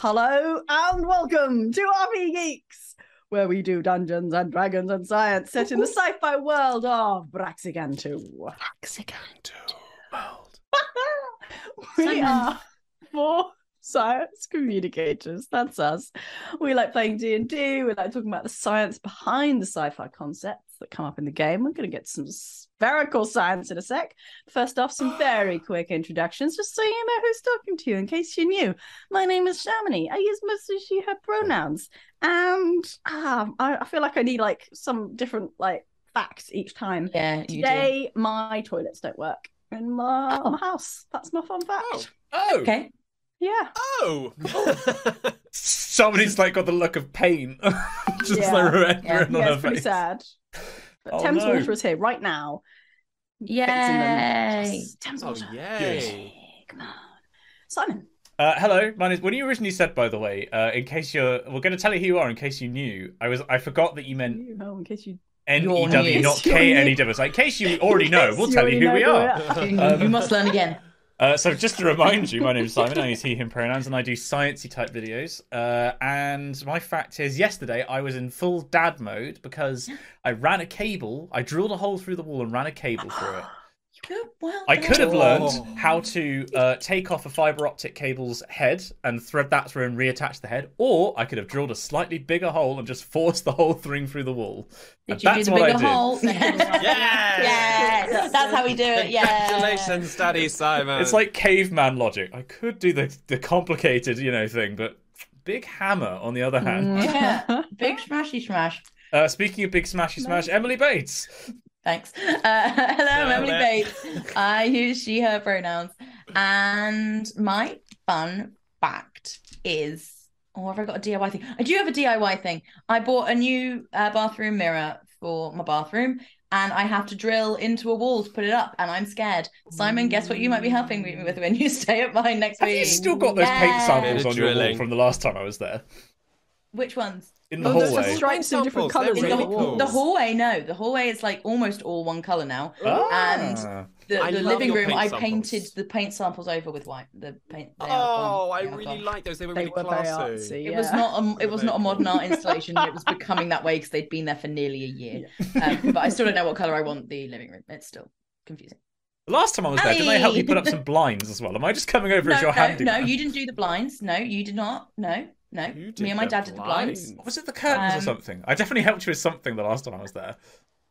Hello and welcome to RV Geeks, where we do Dungeons and Dragons and science set in the sci-fi world of Braxigantum. Braxigantum world. We Simon. Are four science communicators. That's us. We like playing D&D. We like talking about the science behind the sci-fi concepts that come up in the game. We're going to get some spherical science in a sec. First off, some very quick introductions, just so you know who's talking to you, in case you're new. My name is Sharmini. I use mostly she, her pronouns, and I feel like I need some different facts each time. Yeah, today do. My toilets don't work in my house. That's my fun fact. Oh. Okay. Yeah. Oh. Cool. Somebody's got the look of pain, just written on her face. Pretty sad. But Thames Water is here right now. Yeah. Thames Water. Yay. Come on, Simon. Hello. My name is. When you originally said, by the way, in case you're, we're going to tell you who you are in case you knew. I forgot that you meant. In case you. N-E-W, not K-N-E-W. It's in case you already know, we'll tell you who we are. You must learn again. So just to remind you, my name is Simon, I use he, him pronouns, and I do sciencey type videos. And my fact is, yesterday I was in full dad mode because I ran a cable, I drilled a hole through the wall and ran a cable through it. I could have learned how to take off a fibre optic cable's head and thread that through and reattach the head, or I could have drilled a slightly bigger hole and just forced the whole thing through the wall. That's what I did. Yes, that's how we do it. Yeah. Congratulations, Daddy Simon. It's like caveman logic. I could do the complicated, thing, but big hammer on the other hand. Yeah, big smashy smash. Speaking of big smashy smash, Emily Bates. Thanks. Hello, I'm Emily Bates. I use she, her pronouns. And my fun fact is, have I got a DIY thing? I do have a DIY thing. I bought a new bathroom mirror for my bathroom, and I have to drill into a wall to put it up, and I'm scared. Simon, guess what you might be helping me with when you stay at mine next week? Have you still got those paint samples on your wall from the last time I was there? Which ones? In the hallway. Stripes in different colours. The hallway, no. The hallway is almost all one colour now. Oh. And the living room, I painted the paint samples over with white. The paint. Oh, I really like those. They were really classy. It was not a modern art installation. It was becoming that way because they'd been there for nearly a year. Yeah. But I still don't know what colour I want the living room. It's still confusing. Last time I was there, didn't I help you put up some blinds as well? Am I just coming over as your handyman? No, you didn't do the blinds. No, you did not. No, me and my dad did the blinds. Was it the curtains or something? I definitely helped you with something the last time I was there.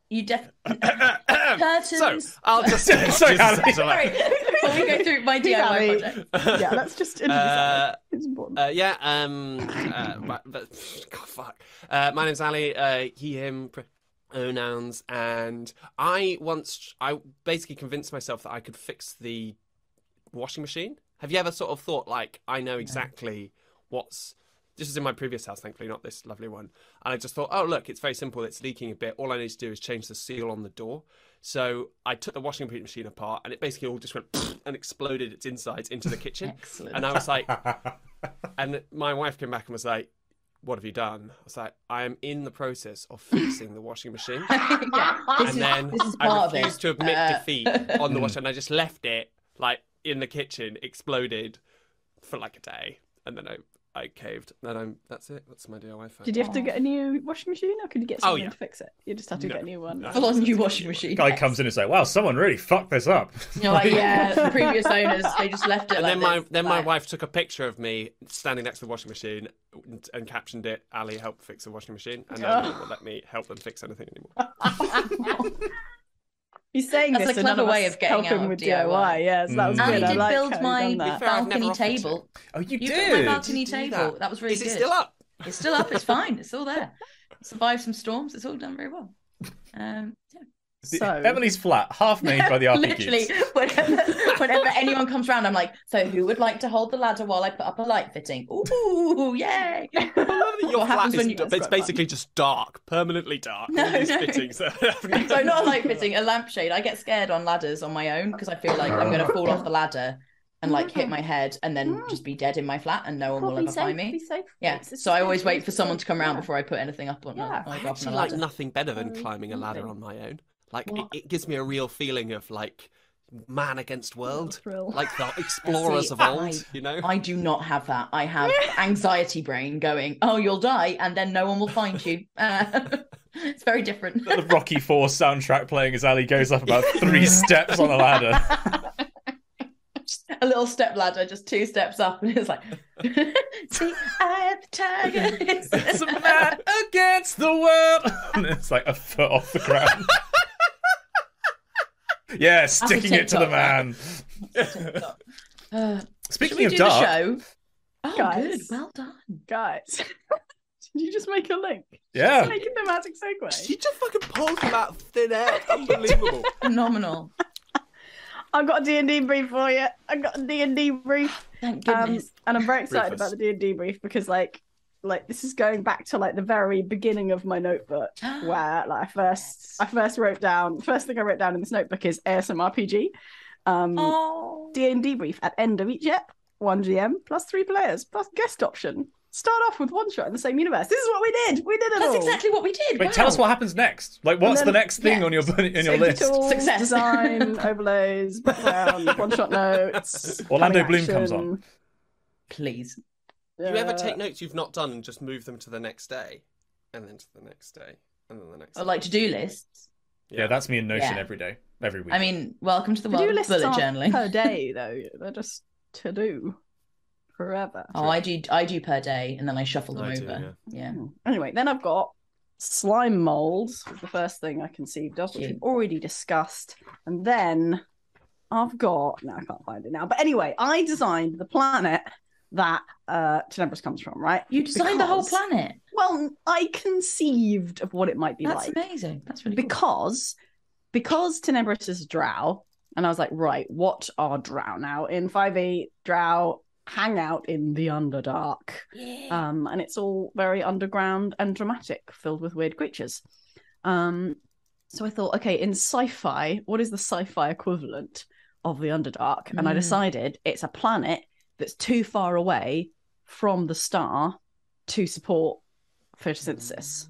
You definitely... curtains... So, I'll just... Sorry, Ali. Sorry. Before we go through my DIY project. Yeah, let's just... it's important. My name's Ali. He, him... pronouns. And I basically convinced myself that I could fix the washing machine. Have you ever sort of thought, I know exactly what's... This was in my previous house, thankfully, not this lovely one. And I just thought, oh, look, it's very simple. It's leaking a bit. All I need to do is change the seal on the door. So I took the washing machine apart, and it basically all just went and exploded its insides into the kitchen. Excellent. And I was like... and my wife came back and was like, what have you done? I was like, I am in the process of fixing the washing machine. I refused to admit defeat on the washing. And I just left it, in the kitchen, exploded for, a day. And then I caved. That's it. That's my DIY phone. Did you have to get a new washing machine, or could you get someone to fix it? You just have to get a new one. Full on new washing machine. Guy comes in and says, "Wow, someone really fucked this up." You're the previous owners, they just left it. And my wife took a picture of me standing next to the washing machine and captioned it, "Ali helped fix the washing machine," and now they won't let me help them fix anything anymore. He's saying that's this, a clever way of getting out with DIY. Yes, that was good. I did build my balcony table. Oh, you did built my balcony table. That was really good. Is it still up? It's still up. It's fine. It's all there. Survived some storms. It's all done very well. Yeah. Emily's flat, half made by the RV Literally, Geeks. Whenever anyone comes round, I'm like, so who would like to hold the ladder while I put up a light fitting? Ooh, yay! I love that your flat is, it's basically just dark, permanently dark. No. Fittings so not a light fitting, a lampshade. I get scared on ladders on my own because I feel like I'm going to fall off the ladder and hit my head and then just be dead in my flat and no one will ever find me. Yeah, so I always wait for someone to come round before I put anything up on a ladder. Nothing better than climbing a ladder on my own. It gives me a real feeling of man against world, like the explorers of old, you know? I do not have that. I have anxiety brain going, oh, you'll die, and then no one will find you. It's very different. The Rocky IV soundtrack playing as Ali goes up about 3 steps on a ladder. A little step ladder, just 2 steps up, and it's like, see, I am the tiger. It's a man against the world. And it's like a foot off the ground. Yeah, sticking it to the man. Speaking of dark, show? Oh, guys, good, well done, guys. Did you just make a link? Yeah, just making the magic segue. She just fucking pulled from out of thin air. Unbelievable, phenomenal. I've got a D&D brief for you. I've got a D&D brief. Thank goodness. And I'm very excited about the D&D brief because, like this is going back to like the very beginning of my notebook where like I first wrote down, first thing I wrote down in this notebook is ASMRPG. D&D brief at end of each ep, 1 GM plus 3 players plus guest option. Start off with one shot in the same universe. This is what we did. We did it. That's all. That's exactly what we did. Wait, wow. Tell us what happens next. Like, what's the next thing on your list? Tools, success design, overlays, background, one shot notes. Orlando Bloom comes on. Please. Do you ever take notes you've not done and just move them to the next day, and then to the next day, and then the next? Like to-do lists. Yeah, that's me in Notion every day, every week. I mean, welcome to the world of bullet journaling. Per day though, they're just to do. Forever. Oh, sure. I do per day, and then I shuffle them over. Yeah. Anyway, then I've got slime molds. The first thing I conceived of, which we've already discussed, and then I've got. No, I can't find it now. But anyway, I designed the planet that Tenebris comes from. Right? You designed the whole planet. Well, I conceived of what it might be like. That's amazing. That's really because Tenebris is drow, and I was like, right, what are drow now in 5e? Drow hang out in the Underdark. And it's all very underground and dramatic, filled with weird creatures. So I thought, okay, in sci-fi, what is the sci-fi equivalent of the Underdark? And I decided it's a planet that's too far away from the star to support photosynthesis.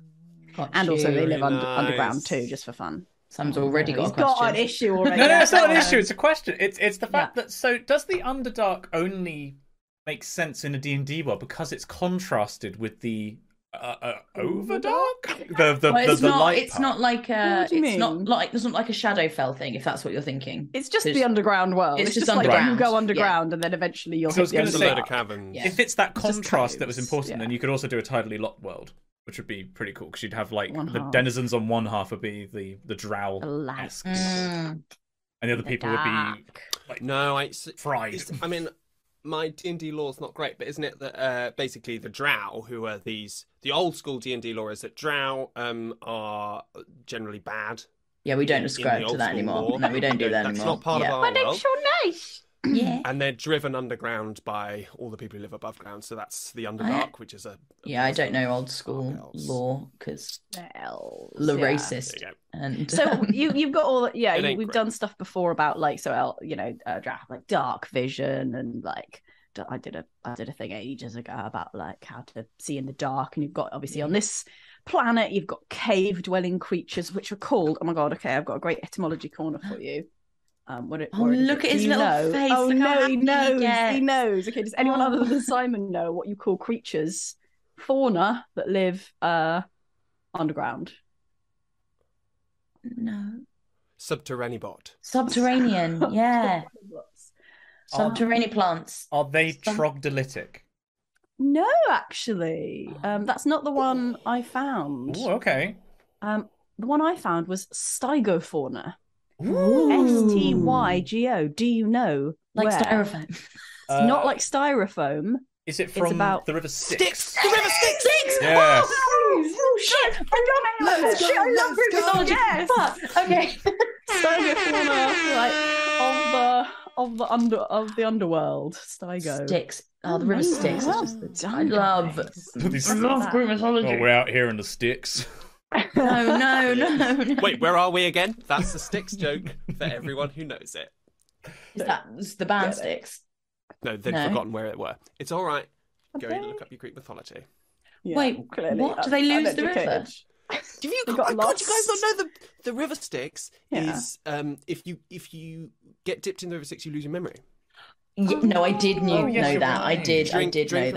And also they live underground too, just for fun. Sam's already got a question. He's got an issue already. No, it's not an issue. It's a question. It's the fact that, so does the Underdark only make sense in a D&D world because it's contrasted with the Overdark? It's not like a Shadowfell thing, if that's what you're thinking. It's just the underground world. It's just underground. Like you go underground and then eventually you'll hit the load of caverns. Yeah. If it's that contrast that was important, then you could also do a tidally locked world, which would be pretty cool because you'd have like the denizens on one half would be the drow-esque, and the other people would be like fried. I mean, my D&D lore is not great, but isn't it that basically the drow, who are the old school D&D lore is that drow are generally bad. Yeah, we don't subscribe to that anymore. Lore. No, we don't do that anymore. That's not part of our world. Nice. Yeah. And they're driven underground by all the people who live above ground. So that's the Underdark, which is a... Yeah, I don't know old school lore because racist. And so you've got all... Yeah, we've done stuff before about like, so, you know, like dark vision and like... I did a thing ages ago about like how to see in the dark, and you've got obviously on this planet, you've got cave dwelling creatures, which are called... Oh my God, okay, I've got a great etymology corner for you. Look at his little face. Oh, no, he knows. He knows. Okay, does anyone other than Simon know what you call creatures, fauna, that live underground? No. Subterranibot. Subterranean, yeah. Subterranean plants. Are they troglodytic? No, actually. That's not the one I found. Oh, okay. The one I found was stygofauna. STYGO. Do you know? Like styrofoam. It's not like styrofoam. Is it from the River Styx? The River Styx! Yes. Oh shit! I love Greek mythology. Yes. But okay. Stygofauna, like of the underworld. Stygo. Styx. Oh, the River Styx. Well I love Greek mythology. Oh, we're out here in the Styx. No. Wait, where are we again? That's the Styx joke for everyone who knows it. Is that the band Styx? No, they've forgotten where it were. It's all right. Go and look up your Greek mythology. Yeah, wait, what? Do they lose the river? Do you? Oh God, you guys don't know the river Styx is if you get dipped in the river Styx, you lose your memory. Yeah, no, I did know that. Right. I did know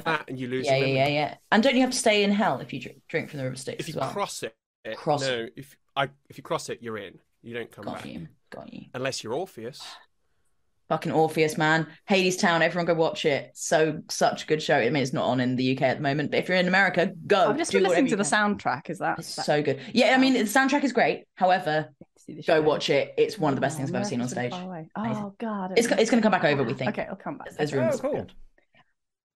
that. And you lose. Yeah. And don't you have to stay in hell if you drink from the river Styx? If you cross it, if you cross it, you're in. You don't come back. Got you. Unless you're Orpheus. Fucking Orpheus, man. Hadestown, everyone go watch it. So, such a good show. I mean, it's not on in the UK at the moment, but if you're in America, go. I've just been listening to the soundtrack. Is that? It's so good. Yeah, I mean, the soundtrack is great. However, go watch it. It's one of the best things I've ever seen on stage. Oh, God. It's going to come back over, we think. Okay, it'll come back. There's room. Oh, cool.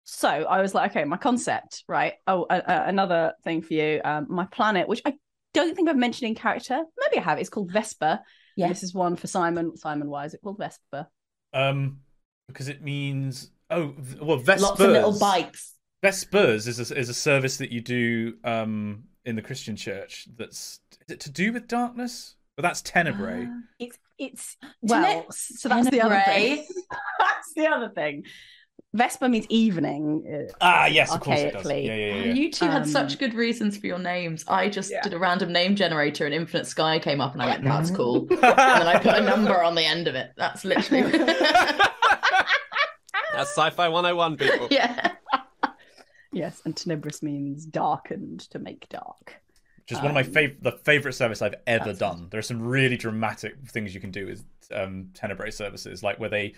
So, I was like, okay, my concept, right? Oh, another thing for you. My planet, which I don't think I've mentioned in character. Maybe I have. It's called Vespa. Yeah. This is one for Simon. Simon, why is it called Vespa? Because it means Vespers. Lots of little bikes. Vespers is a service that you do in the Christian church. Is it to do with darkness? But that's Tenebrae. So that's the other thing. That's the other thing. Vespa means evening. Yes, of course it does. Yeah. You two had such good reasons for your names. I just did a random name generator and Infinite Sky came up and I went, that's cool. And then I put a number on the end of it. That's literally... That's Sci-Fi 101, people. Yeah. Yes, and Tenebris means darkened, to make dark. Which is one of the favourite service I've ever done. There are some really dramatic things you can do with Tenebrae services, like where they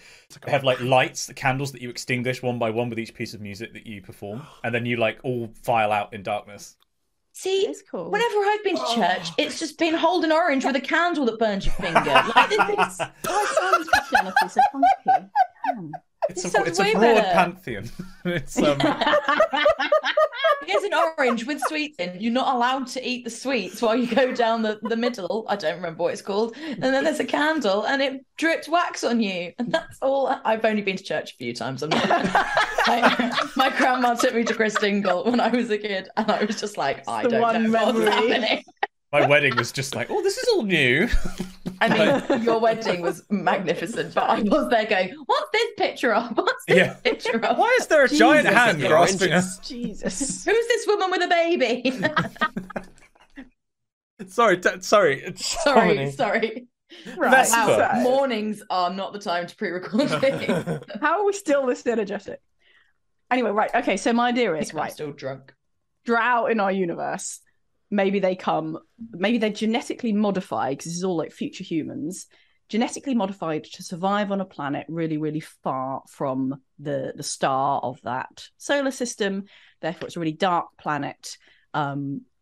have like lights, the candles that you extinguish one by one with each piece of music that you perform, and then you like all file out in darkness. See, cool. Whenever I've been to church, it's just been holding orange with a candle that burns your finger. Like this. Sounds Christianity so funky. It's a broad pantheon. Here's an orange with sweets in. You're not allowed to eat the sweets while you go down the middle. I don't remember what it's called. And then there's a candle and it drips wax on you. And that's all. I've only been to church a few times. I'm not... my grandma took me to Chris Dingle when I was a kid. And I was just like, I don't know what's happening. My wedding was just like, oh, this is all new. I mean, your wedding was magnificent, but I was there going, what's this picture of? What's this picture of? Why is there a giant hand grasping us? Jesus. Who's this woman with a baby? Sorry. Right. Wow. Mornings are not the time to pre-record things. How are we still this energetic? Anyway, right. Okay, so my idea is, I'm still drunk. Drow in our universe. Maybe they're genetically modified, because this is all like future humans, genetically modified to survive on a planet really, really far from the star of that solar system. Therefore, it's a really dark planet,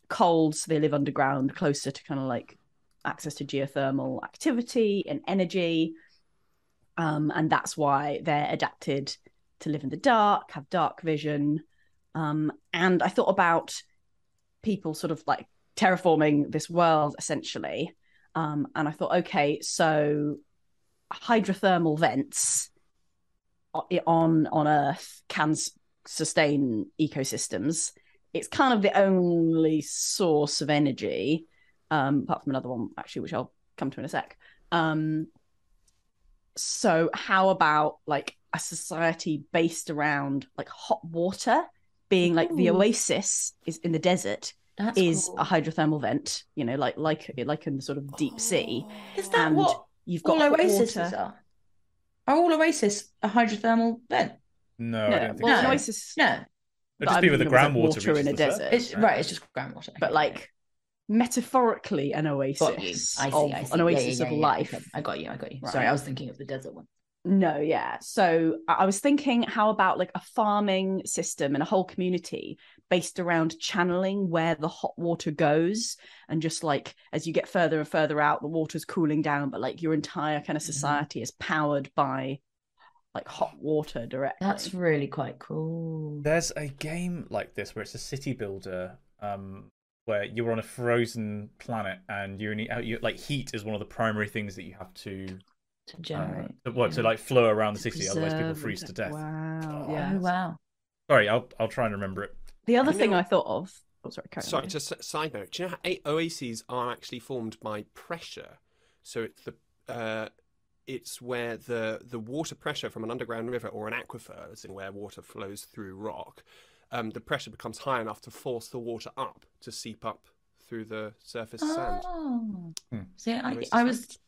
cold, so they live underground, closer to kind of like access to geothermal activity and energy. And that's why they're adapted to live in the dark, have dark vision. And I thought about people sort of like terraforming this world essentially, and I thought, okay, so hydrothermal vents on Earth can sustain ecosystems. It's kind of the only source of energy, apart from another one actually, which I'll come to in a sec. So how about like a society based around like hot water being like the oasis is in the desert? That's is cool. A hydrothermal vent, you know, like in the sort of deep sea. Is that and what you've got all oases are? Are all oasis a hydrothermal vent? No, I don't think so. Oasis, no. It'd just be with the groundwater like in a desert. It's just groundwater. But like metaphorically an oasis. I see. An oasis of life. Okay. I got you. Right. Sorry, I was thinking of the desert one. No, yeah. So I was thinking, how about like a farming system and a whole community based around channeling where the hot water goes, and just like as you get further and further out, the water's cooling down, but like your entire kind of society is powered by like hot water directly. That's really quite cool. There's a game like this where it's a city builder, where you're on a frozen planet and you like heat is one of the primary things that you have to generate, to like flow around the city, otherwise people freeze to death. Wow! Oh, yeah. Wow. Sorry, I'll try and remember it. The other thing I thought of. Oh, sorry, just a side note. Do you know how oases are actually formed by pressure? So it's where the water pressure from an underground river or an aquifer, as in where water flows through rock, the pressure becomes high enough to force the water up to seep up through the surface sand. Hmm. See, I was.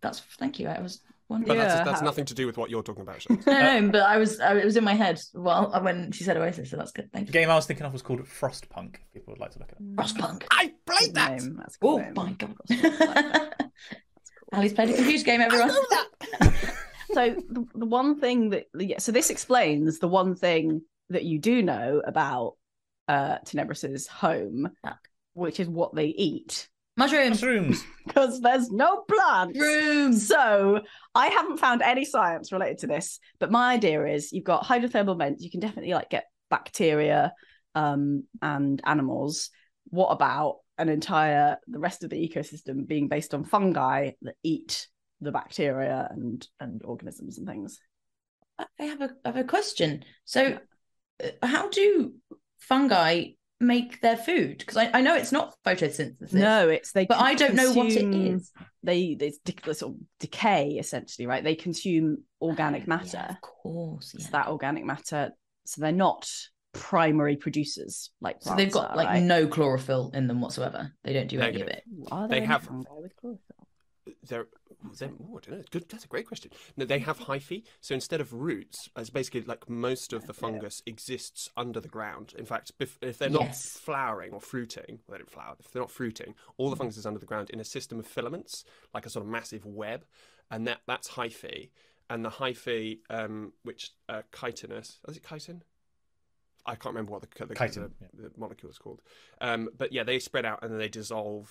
That's thank you. I was wondering. But that's nothing to do with what you're talking about. No, but it was in my head when she said Oasis, so that's good. Thank you. The game I was thinking of was called Frostpunk. If people would like to look it up. Frostpunk. I played that. That's cool. Oh my god. Ali's played a computer game. Everyone. I love that. So the one thing that so this explains the one thing that you do know about Tenebris's home, which is what they eat. Mushrooms. Because there's no plants. Mushrooms. So I haven't found any science related to this, but my idea is you've got hydrothermal vents. You can definitely get bacteria and animals. What about the rest of the ecosystem being based on fungi that eat the bacteria and organisms and things? I have a question. So how do fungi make their food? Because I know it's not photosynthesis. No, but I don't know what it is. It's sort of decay, essentially, right? They consume organic matter. Yeah, of course. Yeah. It's that organic matter. So they're not primary producers like plants. So they've got right? No chlorophyll in them whatsoever. They don't do any of it. Are there any fungi with chlorophyll? I don't know. Good, that's a great question. No, they have hyphae, so instead of roots, as basically most of the fungus exists under the ground. In fact, if they're not flowering or fruiting, they don't flower. If they're not fruiting, all the fungus is under the ground in a system of filaments, like a sort of massive web, and that's hyphae. And the hyphae, which chitinous, is it chitin? I can't remember what the molecule is called. But yeah, they spread out and then they dissolve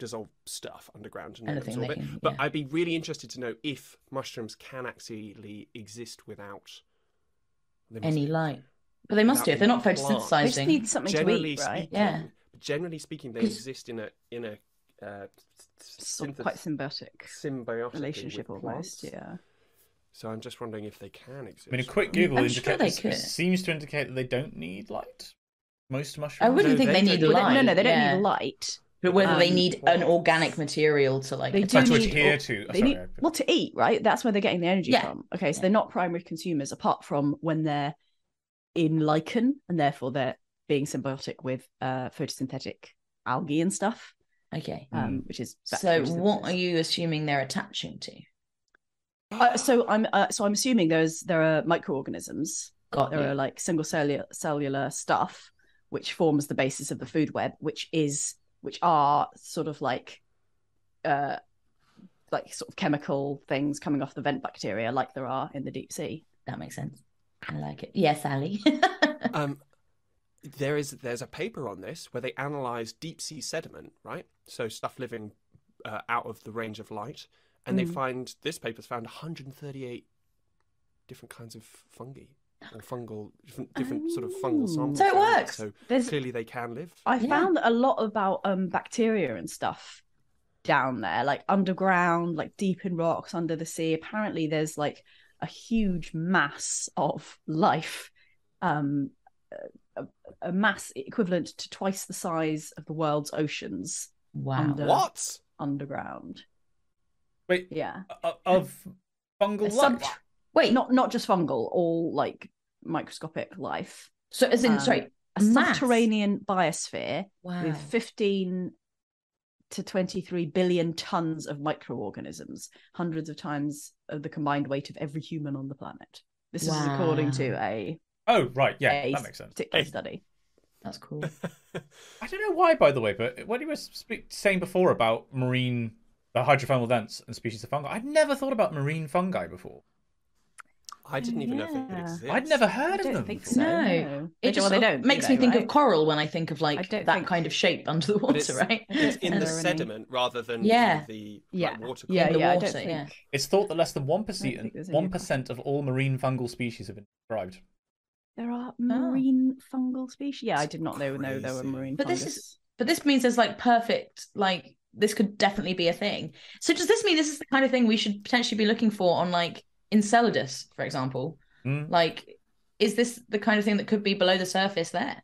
dissolve stuff underground and absorb it. But I'd be really interested to know if mushrooms can actually exist without any light. But they must do if they're not photosynthesizing. They just need something to eat, right? Yeah. Generally speaking, they exist in a quite symbiotic relationship almost. Yeah. So I'm just wondering if they can exist. I mean, a quick Google seems to indicate that they don't need light. Most mushrooms. I wouldn't think they need light. No, they don't need light. But whether they need an organic material to to eat, right? That's where they're getting the energy from. Okay, so they're not primary consumers, apart from when they're in lichen, and therefore they're being symbiotic with photosynthetic algae and stuff. Okay, which is so. What are you assuming they're attaching to? So I'm assuming there are microorganisms. There are single cellular stuff, which forms the basis of the food web, which are sort of sort of chemical things coming off the vent bacteria, like there are in the deep sea. That makes sense. I like it. Yes, Ali. There's a paper on this where they analyse deep sea sediment, right? So stuff living out of the range of light, and they find this paper's found 138 different kinds of fungi. Or different sort of fungal samples. So it works. So clearly they can live. I found a lot about bacteria and stuff down there, underground, deep in rocks, under the sea. Apparently there's a huge mass of life, a mass equivalent to twice the size of the world's oceans. Wow. Underground. Wait. Yeah. Of fungal life. Wait, not just fungal, all microscopic life. So as in, a subterranean biosphere with 15 to 23 billion tons of microorganisms, hundreds of times the combined weight of every human on the planet. This is according to a that makes sense. Particular study. That's cool. I don't know why, by the way, but what you were saying before about the hydrothermal vents and species of fungi, I'd never thought about marine fungi before. I didn't even know that it exists. I'd never heard of them. Think so. No, it just makes me think of coral when I think of that kind of shape under the water, right? It's in the sediment rather than the water. Yeah. It's thought that less than 1% of all marine fungal species have been described. There are marine fungal species. Yeah, I did not know there were marine. But fungus. This means there's this could definitely be a thing. So does this mean this is the kind of thing we should potentially be looking for on Enceladus, for example? Is this the kind of thing that could be below the surface there,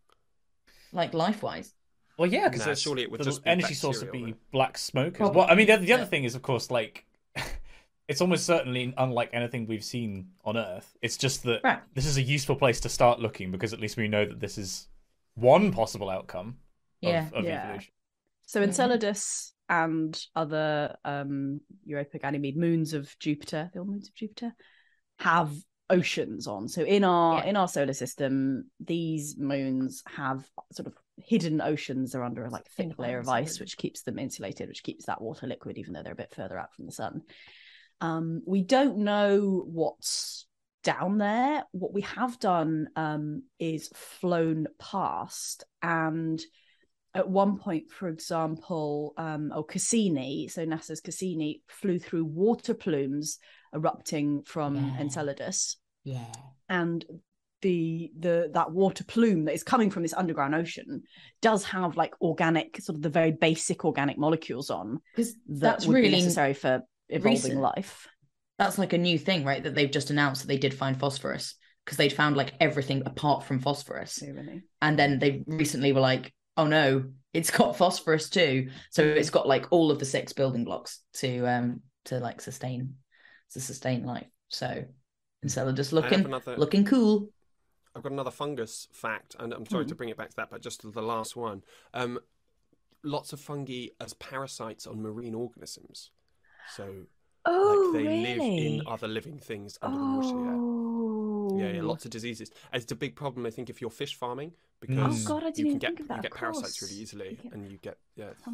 life-wise? Well, yeah, because surely it would just be energy source would be black smoke. Well, I mean, the other thing is, of course, it's almost certainly unlike anything we've seen on Earth. It's just that this is a useful place to start looking, because at least we know that this is one possible outcome. of evolution. So Enceladus and other Europa, Ganymede, moons of Jupiter, the old moons of Jupiter, have oceans on. So in our solar system, these moons have sort of hidden oceans. They're under a like thick layer of ice, which keeps them insulated, which keeps that water liquid, even though they're a bit further out from the sun. We don't know what's down there. What we have done is flown past, and at one point, for example, Cassini, so NASA's Cassini, flew through water plumes erupting from Enceladus. Yeah. And that water plume that is coming from this underground ocean does have like organic, sort of the very basic organic molecules on, because that's really necessary for evolving life. That's like a new thing, right? That they've just announced that they did find phosphorus, because they'd found like everything apart from phosphorus. Oh, really? And then they recently were like, oh no, it's got phosphorus too. So it's got like all of the 6 building blocks to sustain life. So Enceladus looking cool. I've got another fungus fact, and I'm sorry to bring it back to that, but just the last one. Lots of fungi as parasites on marine organisms. So live in other living things under the water. Yeah, lots of diseases. It's a big problem, I think, if you're fish farming, because you get parasites really easily, and you get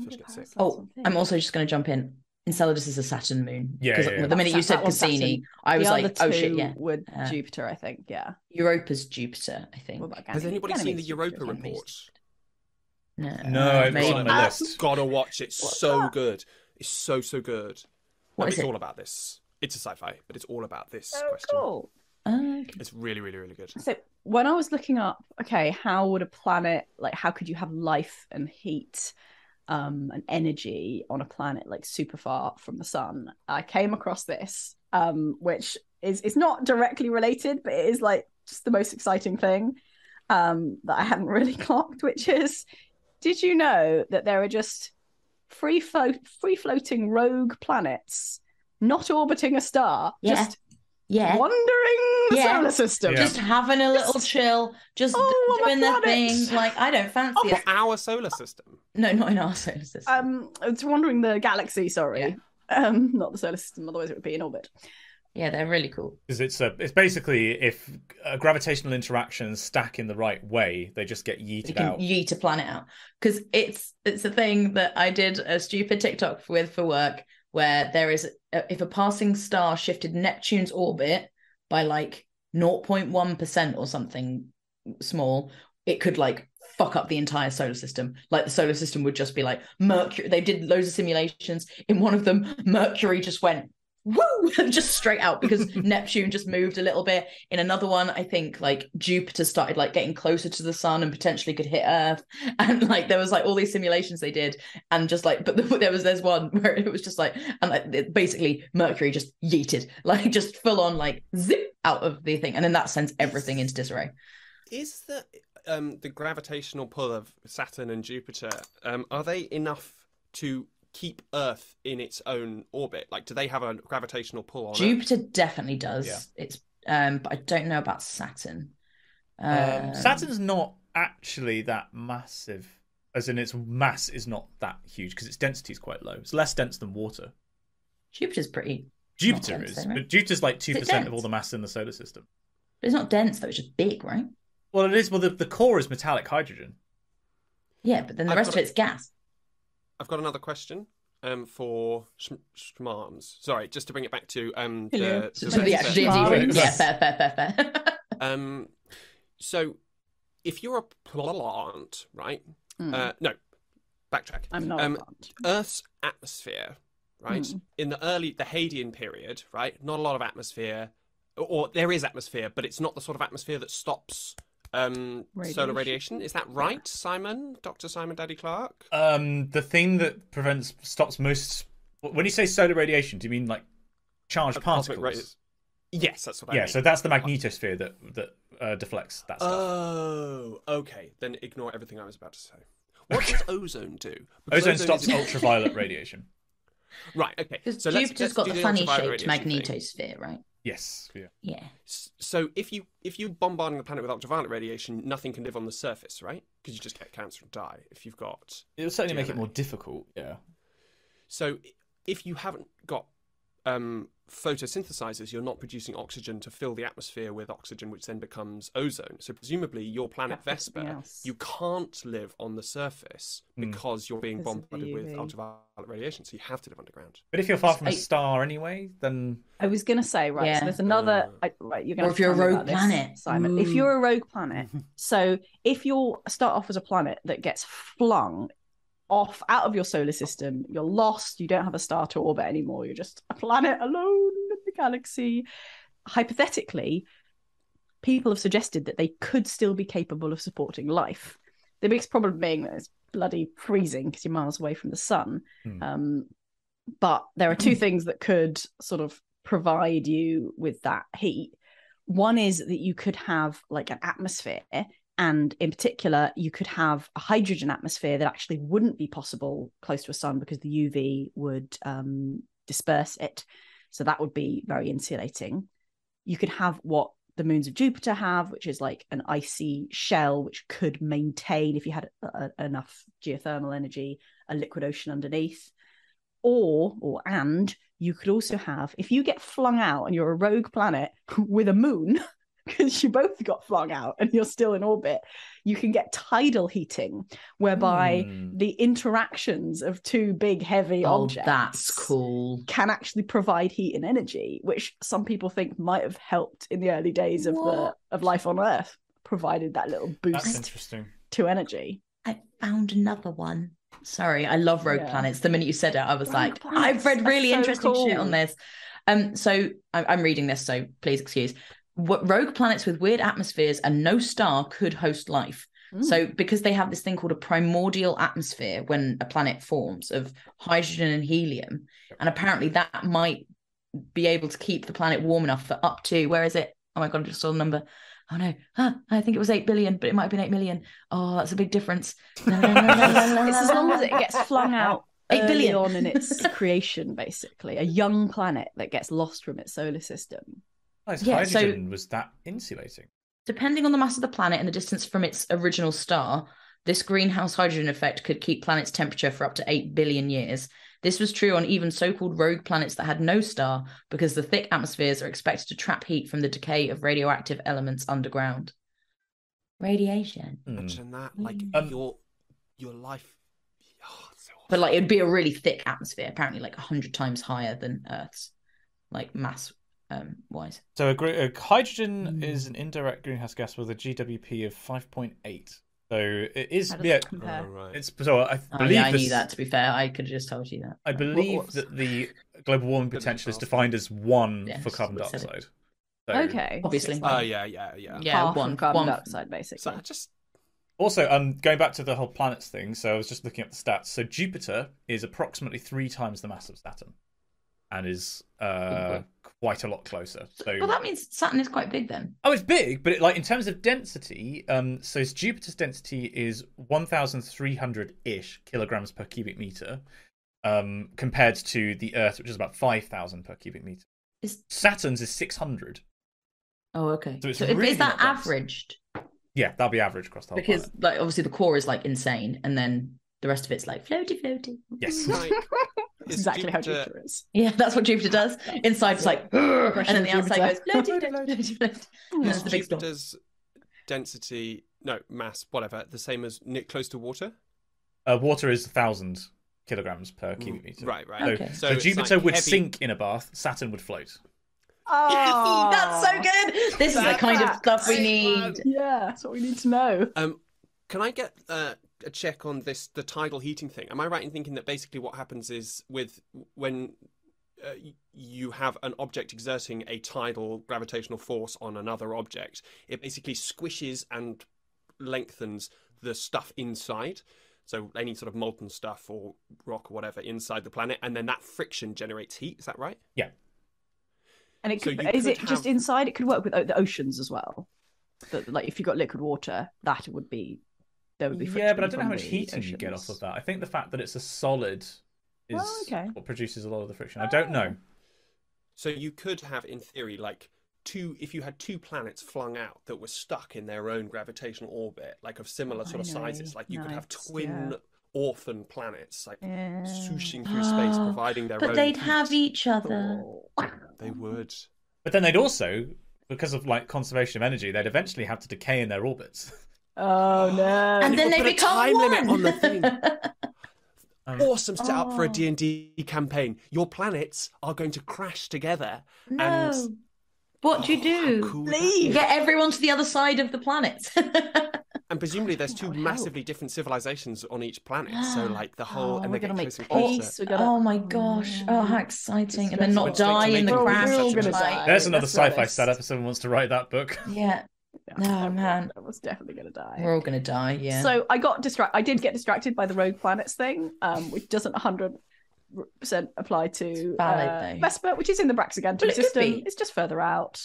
fish get sick. Oh, I'm also just going to jump in. Enceladus is a Saturn moon. Yeah. The minute you said Cassini, I was like, oh shit, yeah. Would Jupiter, I think, yeah. Europa's Jupiter, I think. Has anybody seen the Europa report? No, I've got it on my list. Gotta watch it. So good. It's so good. It's all about this. It's a sci-fi, but it's all about this question. Cool. It's really, really, really good. So when I was looking up, how would a planet, like how could you have life and heat and energy on a planet like super far from the sun? I came across this, which is not directly related, but it is like just the most exciting thing that I hadn't really clocked, which is, did you know that there are just free floating rogue planets not orbiting a star, just wandering the solar system, just having a little chill, doing their thing, like I don't fancy it. Our solar system? No, not in our solar system. It's wandering the galaxy, sorry. Yeah. Not the solar system, otherwise it would be in orbit. Yeah, they're really cool. Because it's basically if gravitational interactions stack in the right way, they just get yeeted out. You yeet a planet out. Because it's a thing that I did a stupid TikTok with for work, where there is, if a passing star shifted Neptune's orbit by like 0.1% or something small, it could like fuck up the entire solar system. Like the solar system would just be like, Mercury. They did loads of simulations. In one of them, Mercury just went, woo, just straight out, because Neptune just moved a little bit. In another one, I think like Jupiter started like getting closer to the sun and potentially could hit Earth, and like there was like all these simulations they did, and just like, but there's one where it was just like, and like basically Mercury just yeeted, like just full on like zip out of the thing, and then that sends everything into disarray. Is the gravitational pull of Saturn and Jupiter, are they enough to keep Earth in its own orbit? Like, do they have a gravitational pull on Jupiter? Earth? Definitely does. Yeah. It's but I don't know about Saturn. Saturn's not actually that massive, as in its mass is not that huge, because its density is quite low. It's less dense than water. Jupiter is, but Jupiter's like 2% of all the mass in the solar system. But it's not dense though; it's just big, right? Well, it is. Well, the core is metallic hydrogen. Yeah, but then the rest of it's gas. I've got another question for Schmarms. Sorry, just to bring it back to fair. So if you're a plant, right? No, backtrack. I'm not a plant. Earth's atmosphere, right? In the Hadean period, right? Not a lot of atmosphere, or there is atmosphere, but it's not the sort of atmosphere that stops solar radiation. Is that right, Simon? Dr. Simon Daddy Clark? The thing that stops most... When you say solar radiation, do you mean like charged particles? Yes, that's what I mean. Yeah, so that's the magnetosphere that deflects that stuff. Oh, okay. Then ignore everything I was about to say. What does ozone do? Because ozone stops ultraviolet radiation. Right, okay. Because so Jupiter's got the funny-shaped magnetosphere, right? Yes. Yeah. Yeah. So if you bombarding the planet with ultraviolet radiation, nothing can live on the surface, right? Because you just get cancer and die if you've got. It'll certainly DNA. Make it more difficult. Yeah. So if you haven't got photosynthesizers, you're not producing oxygen to fill the atmosphere with oxygen, which then becomes ozone. So presumably your planet Vespa, you can't live on the surface because you're being bombarded with ultraviolet radiation, so you have to live underground. But if you're far from a star anyway, then I was gonna say, right, so there's another right, you're gonna, or if you're a rogue planet, Simon, if you're a rogue planet, so if you start off as a planet that gets flung off out of your solar system, you're lost, you don't have a star to orbit anymore, you're just a planet alone in the galaxy. Hypothetically, people have suggested that they could still be capable of supporting life. The biggest problem being that it's bloody freezing because you're miles away from the sun. But there are two things that could sort of provide you with that heat. One is that you could have like an atmosphere, and in particular, you could have a hydrogen atmosphere that actually wouldn't be possible close to a sun because the UV would disperse it. So that would be very insulating. You could have what the moons of Jupiter have, which is like an icy shell, which could maintain, if you had enough geothermal energy, a liquid ocean underneath. And you could also have, if you get flung out and you're a rogue planet with a moon, because you both got flung out and you're still in orbit, you can get tidal heating, whereby the interactions of two big heavy objects can actually provide heat and energy, which some people think might have helped in the early days of life on Earth, provided that little boost to energy. I found another one. Sorry, I love rogue planets. The minute you said it, I was planets. I've read really interesting shit on this. So I'm reading this, so please excuse. Rogue planets with weird atmospheres and no star could host life. So because they have this thing called a primordial atmosphere when a planet forms of hydrogen and helium, and apparently that might be able to keep the planet warm enough for up to, where is it? Oh my God, I just saw the number. Oh no, I think it was 8 billion, but it might have been 8 million. Oh, that's a big difference. It's as long as it gets flung out 8 billion on in its creation, basically. A young planet that gets lost from its solar system. Hydrogen was that insulating? Depending on the mass of the planet and the distance from its original star, this greenhouse hydrogen effect could keep planets' temperature for up to 8 billion years. This was true on even so-called rogue planets that had no star, because the thick atmospheres are expected to trap heat from the decay of radioactive elements underground. Radiation. Imagine that, your life. Oh, so awesome. But like, it'd be a really thick atmosphere, apparently like 100 times higher than Earth's, like mass. Wise. So a hydrogen is an indirect greenhouse gas with a GWP of 5.8. So it is. Yeah. It's so I knew that. To be fair, I could have just told you that. I believe that the global warming potential is defined as 1 for carbon dioxide. So, obviously. Oh one carbon dioxide basically. So also, going back to the whole planets thing. So I was just looking up the stats. So Jupiter is approximately 3 times the mass of Saturn, and is quite a lot closer. So, well, that means Saturn is quite big then. Oh, it's big, but in terms of density, so Jupiter's density is 1,300-ish kilograms per cubic meter, compared to the Earth, which is about 5,000 per cubic meter. Saturn's is 600. Oh, okay. So really is that averaged? Yeah, that'll be average across the whole planet. Because obviously the core is insane, and then the rest of it's floaty. Yes. That's exactly how Jupiter is. Yeah, that's what Jupiter does. Inside it's and then the outside goes floaty. That's the big storm. Jupiter's density, mass, whatever, the same as close to water? Water is 1,000 kilograms per cubic meter. Right. Okay. So Jupiter would sink in a bath, Saturn would float. Oh, that's so good. This is the kind of stuff we need. Yeah, that's what we need to know. Can I get a check on the tidal heating thing? Am I right in thinking that basically what happens is when you have an object exerting a tidal gravitational force on another object, it basically squishes and lengthens the stuff inside, so any sort of molten stuff or rock or whatever inside the planet, and then that friction generates heat? Is that right? Yeah. And it could just inside? It could work with the oceans as well. But if you got liquid water, that would be... Yeah, but I don't know how much heating you get off of that. I think the fact that it's a solid is what produces a lot of the friction. I don't know. So you could have, in theory, like two, if you had two planets flung out that were stuck in their own gravitational orbit, like of similar sort of sizes, like you could have twin orphan planets, like swooshing through space, providing their own. But they'd have each other. They would. But then they'd also, because of like conservation of energy, they'd eventually have to decay in their orbits. Oh no! And then they become time one. Limit on the thing. Awesome setup for a D&D campaign. Your planets are going to crash together. No. And... what do you do? Cool. Leave. Get everyone to the other side of the planet. And presumably there's two massively different civilizations on each planet. So like the whole... and we're going to make peace. Oh my gosh. Oh, how exciting. And then not die in the crash. There's another sci-fi setup if someone wants to write that book. Yeah. No, oh man, I was definitely gonna die. We're all gonna die, yeah. So I got distracted. I did get distracted by the rogue planets thing, which doesn't 100% apply to Vespa, which is in the Braxigantum system. It's just further out.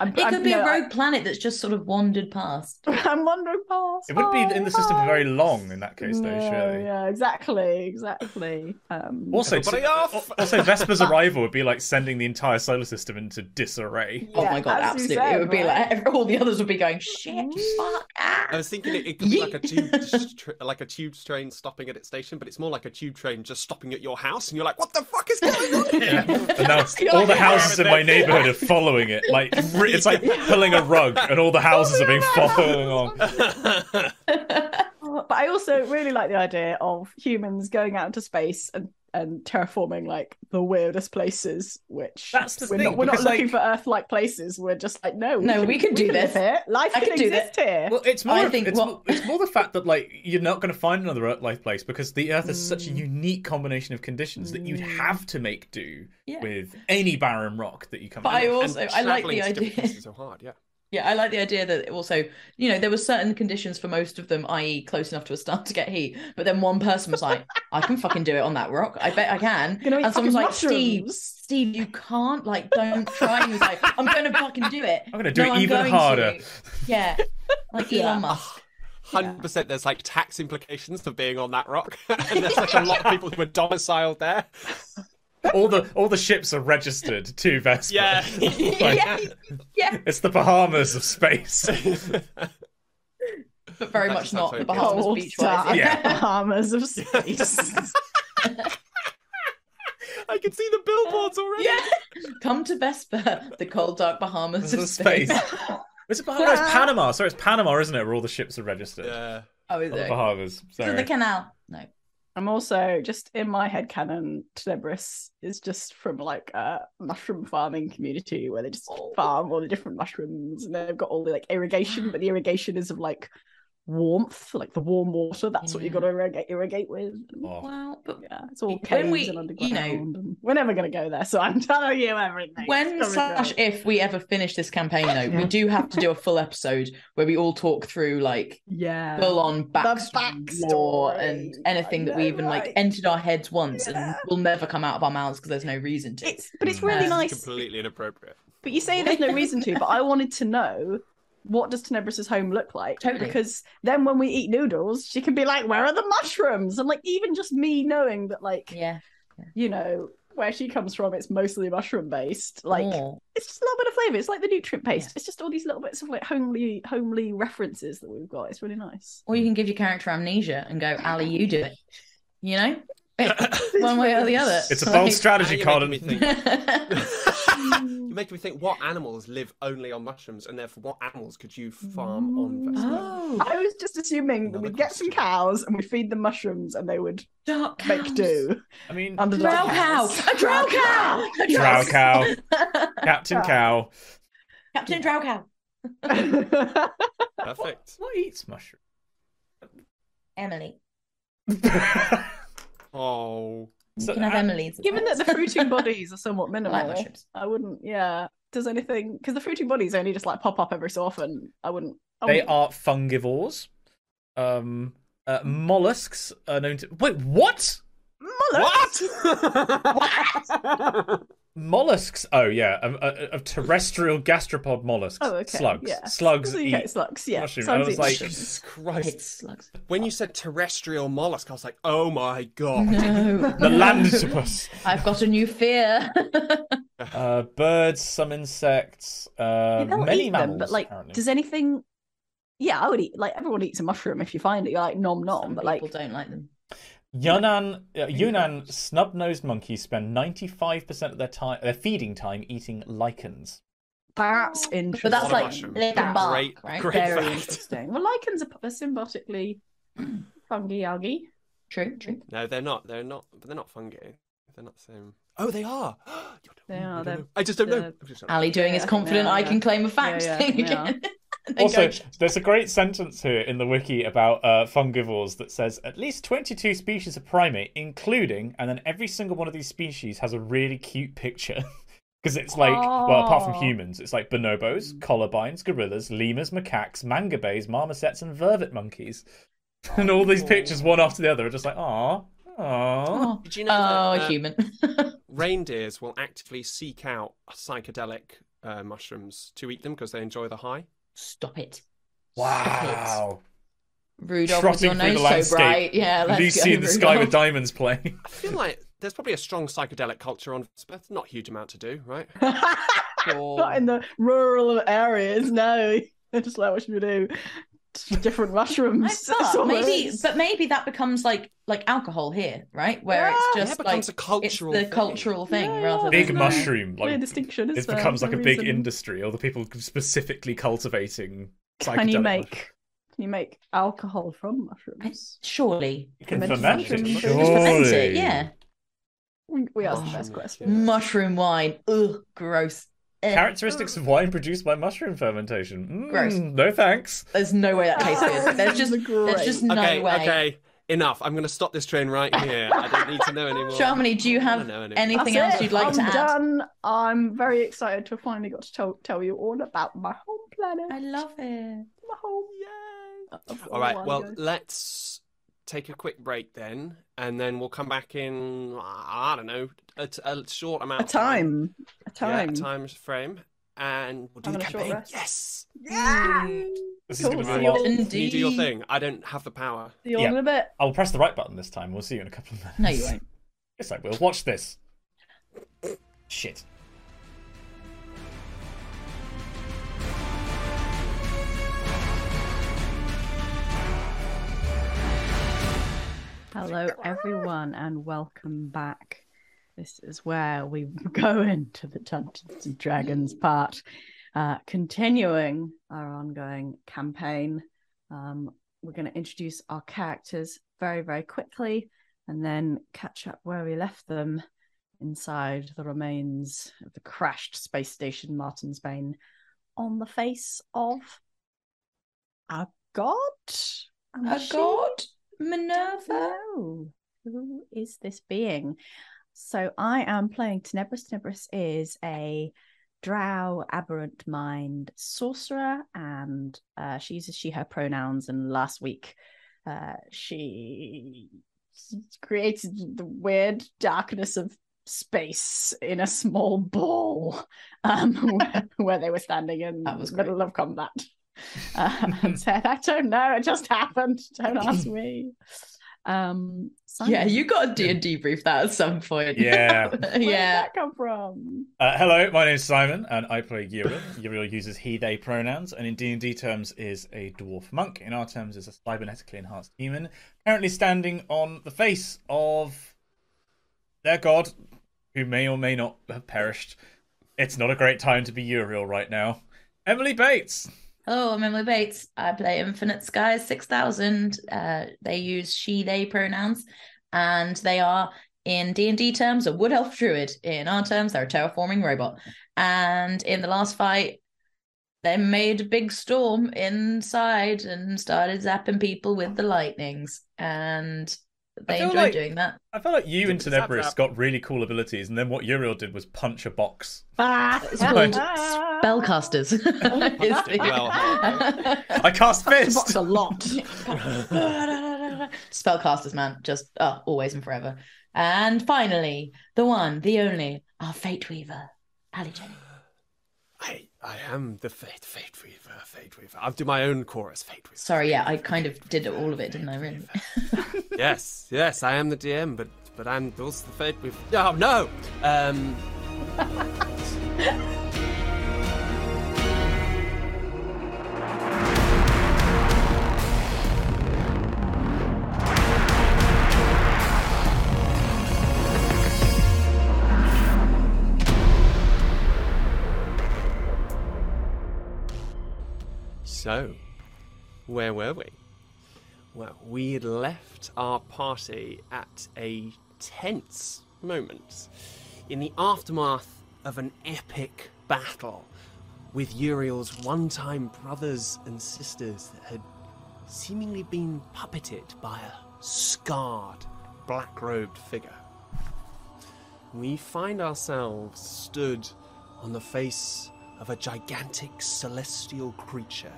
It could be a rogue planet that's just sort of wandered past. I'm wandering past. It wouldn't be in the system for very long in that case, though, surely. Yeah, exactly. Also, Vespa's arrival would be like sending the entire solar system into disarray. Yeah, oh my god, absolutely. It would be like all the others would be going, shit, fuck. I was thinking it could be like a tube train stopping at its station, but it's more like a tube train just stopping at your house, and you're like, what the fuck is going on here? Yeah. And now all the houses in my neighbourhood are following it, like... It's like pulling a rug, and all the houses are being followed along. But I also really like the idea of humans going out into space and terraforming like the weirdest places. Which we're not looking for Earth-like places. We're just like, we can do this. Life can exist here. Well, it's more. It's more the fact that like you're not going to find another Earth-like place because the Earth is such a unique combination of conditions that you'd have to make do with any barren rock that you come. But I like the idea. So hard, yeah. Yeah, I like the idea that also, you know, there were certain conditions for most of them, i.e. close enough to a star to get heat. But then one person was like, I can fucking do it on that rock. I bet I can. And someone's like, Steve, you can't. Like, don't try. And he was like, I'm going to fucking do it. I'm going to do it even harder. Yeah, like Elon Musk. 100% there's like tax implications for being on that rock. And there's like a lot of people who are domiciled there. All the ships are registered to Vespa. Yeah. It's the Bahamas of space. But very much not the Bahamas beach-wise. Yeah. Bahamas of space. I can see the billboards already. Yeah. Come to Vespa, the cold dark Bahamas of space. Is it Bahamas? It's Panama. Sorry, it's Panama, isn't it? Where all the ships are registered. Yeah. Oh, is it? The Bahamas. Sorry. It's in the canal. No. I'm also just in my headcanon, Tenebris is just from like a mushroom farming community where they just farm all the different mushrooms and they've got all the like irrigation, but the irrigation is of like warmth, like the warm water. That's what you've got to irrigate with. Wow. But yeah, it's all caves and underground. You know, we're never going to go there, so I'm telling you everything. If we ever finish this campaign, though, we do have to do a full episode where we all talk through like full-on backstory and anything that we even like entered our heads once and will never come out of our mouths because there's no reason to. It's really nice. It's completely inappropriate. But you say there's no reason to, but I wanted to know, what does Tenebris's home look like? Totally. Because then when we eat noodles, she can be like, where are the mushrooms? And like, even just me knowing that, like, you know, where she comes from, it's mostly mushroom based. Like, it's just a little bit of flavour. It's like the nutrient paste. Yeah. It's just all these little bits of like homely references that we've got. It's really nice. Or you can give your character amnesia and go, Ali, you do it. You know? One way or the other. It's a bold strategy card. You make me think, what animals live only on mushrooms, and therefore what animals could you farm on Vespa? Oh. I was just assuming that we'd get some cows and we'd feed them mushrooms and they would make do. I mean, a drow cow. Captain Cow. Captain Drow Cow. Perfect. What eats mushrooms? Emily. Oh, you can have Emily's. Given that the fruiting bodies are somewhat minimal, I wouldn't. Yeah, does anything? Because the fruiting bodies only just like pop up every so often. They are fungivores. Mollusks are known to. Wait, what? Mollusks? What? What? Mollusks. Oh yeah, of terrestrial gastropod mollusks. Oh, okay. Slugs. Yeah. Slugs eat slugs. Yeah. Mushrooms. I was like, Jesus Christ. When you said terrestrial mollusk, I was like, oh my god. No. The landitopus. I've got a new fear. Birds, some insects, many mammals. Them, but like, apparently. Does anything? Yeah, I would eat. Like everyone eats a mushroom if you find it. You're like nom nom. Some but people like don't like them. Yunnan snub-nosed monkeys spend 95% of their feeding time eating lichens. That's interesting. But that's like lichen bark, right? Very fact. Interesting. Well, lichens are symbiotically fungi, algae. True. No, they're not. They're not fungi. They're not the same. Oh, they are. They are. I just don't know. Ali doing his confident I can claim a fact thing again. Also, there's a great sentence here in the wiki about fungivores that says at least 22 species of primate, including, and then every single one of these species has a really cute picture. Because it's like, well, apart from humans, it's like bonobos, columbines, gorillas, lemurs, macaques, mangabeys, marmosets, and vervet monkeys. And all these pictures, one after the other, are just like, aww. Did you know that, human. Reindeers will actively seek out psychedelic mushrooms to eat them because they enjoy the high. Stop it. Wow. Rudolph with your nose so bright. Yeah, let's Lucy in the sky with diamonds playing. I feel like there's probably a strong psychedelic culture on Speth. Not a huge amount to do, right? Not in the rural areas, no. They're just like, what should we do? Different mushrooms. Maybe that becomes like alcohol here, right? Where it's just it becomes like a cultural it's the thing. Cultural thing rather big than mushroom. Like, distinction it becomes like a big industry, or the people specifically cultivating psychedelic. Can you make alcohol from mushrooms? Surely. You can ferment it. Yeah. We asked the best question. Mushroom wine. Ugh, gross. Characteristics of wine produced by mushroom fermentation. Gross. No thanks. There's no way that tastes good. There's just no way. Okay, enough. I'm going to stop this train right here. I don't need to know anymore. Sharmini, do you have anything else you'd like to add? I'm done. I'm very excited to have finally got to tell you all about my home planet. I love it. My home, yay. All right, well, let's take a quick break then, and then we'll come back in, I don't know, a short amount of time. A time frame. And we'll do the campaign. Yes! Yeah! This is going to be well. You do your thing. I don't have the power. Yeah. I'll press the right button this time. We'll see you in a couple of minutes. No, you won't. Yes, I will. Watch this. Shit. Hello, everyone, and welcome back. This is where we go into the Dungeons and Dragons part, continuing our ongoing campaign. We're going to introduce our characters very, very quickly, and then catch up where we left them inside the remains of the crashed space station Martin's Bane, on the face of our god. Minerva? No. Who is this being? So I am playing Tenebris. Tenebris is a drow, aberrant mind sorcerer, and she uses she/her pronouns. And last week, she created the weird darkness of space in a small ball where they were standing in the middle of combat. And said, I don't know, it just happened, don't ask me. Simon. Yeah, you got a D&D brief that at some point. Yeah. Where did that come from? Hello, my name is Simon and I play Uriel. Uriel uses he, they pronouns, and in D&D terms is a dwarf monk. In our terms is a cybernetically enhanced human, currently standing on the face of their god, who may or may not have perished. It's not a great time to be Uriel right now. Emily Bates! Hello, I'm Emily Bates. I play Infinite Skies 6000. They use she, they pronouns, and they are, in D&D terms, a wood elf druid. In our terms, they're a terraforming robot. And in the last fight, they made a big storm inside and started zapping people with the lightnings. And they enjoyed doing that. I felt like you and Tenebris got really cool abilities, and then what Uriel did was punch a box. It's called spellcasters. I cast fist. Punch a box a lot. Spellcasters, man, just always and forever. And finally, the one, the only, our Fate Weaver, Ali Jenny. I am the Fate Weaver. I'll do my own chorus, Fate Weaver. Sorry, yeah, I kind of did all of it, didn't I, really? Yes, I am the DM, but I'm also the Fate Weaver. Oh, no! So, where were we? Well, we had left our party at a tense moment in the aftermath of an epic battle with Uriel's one-time brothers and sisters that had seemingly been puppeted by a scarred, black-robed figure. We find ourselves stood on the face of a gigantic celestial creature,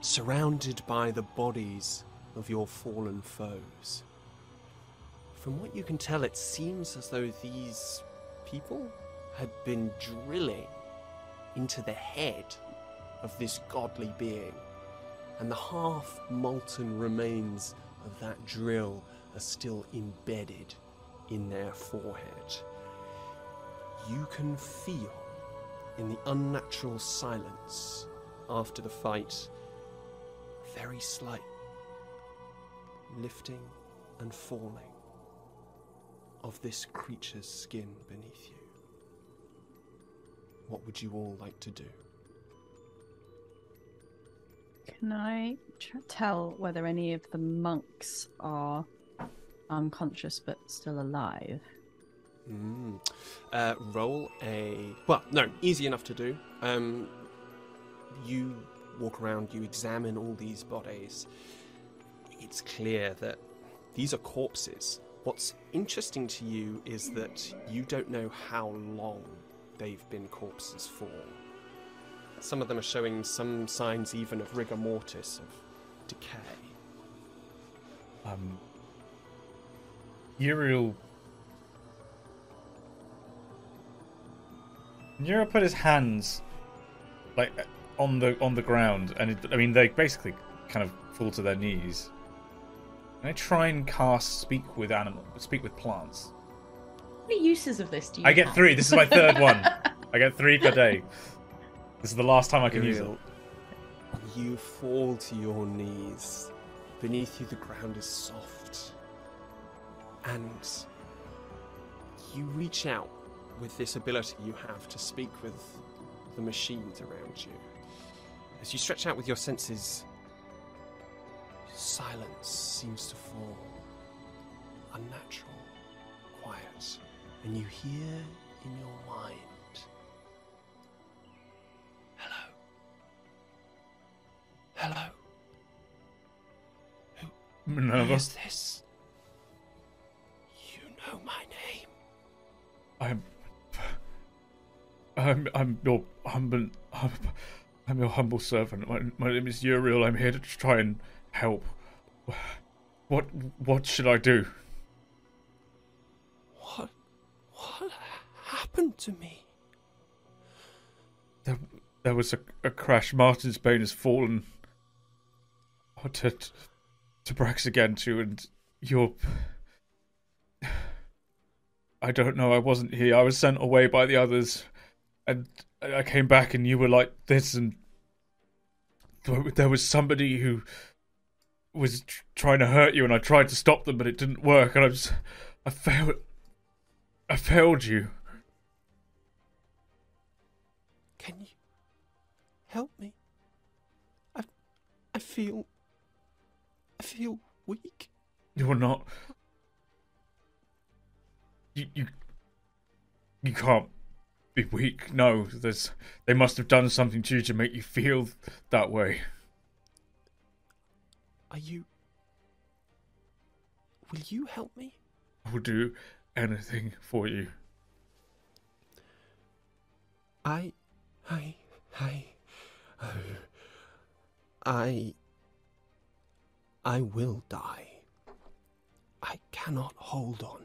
surrounded by the bodies of your fallen foes. From what you can tell, it seems as though these people had been drilling into the head of this godly being, and the half-molten remains of that drill are still embedded in their forehead. You can feel, in the unnatural silence after the fight, very slight lifting and falling of this creature's skin beneath you. What would you all like to do? Can I tell whether any of the monks are unconscious but still alive? Roll a... Well, no, easy enough to do. You walk around, you examine all these bodies. It's clear that these are corpses. What's interesting to you is that you don't know how long they've been corpses for. Some of them are showing some signs even of rigor mortis, of decay. Uriel put his hands like on the ground, and they basically kind of fall to their knees. And I try and cast speak with plants. How many uses of this do you? I get 3. This is my 3rd one. I get 3 per day. This is the last time I can use it. You fall to your knees. Beneath you, the ground is soft, and you reach out with this ability you have to speak with the machines around you. As you stretch out with your senses, silence seems to fall. Unnatural, quiet. And you hear in your mind, "Hello? Hello? Who, Minerva, is this? You know my name. I'm your humble servant. My name is Uriel. I'm here to try and help. What should I do? What happened to me? There was a crash. Martin's Bane has fallen to Braxigantum, and your... I don't know, I wasn't here. I was sent away by the others, and I came back and you were like this, and there was somebody who was trying to hurt you, and I tried to stop them, but it didn't work, and I failed you. Can you help me? I feel weak. You're not... You can't be weak. No, they must have done something to you to make you feel that way. Will you help me? I will do anything for you. I will die. I cannot hold on.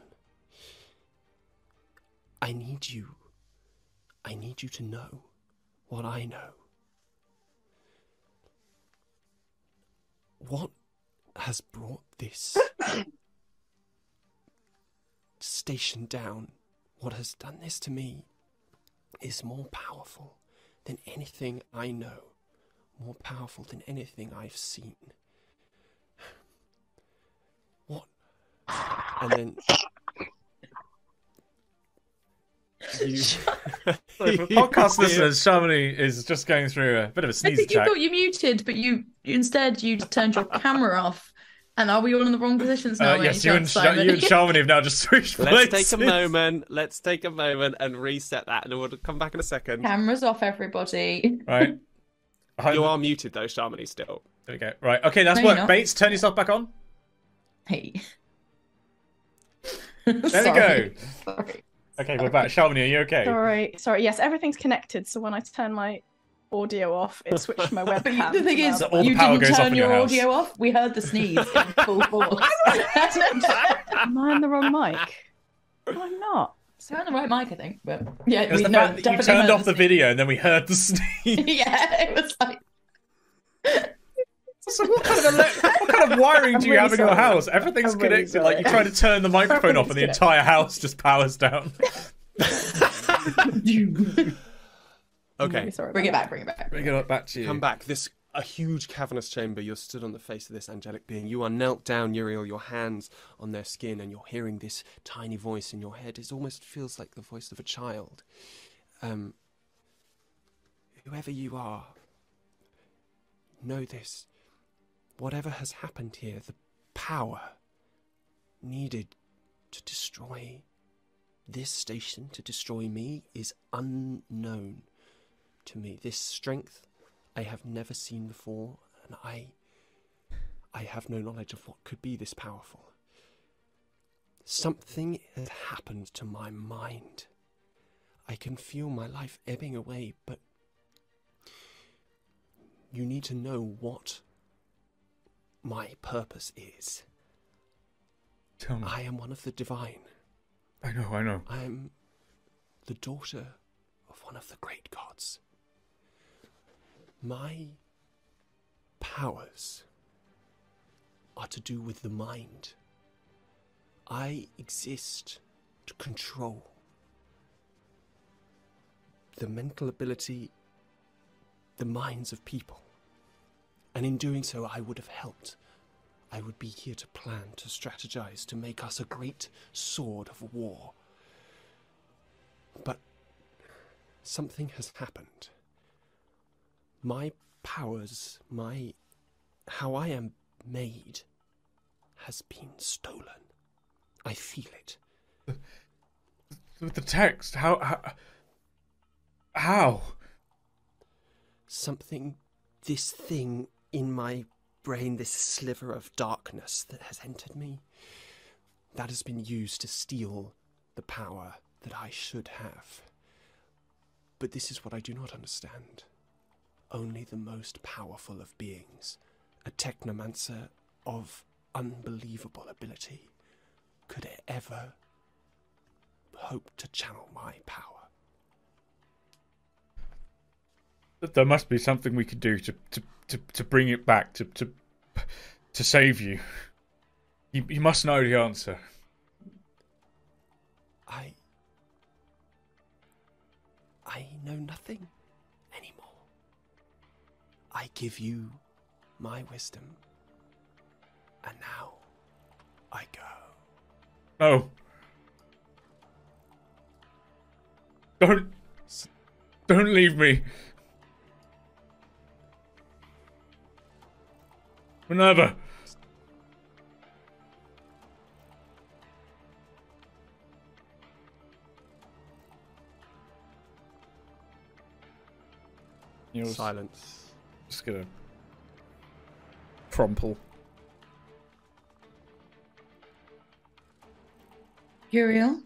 I need you to know what I know. What has brought this station down? What has done this to me? is more powerful than anything I know, more powerful than anything I've seen. What? And then Sorry, for podcast listeners, Sharmini is just going through a bit of a sneeze attack. I thought you muted, but you instead you turned your camera off. And are we all in the wrong positions now? Yes, you and Sharmini have now just switched places. Let's take a moment. Let's take a moment and reset that, and we'll come back in a second. Cameras off, everybody. Right. You are muted though, Sharmini. Still. There we go. Right. Okay, that's work. Bates, turn yourself back on. Hey. There we go. Sorry. Okay, we're back. Sharmini, are you okay? Sorry. Yes, everything's connected. So when I turn my audio off, it switched my webcam. The thing is, so you didn't turn your audio off. We heard the sneeze in full force. Am I on the wrong mic? No, I'm not. So I'm on the right mic, I think. But yeah, it was you turned off the video and then we heard the sneeze. Yeah, it was like. So what kind of wiring do you have in your house? Everything's connected. Like you try to turn the microphone off and the entire house just powers down. Okay. Sorry, bring it back. Bring it back to you. Come back. This a huge cavernous chamber. You're stood on the face of this angelic being. You are knelt down, Uriel, your hands on their skin, and you're hearing this tiny voice in your head. It almost feels like the voice of a child. Whoever you are, know this. Whatever has happened here, the power needed to destroy this station, to destroy me, is unknown to me. This strength I have never seen before, and I have no knowledge of what could be this powerful. Something has happened to my mind. I can feel my life ebbing away, but you need to know what my purpose is. Tell me. I am one of the divine. I know. I am the daughter of one of the great gods. My powers are to do with the mind. I exist to control the mental ability, the minds of people. And in doing so, I would have helped. I would be here to plan, to strategize, to make us a great sword of war. But something has happened. My powers, how I am made, has been stolen. I feel it. The text, how? Something, this thing in my brain, this sliver of darkness that has entered me, that has been used to steal the power that I should have. But this is what I do not understand. Only the most powerful of beings, a technomancer of unbelievable ability, could ever hope to channel my power. There must be something we could do to bring it back, to save you. You must know the answer. I know nothing anymore. I give you my wisdom, and now I go. No. Don't leave me. Minerva. Silence. Just gonna crumple. Uriel?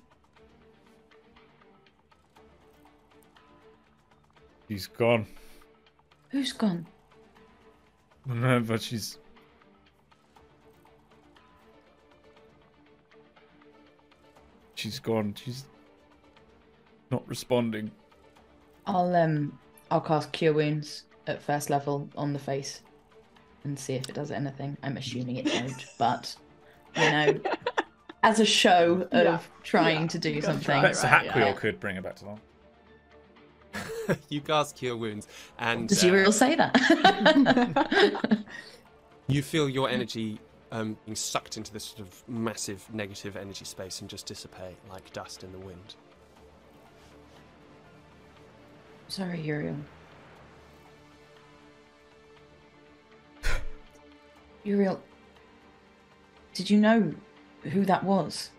He's gone. Who's gone? Minerva, she's. She's gone. She's not responding. I'll cast Cure Wounds at first level on the face and see if it does anything. I'm assuming it won't, but you know, as a show of trying to do something. Sahakriel could bring it back to life. You guys cure wounds. And does Uriel say that? You feel your energy being sucked into this sort of massive negative energy space and just dissipate like dust in the wind. Sorry, Uriel. Uriel, did you know who that was?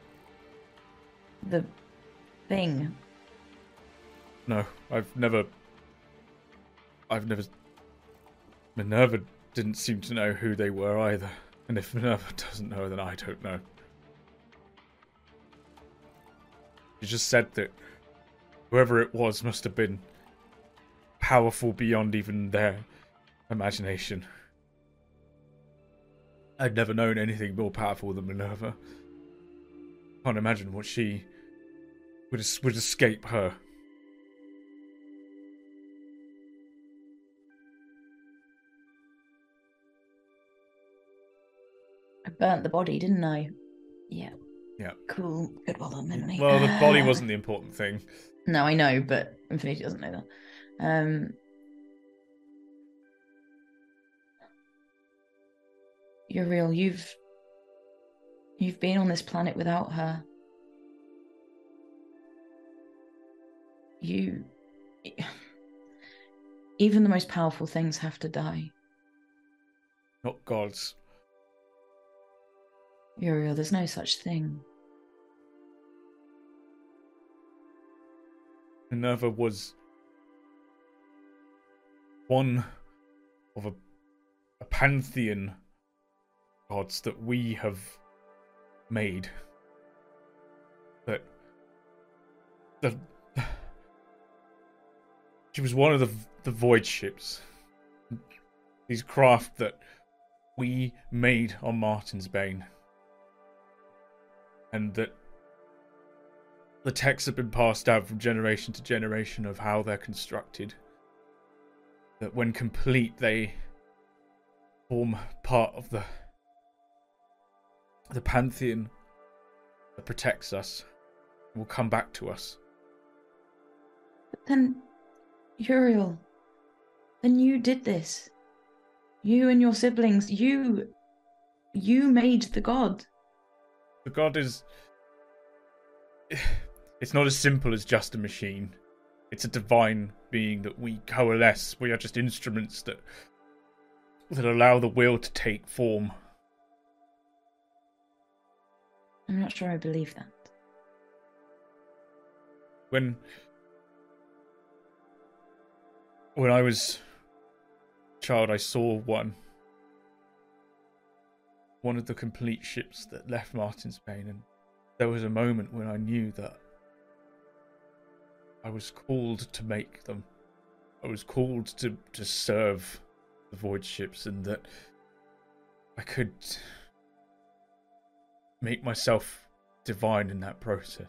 The thing? No, I've never... Minerva didn't seem to know who they were either. And if Minerva doesn't know, then I don't know. She just said that whoever it was must have been powerful beyond even their imagination. I'd never known anything more powerful than Minerva. Can't imagine what she would escape her. I burnt the body, didn't I? Yeah. Yeah. Cool. Good, well done, Emily. Well, the body wasn't the important thing. No, I know, but Infinity doesn't know that. Uriel, you've been on this planet without her. Even the most powerful things have to die. Not gods. Uriel, there's no such thing. Minerva was one of a pantheon gods that we have made. That she was one of the void ships. These craft that we made on Martin's Bane. And that the texts have been passed down from generation to generation of how they're constructed. That when complete, they form part of the pantheon that protects us and will come back to us. But then, Uriel, then you did this. You and your siblings, you made the god. The god is... It's not as simple as just a machine. It's a divine being that we coalesce. We are just instruments that allow the will to take form. I'm not sure I believe that. When I was a child, I saw one of the complete ships that left Martin's Bane, and there was a moment when I knew that I was called to make them. I was called to serve the void ships, and that I could make myself divine in that process.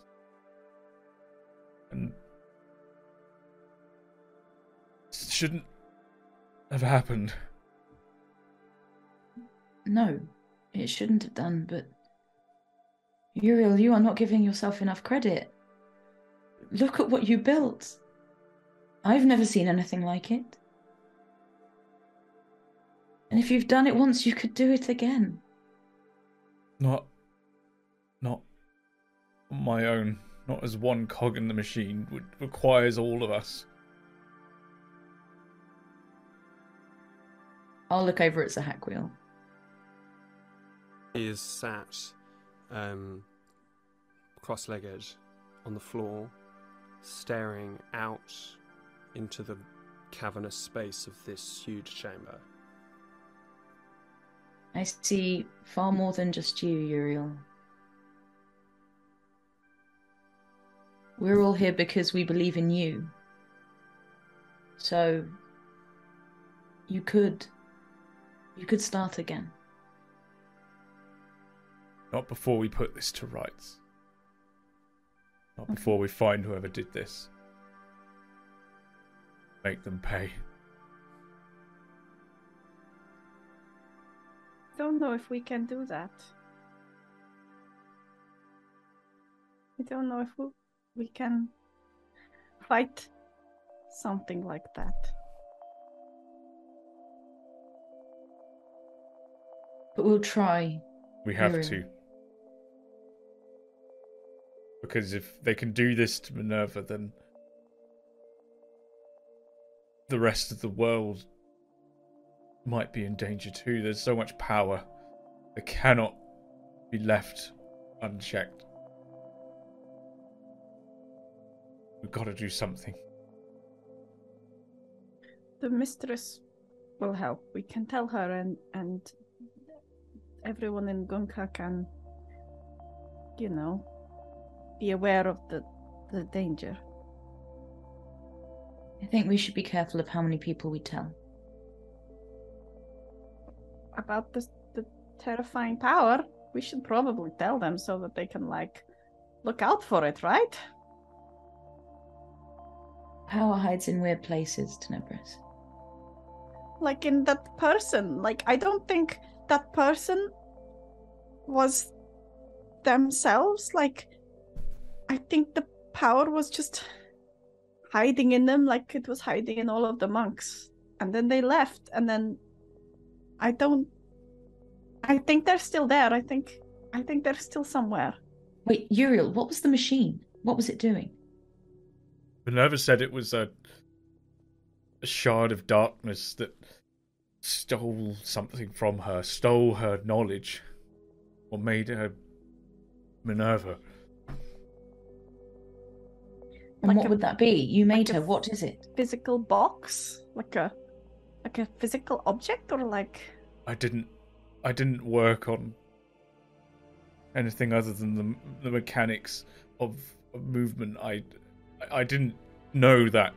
And it shouldn't have happened. No, it shouldn't have done, but Uriel, you are not giving yourself enough credit. Look at what you built. I've never seen anything like it. And if you've done it once, you could do it again. Not on my own, not as one cog in the machine, which requires all of us. I'll look over at Sahakriel. He is sat cross-legged on the floor, staring out into the cavernous space of this huge chamber. I see far more than just you, Uriel. We're all here because we believe in you. So you could start again. Not before we put this to rights. Not before we find whoever did this. Make them pay. Don't know if we can do that. I don't know if we can fight Something like that. But we'll try. We have to. Because if they can do this to Minerva, then the rest of the world might be in danger too. There's so much power that cannot be left unchecked. We've got to do something. The mistress will help. We can tell her, and everyone in Gunka can, you know, be aware of the danger. I think we should be careful of how many people we tell. About the terrifying power, we should probably tell them so that they can, like, look out for it, right? Power hides in weird places, Tenebris. Like in that person. Like, I don't think that person was themselves. Like, I think the power was just hiding in them, like it was hiding in all of the monks. And then they left, and then I think they're still there. I think they're still somewhere. Wait, Uriel, what was the machine? What was it doing? Minerva said it was a shard of darkness that stole something from her, stole her knowledge, or made her Minerva. And like what would that be? You made like her. What is it? Physical box, like a physical object, or like. I didn't work on anything other than the mechanics of movement. I didn't know that.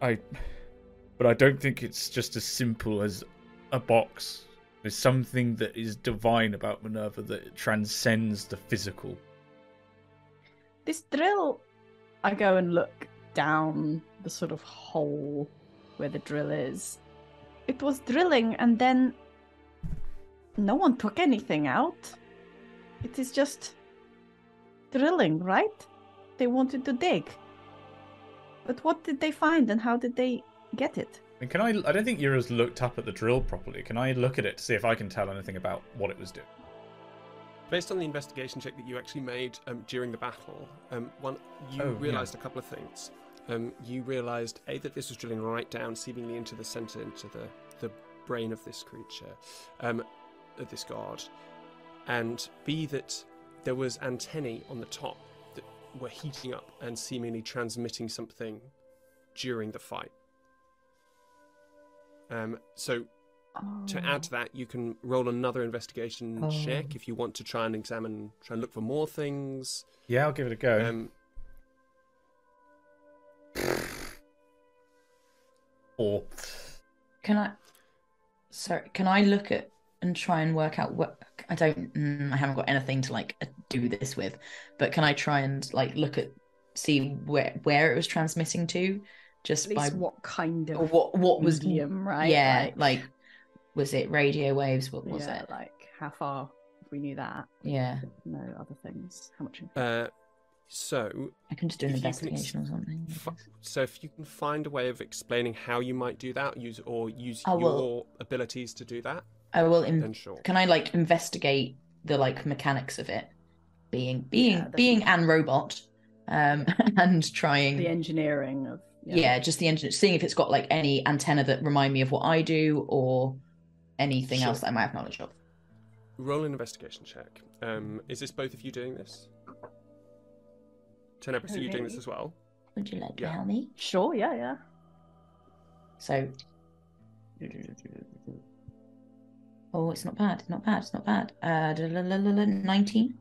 But I don't think it's just as simple as a box. There's something that is divine about Minerva that transcends the physical. This drill. I go and look down the sort of hole where the drill is. It was drilling, and then no one took anything out. It is just drilling, right? They wanted to dig. But what did they find, and how did they get it? And can I don't think Yura's looked up at the drill properly. Can I look at it to see if I can tell anything about what it was doing? Based on the investigation check that you actually made during the battle, you realised a couple of things. You realised, A, that this was drilling right down, seemingly into the centre, into the brain of this creature, of this guard. And B, that there was antennae on the top that were heating up and seemingly transmitting something during the fight. To add to that, you can roll another investigation check if you want to try and look for more things. Yeah, I'll give it a go. Or can I look at and try and work out what I haven't got anything to like do this with, but can I try and like look at see where it was transmitting to, just by what kind of what was medium, right? Yeah, like was it radio waves? What was it? Like how far? If we knew that. Yeah. No other things. How much? So I can just do an investigation or something. So if you can find a way of explaining how you might do that, use your abilities to do that. I will. Can I like investigate the like mechanics of it, being an robot, and trying the engineering of just the engineering, seeing if it's got like any antenna that remind me of what I do or. Anything else that I might have knowledge of. Roll an investigation check. Is this both of you doing this? Tenebris, are you doing this as well? Would you like to help me? Sure, yeah. So... Oh, it's not bad, it's not bad. 19?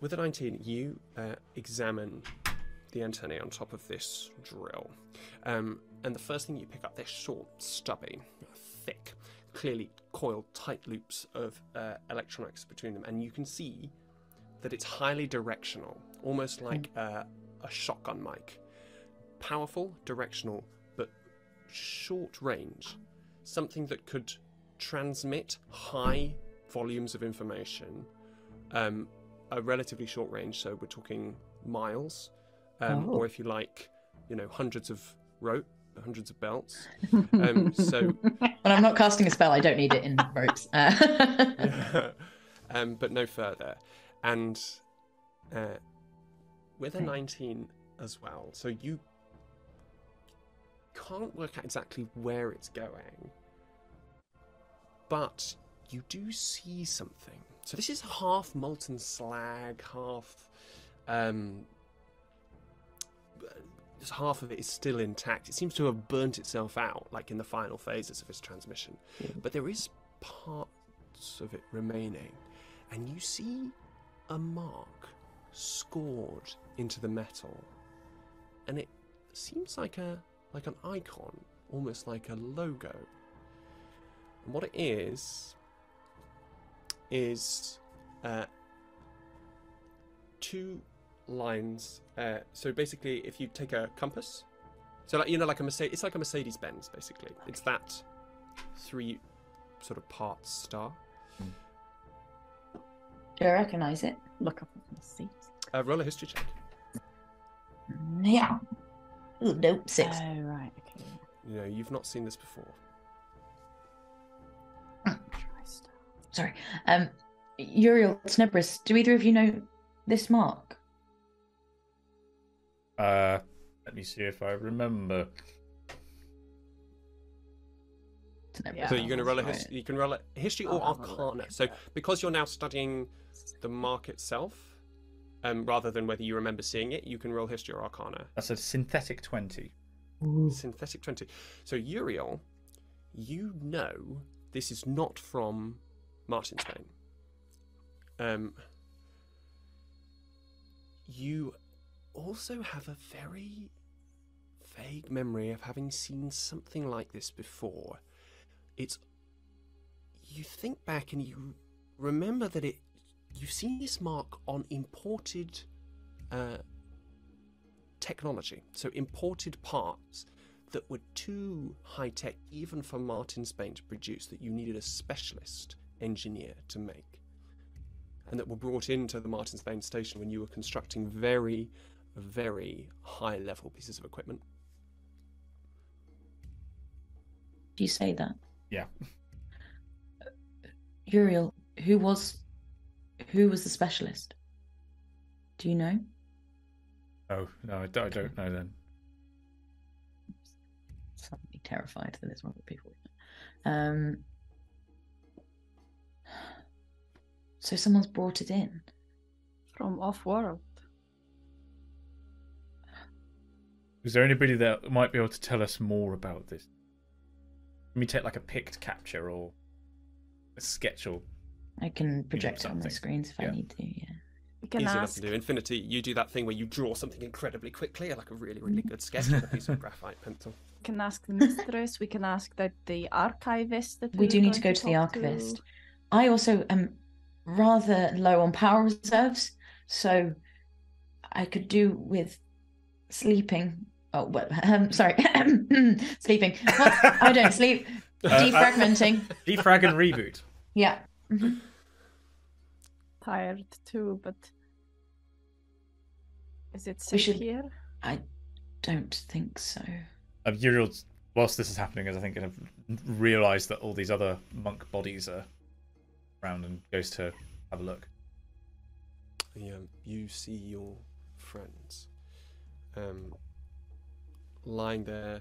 With a 19, you examine the antennae on top of this drill. And the first thing you pick up, they're short, stubby, thick, clearly coiled tight loops of electronics between them. And you can see that it's highly directional, almost like a shotgun mic. Powerful, directional, but short range. Something that could transmit high volumes of information a relatively short range, so we're talking miles, or if you like, you know, hundreds of rope, hundreds of belts. When I'm not casting a spell, I don't need it in ropes. Yeah. But no further. And with a 19 as well, so you can't work out exactly where it's going, but you do see something. So this is half molten slag, half half of it is still intact. It seems to have burnt itself out, like in the final phases of its transmission. But there is parts of it remaining, and you see a mark scored into the metal, and it seems like a like an icon, almost like a logo. And what it is two lines. So basically, if you take a compass, so like, you know, like a Mercedes, it's like a Mercedes-Benz, basically. It's that three sort of parts star. Do I recognise it? Look up and see. Roll a history check. Yeah. Ooh, nope, 6. Oh, right, okay. You know, you've not seen this before. Sorry. Uriel, Tenebris, do either of you know this mark? Let me see if I remember. Yeah, so you're going to roll a history. You can roll a history or arcana. So because you're now studying the mark itself, rather than whether you remember seeing it, you can roll history or arcana. That's a synthetic 20. Ooh. Synthetic 20. So Uriel, you know this is not from Martin's Bane. You also have a very vague memory of having seen something like this before. It's, you think back and you remember that you've seen this mark on imported technology, so imported parts that were too high-tech even for Martin's Bane to produce, that you needed a specialist engineer to make, and that were brought into the Martin's Bane station when you were constructing very, very high-level pieces of equipment. Do you say that? Yeah. Uriel, who was the specialist? Do you know? Oh, no, I don't know then. Suddenly terrified that it's one of the people. So someone's brought it in from off-world. Is there anybody that might be able to tell us more about this? Let me take like a picked capture or a sketch, or I can project on the screens if I need to. Yeah, we can ask. Enough to do. Infinity, you do that thing where you draw something incredibly quickly, like a really, really good sketch on a piece of graphite pencil. We can ask the mistress. We can ask the archivist. That we do need to go to the archivist. I also am rather low on power reserves, so I could do with sleeping. Oh, well, sorry, sleeping. What? I don't sleep. Defragmenting. Defrag and reboot. Yeah. Mm-hmm. Tired too, but is it safe here? I don't think so. Uriel, whilst this is happening, as I think I've realised that all these other monk bodies are around, and goes to have a look. Yeah, you see your friends. Lying there,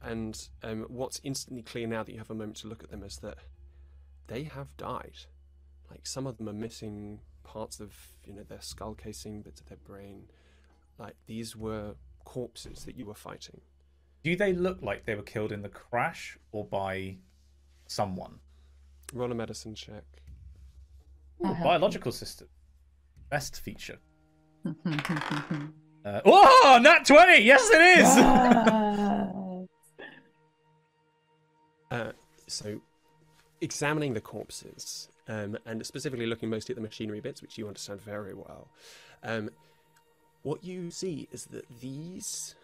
and what's instantly clear now that you have a moment to look at them is that they have died. Like, some of them are missing parts of, you know, their skull casing, bits of their brain. Like, these were corpses that you were fighting. Do they look like they were killed in the crash or by someone? Roll a medicine check. Ooh, biological system. Best feature. Oh, nat 20! Yes, it is! So, examining the corpses, and specifically looking mostly at the machinery bits, which you understand very well, what you see is that these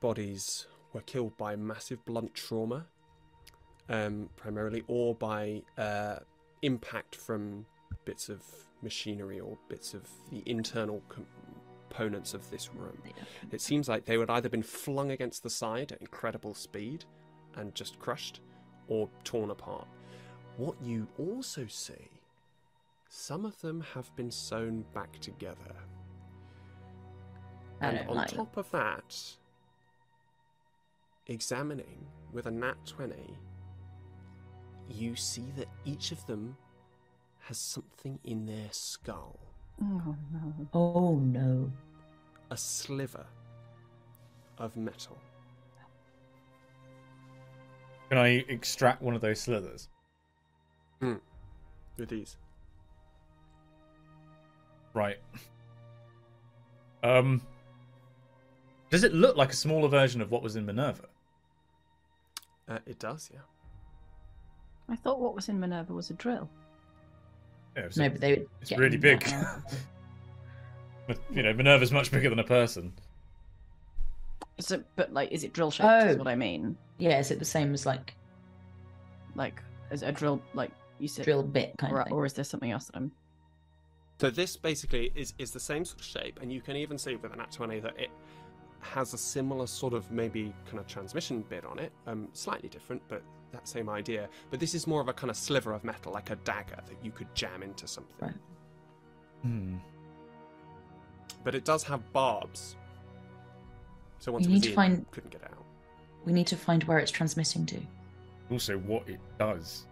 bodies were killed by massive blunt trauma, primarily, or by impact from bits of machinery or bits of the internal components of this room. Yeah. It seems like they would either been flung against the side at incredible speed and just crushed, or torn apart. What you also see, some of them have been sewn back together. And on top of that, examining with a nat 20, you see that each of them has something in their skull. Oh no. Oh no. A sliver of metal. Can I extract one of those slithers? Mm. With these. Right. Does it look like a smaller version of what was in Minerva? It does, yeah. I thought what was in Minerva was a drill. Yeah, so no, but it's really big. But, you know, Minerva's much bigger than a person. So, but like, is it drill shaped? Oh, is what I mean. Yeah, is it the same as like as a drill, like you said, drill bit kind of thing, or is there something else that I'm? So this basically is the same sort of shape, and you can even see with an Nat 20 that it has a similar sort of maybe kind of transmission bit on it, slightly different, but that same idea. But this is more of a kind of sliver of metal, like a dagger that you could jam into something. Right. Hmm. But it does have barbs. So once we couldn't get out. We need to find where it's transmitting to. Also, what it does.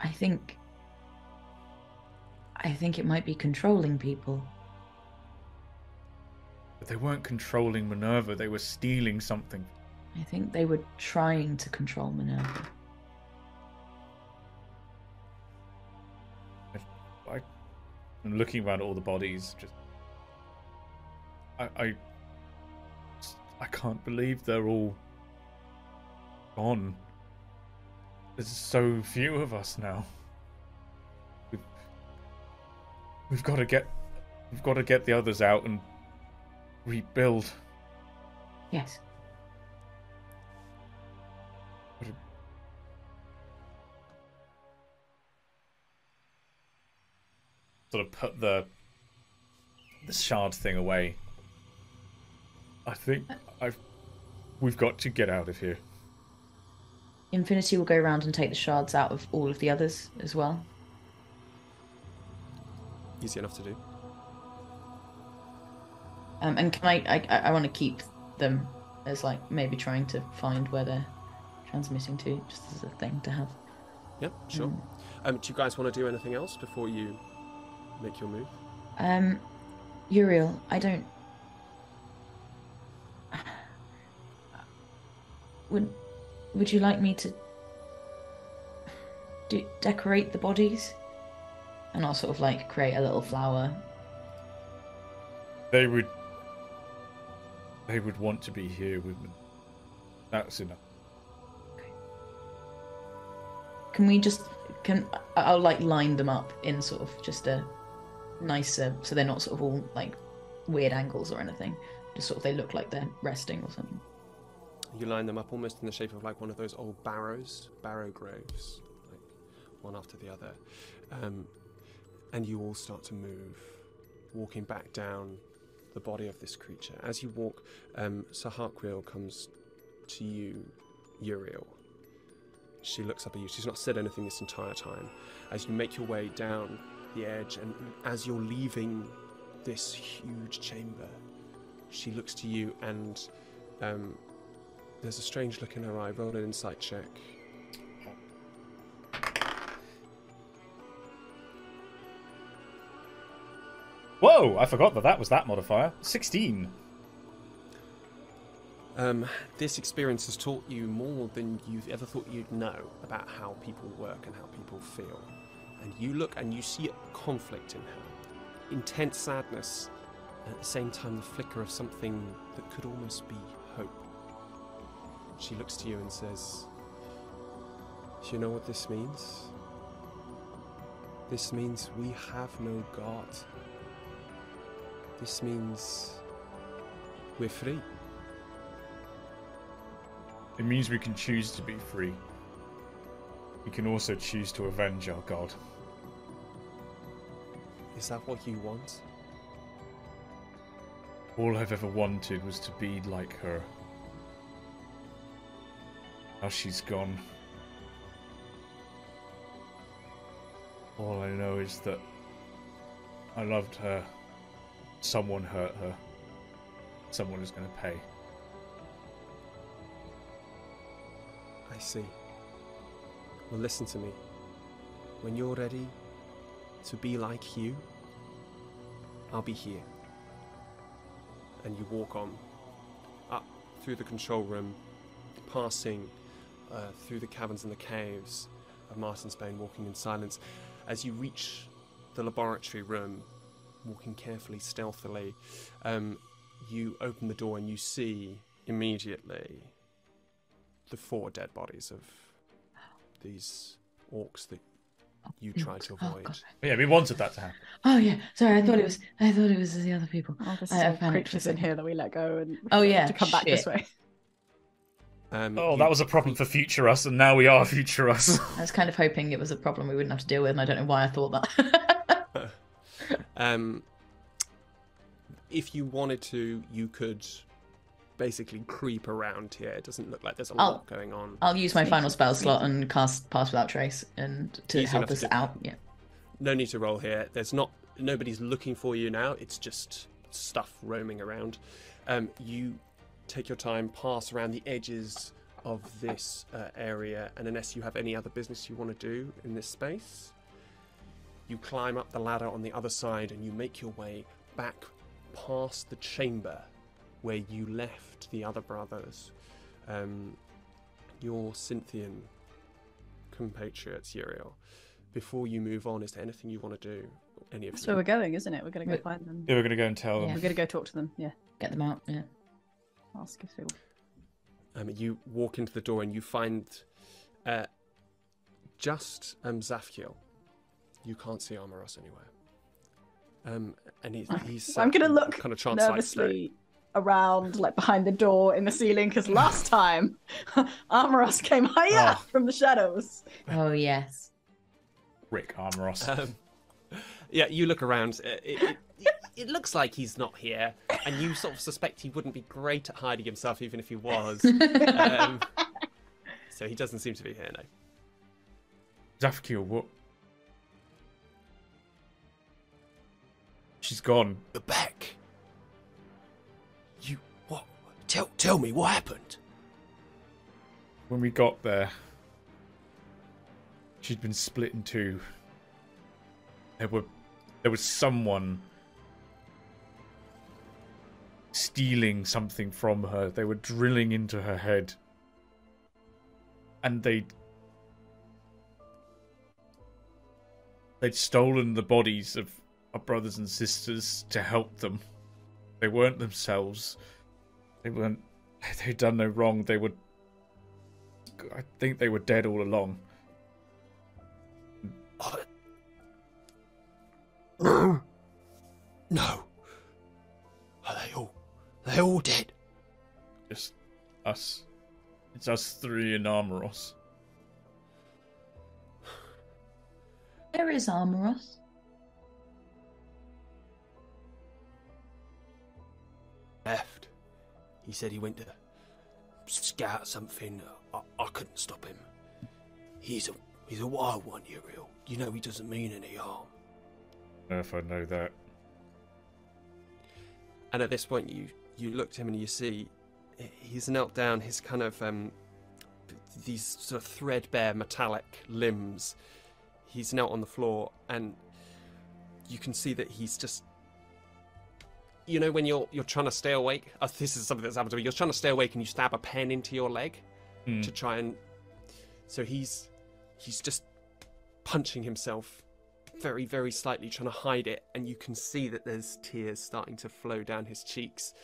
I think it might be controlling people. But they weren't controlling Minerva, they were stealing something. I think they were trying to control Minerva. I'm looking around at all the bodies, just I can't believe they're all gone. There's so few of us now. We've got to get the others out and rebuild. Yes. Sort of put the shard thing away. I think we've got to get out of here. Infinity will go around and take the shards out of all of the others as well. Easy enough to do. And can I want to keep them as like maybe trying to find where they're transmitting to, just as a thing to have. Yep, sure. Do you guys want to do anything else before you make your move? Uriel, Would you like me to decorate the bodies? And I'll sort of like create a little flower. They would want to be here with me. That's enough. Okay. I'll like line them up in sort of just a nicer, so they're not sort of all like weird angles or anything. Just sort of they look like they're resting or something. You line them up almost in the shape of like one of those old barrow groves, like one after the other. And you all start to move, walking back down the body of this creature. As you walk, Sahakriel comes to you, Uriel. She looks up at you. She's not said anything this entire time. As you make your way down the edge, and as you're leaving this huge chamber, she looks to you and... there's a strange look in her eye. Roll an insight check. Whoa! I forgot that that was that modifier. 16. This experience has taught you more than you've ever thought you'd know about how people work and how people feel. And you look and you see a conflict in her. Intense sadness. And at the same time, the flicker of something that could almost be hope. She looks to you and says, "Do you know what this means? This means we have no God. This means we're free. It means we can choose to be free. We can also choose to avenge our God." Is that what you want? All I've ever wanted was to be like her. Now she's gone. All I know is that I loved her. Someone hurt her. Someone is going to pay. I see. Well, listen to me. When you're ready to be like you, I'll be here. And you walk on, up through the control room, passing through the caverns and the caves of Martin's Bane, walking in silence. As you reach the laboratory room, walking carefully, stealthily, you open the door and you see immediately the 4 dead bodies of these orcs that you tried to avoid. Oh, yeah, we wanted that to happen. Oh yeah, sorry. I thought it was the other people. Oh, there's some creatures in here that we let go and to come back this way. That was a problem for future us, and now we are future us. I was kind of hoping it was a problem we wouldn't have to deal with, and I don't know why I thought that. If you wanted to, you could basically creep around here. It doesn't look like there's a lot going on. I'll use my final spell slot and cast Pass Without Trace and to help us out. Yeah. No need to roll here. There's nobody's looking for you now. It's just stuff roaming around. You take your time, pass around the edges of this area, and unless you have any other business you want to do in this space, you climb up the ladder on the other side and you make your way back past the chamber where you left the other brothers, your Cynthian compatriots, Uriel. Before you move on, is there anything you want to do? That's where we're going, isn't it? We're going to go find them. Yeah, we're going to go and tell them. We're going to go talk to them. Yeah, get them out. Yeah. Ask if they will. You walk into the door and you find Zafkiel. You can't see Armaros anywhere. And he's I'm going to look kind of nervously around, like behind the door in the ceiling, because last time Armaros came higher from the shadows. Oh yes, Rick Armaros. Yeah, you look around. It looks like he's not here, and you sort of suspect he wouldn't be great at hiding himself, even if he was. So he doesn't seem to be here now. Zafkiel, what? She's gone. You're back. What? Tell me what happened. When we got there, she'd been split in two. There was someone stealing something from her. They were drilling into her head, and they'd stolen the bodies of our brothers and sisters to help them. They weren't themselves. They'd done no wrong. I think they were dead all along. No. Are they all dead? Just us. It's us three and Armaros. Where is Armaros? Left. He said he went to scout something. I couldn't stop him. He's a wild one, Uriel. You know he doesn't mean any harm. If I know that. And at this point, you look to him and you see he's knelt down. His kind of these sort of threadbare metallic limbs. He's knelt on the floor, and you can see that he's just. You know when you're trying to stay awake. Oh, this is something that's happened to me. You're trying to stay awake and you stab a pen into your leg to try and. So he's just punching himself. Very, very slightly, trying to hide it, and you can see that there's tears starting to flow down his cheeks.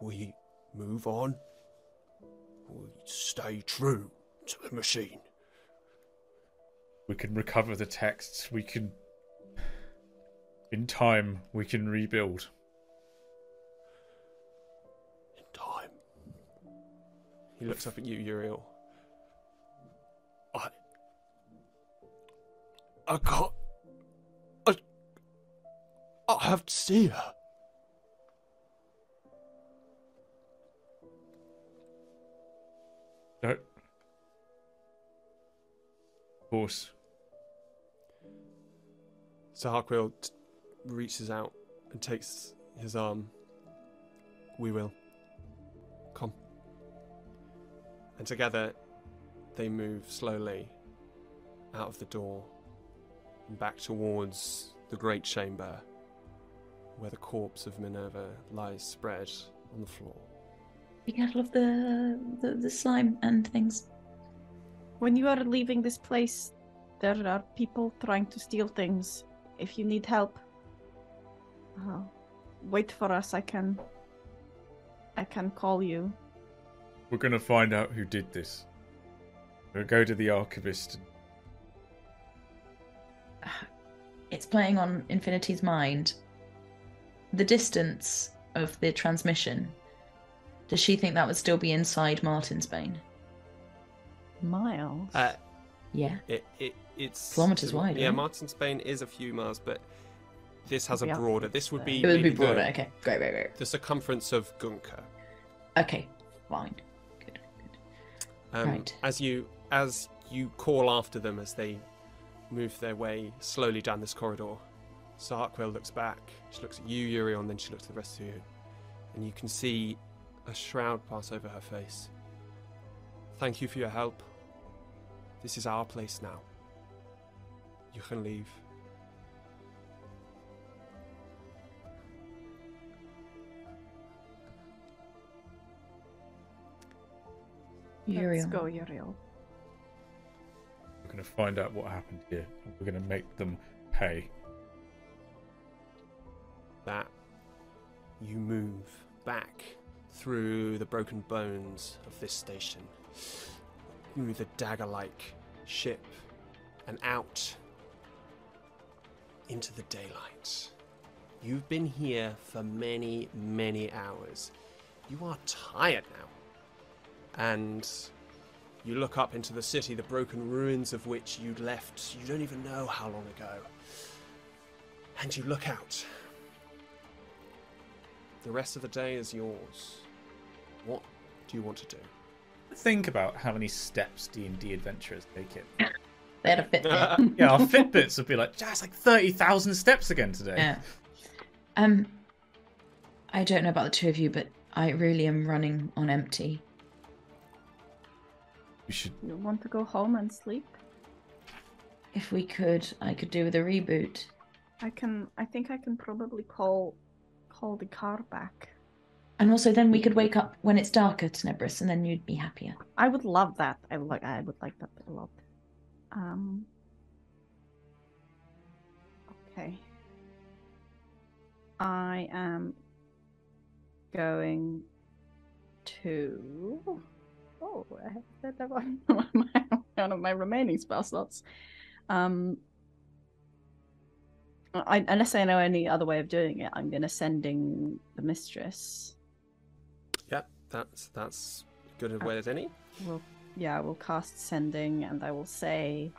We move on. We stay true to the machine. We can recover the texts. We can... In time, we can rebuild. In time. He looks up at you, Uriel. I can't I have to see her. No. Of course. So Sahakriel reaches out and takes his arm. We will. Come. And together, they move slowly out of the door and back towards the great chamber where the corpse of Minerva lies spread on the floor. Be careful of the slime and things. When you are leaving this place, there are people trying to steal things. If you need help, wait for us. I can call you. We're gonna find out who did this. We'll go to the archivist. It's playing on Infinity's mind. The distance of the transmission. Does she think that would still be inside Martin's Bane? Miles? Yeah. It's kilometers wide. Yeah, Martin's Bane is a few miles, but this has a broader. This would be. It would be broader. Okay, great. The circumference of Gunker. Okay, fine. Good. Right. As you call after them as they move their way slowly down this corridor, Sahakriel looks back. She looks at you, Uriel, and then she looks at the rest of you, and you can see a shroud pass over her face. Thank you for your help. This is our place now. You can leave. Uriel. Let's go, Uriel. We're going to find out what happened here. We're going to make them pay. That you move back through the broken bones of this station, through the dagger-like ship, and out into the daylight. You've been here for many, many hours. You are tired now. And you look up into the city, the broken ruins of which you'd left, you don't even know how long ago. And you look out. The rest of the day is yours. What do you want to do? Think about how many steps D&D adventurers take it. They had a Fitbit. Yeah, our Fitbits would be like, it's like 30,000 steps again today. Yeah. I don't know about the two of you, but I really am running on empty. You should. You want to go home and sleep? If we could, I could do with a reboot. I think I can probably call the car back. And also then we could wake up when it's darker, Tenebris, and then you'd be happier. I would love that. I would like that a lot. Okay. I am going to... Oh, I have said that one of my remaining spell slots. Unless I know any other way of doing it, I'm going to sending the mistress. Yep, that's good a way as any. I will cast sending, and I will say,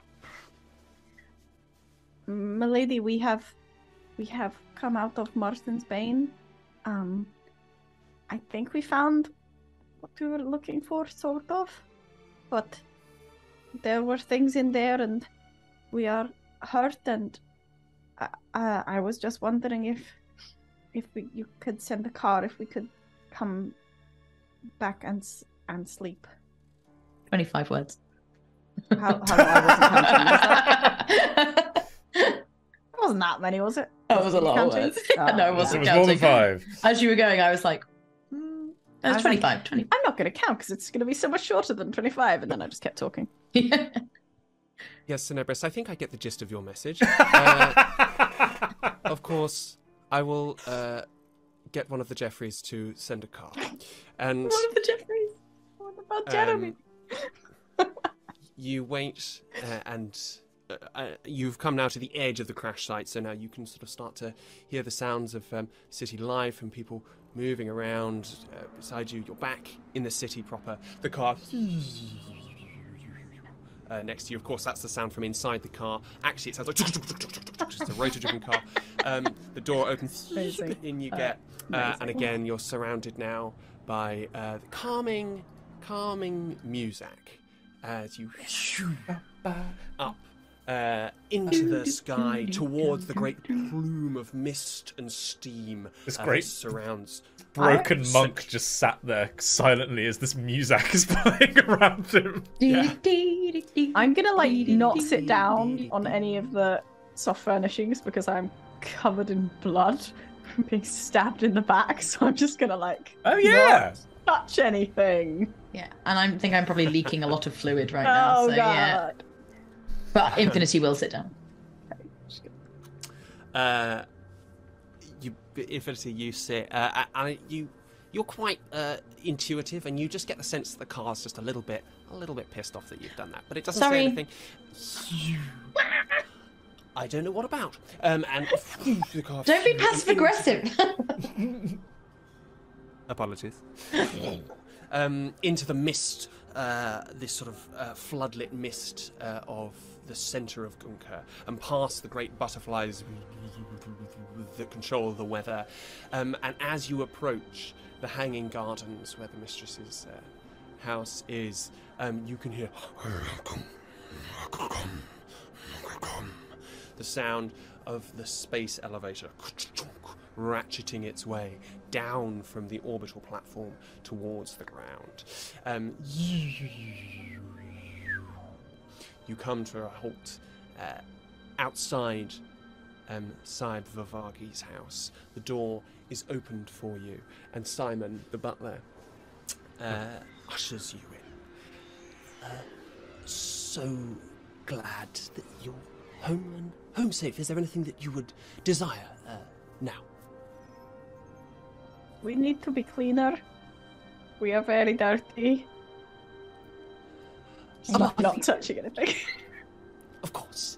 "Milady, we have come out of Martin's Bane. I think we found what we were looking for, sort of, but there were things in there, and we are hurt and." I was just wondering if you could send a car, if we could come back and sleep. 25 words. How do I wasn't counting? It wasn't that many, was it? That was a lot of words. No, it wasn't. It was more than 5. As you were going, I was like, that was 25. Like, 20. I'm not going to count because it's going to be so much shorter than 25, and then I just kept talking. Yeah. Yes, Tenebris, I think I get the gist of your message. Of course, I will get one of the Jeffreys to send a car. And one of the Jeffreys? What about Jeremy? You wait, and you've come now to the edge of the crash site, so now you can sort of start to hear the sounds of city life and people moving around beside you. You're back in the city proper. The car... next to you. Of course, that's the sound from inside the car. Actually, it sounds like just a rotor-driven car. The door opens, in you get, and again, you're surrounded now by the calming music as you up into the sky towards the great plume of mist and steam that surrounds. Broken monk just sat there silently as this muzak is playing around him. Yeah. I'm gonna like not sit down on any of the soft furnishings because I'm covered in blood from being stabbed in the back, so I'm just gonna like not touch anything. Yeah, and I think I'm probably leaking a lot of fluid right now. Oh, so God. Yeah. But Infinity will sit down. Infinity, you sit, and you're quite intuitive, and you just get the sense that the car's just a little bit pissed off that you've done that, but it doesn't say anything. I don't know what about. And the car. Don't be passive aggressive. Apologies. Into the mist. This sort of floodlit mist of the centre of Gunker, and past the great butterflies that control the weather. And as you approach the hanging gardens where the mistress's house is, you can hear the sound of the space elevator ratcheting its way down from the orbital platform towards the ground. You come to a halt outside side Vavagi's house. The door is opened for you, and Simon, the butler, ushers you in. So glad that you're home and home safe. Is there anything that you would desire now? We need to be cleaner. We are very dirty. I'm not touching anything. Of course.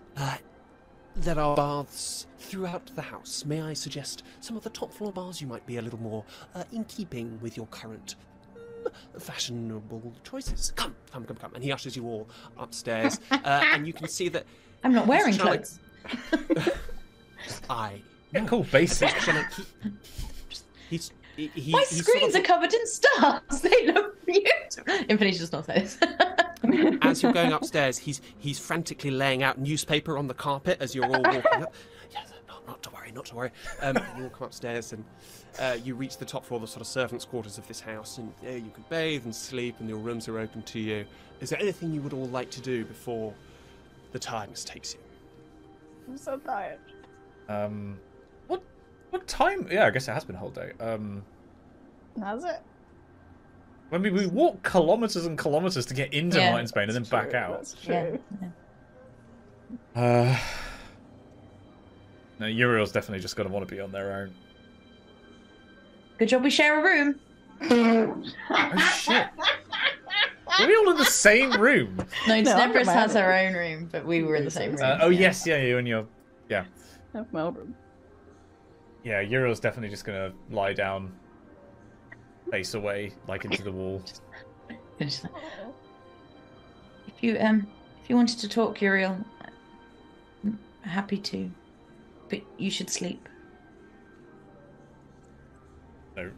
There are baths throughout the house. May I suggest some of the top floor baths? You might be a little more in keeping with your current fashionable choices. Come. And he ushers you all upstairs. And you can see that... I'm not wearing clothes. Yeah, cool, basic. My screens are covered in stars. They look beautiful. Infinity's just not safe. As you're going upstairs, he's frantically laying out newspaper on the carpet as you're all walking up. Yes, not to worry, not to worry. You all come upstairs and you reach the top floor, the sort of servants' quarters of this house, and there you can bathe and sleep, and your rooms are open to you. Is there anything you would all like to do before the tiredness takes you? I'm so tired. What time? Yeah, I guess it has been a whole day. Has it? I mean, we walk kilometres and kilometres to get into Martin's Bane and then back out. That's true. Yeah. No, Uriel's definitely just going to want to be on their own. Good job we share a room. Oh, shit. Are we all in the same room? No, Tenebris has her own room, but we were in the same room. Yes, yeah, you and your... Yeah. I have my own room. Yeah, Uriel's definitely just gonna lie down, face away, like into the wall. Just like, if you wanted to talk, Uriel, I'm happy to, but you should sleep.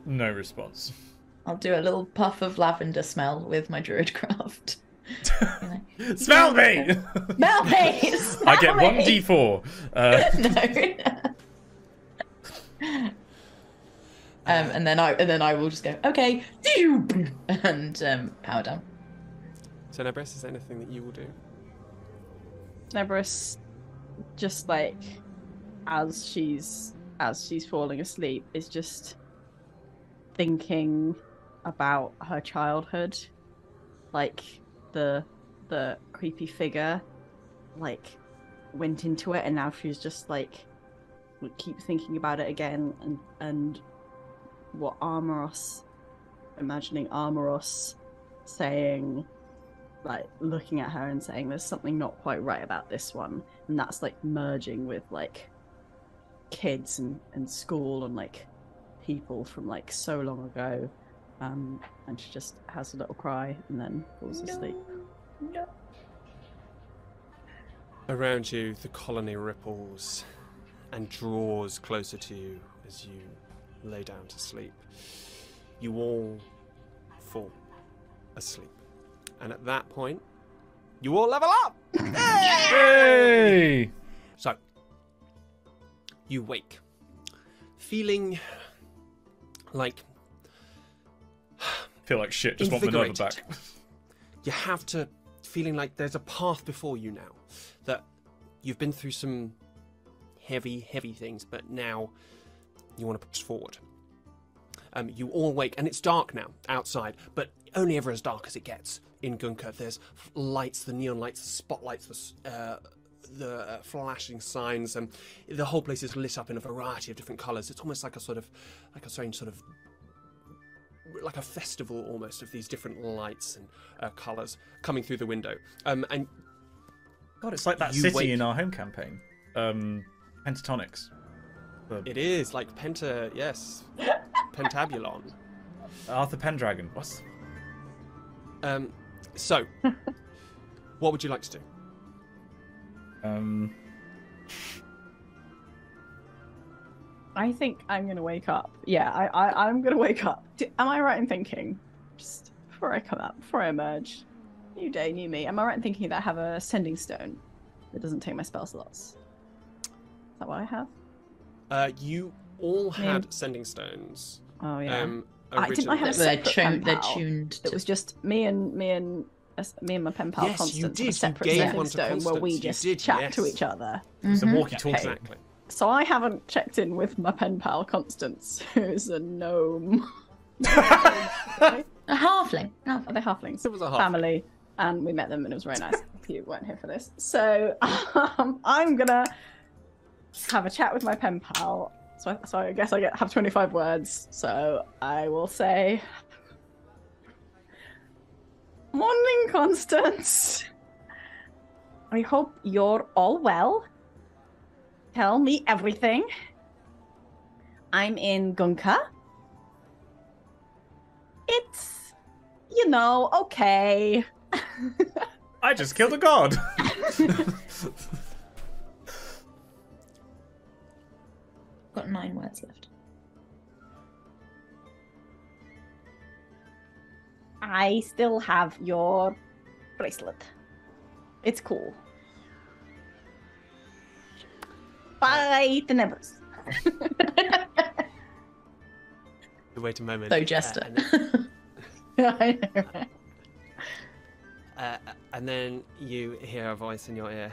No response. I'll do a little puff of lavender smell with my druidcraft. Smell me! Smell me! I get 1d4. No. And then I will just go okay, and power down. So Tenebris, is there anything that you will do? Tenebris, just like as she's falling asleep, is just thinking about her childhood, like the creepy figure, like went into it, and now she's just like. Keep thinking about it again, and what Armaros, imagining Armaros saying, like looking at her and saying there's something not quite right about this one, and that's like merging with like kids and school and like people from like so long ago, and she just has a little cry and then falls asleep. No. Around you, the colony ripples and draws closer to you as you lay down to sleep. You all fall asleep. And at that point, you all level up! Yay! So, you wake, feeling like... feel like shit, just want Minerva back. You have to... feeling like there's a path before you now. That you've been through some heavy, heavy things, but now you want to push forward. You all wake, and it's dark now outside, but only ever as dark as it gets in Gunker. There's lights, the neon lights, the spotlights, the flashing signs, and the whole place is lit up in a variety of different colours. It's almost like a sort of, like a strange sort of, like a festival almost of these different lights and colours coming through the window. And God, it's like that city in our home campaign, Pentatonix. It is like Penta, yes, Pentabulon. Arthur Pendragon. What? So, what would you like to do? I think I'm gonna wake up. Yeah, I'm gonna wake up. Am I right in thinking, just before I come up, before I emerge, new day, new me, am I right in thinking that I have a sending stone that doesn't take my spell slots? Is that what I have? You all had sending stones. Oh yeah. Didn't I have a separate pen pal? They're tuned. It was just me and my pen pal, yes, Constance. You did. A separate sending stone where we just chat to each other. It's a walkie-talkie. Exactly. So I haven't checked in with my pen pal Constance, who's a gnome. A halfling. Oh, they're halflings. It was a halfling. Family, and we met them, and it was very nice. You weren't here for this, so I'm gonna have a chat with my pen pal. So I guess have 25 words. So I will say, "Morning, Constance. I hope you're all well. Tell me everything. I'm in Gunker. It's, you know, okay. I just killed a god." Got 9 words left. I still have your bracelet. It's cool. Bye, Tenebris. Wait a moment. So Jester. And then you hear a voice in your ear.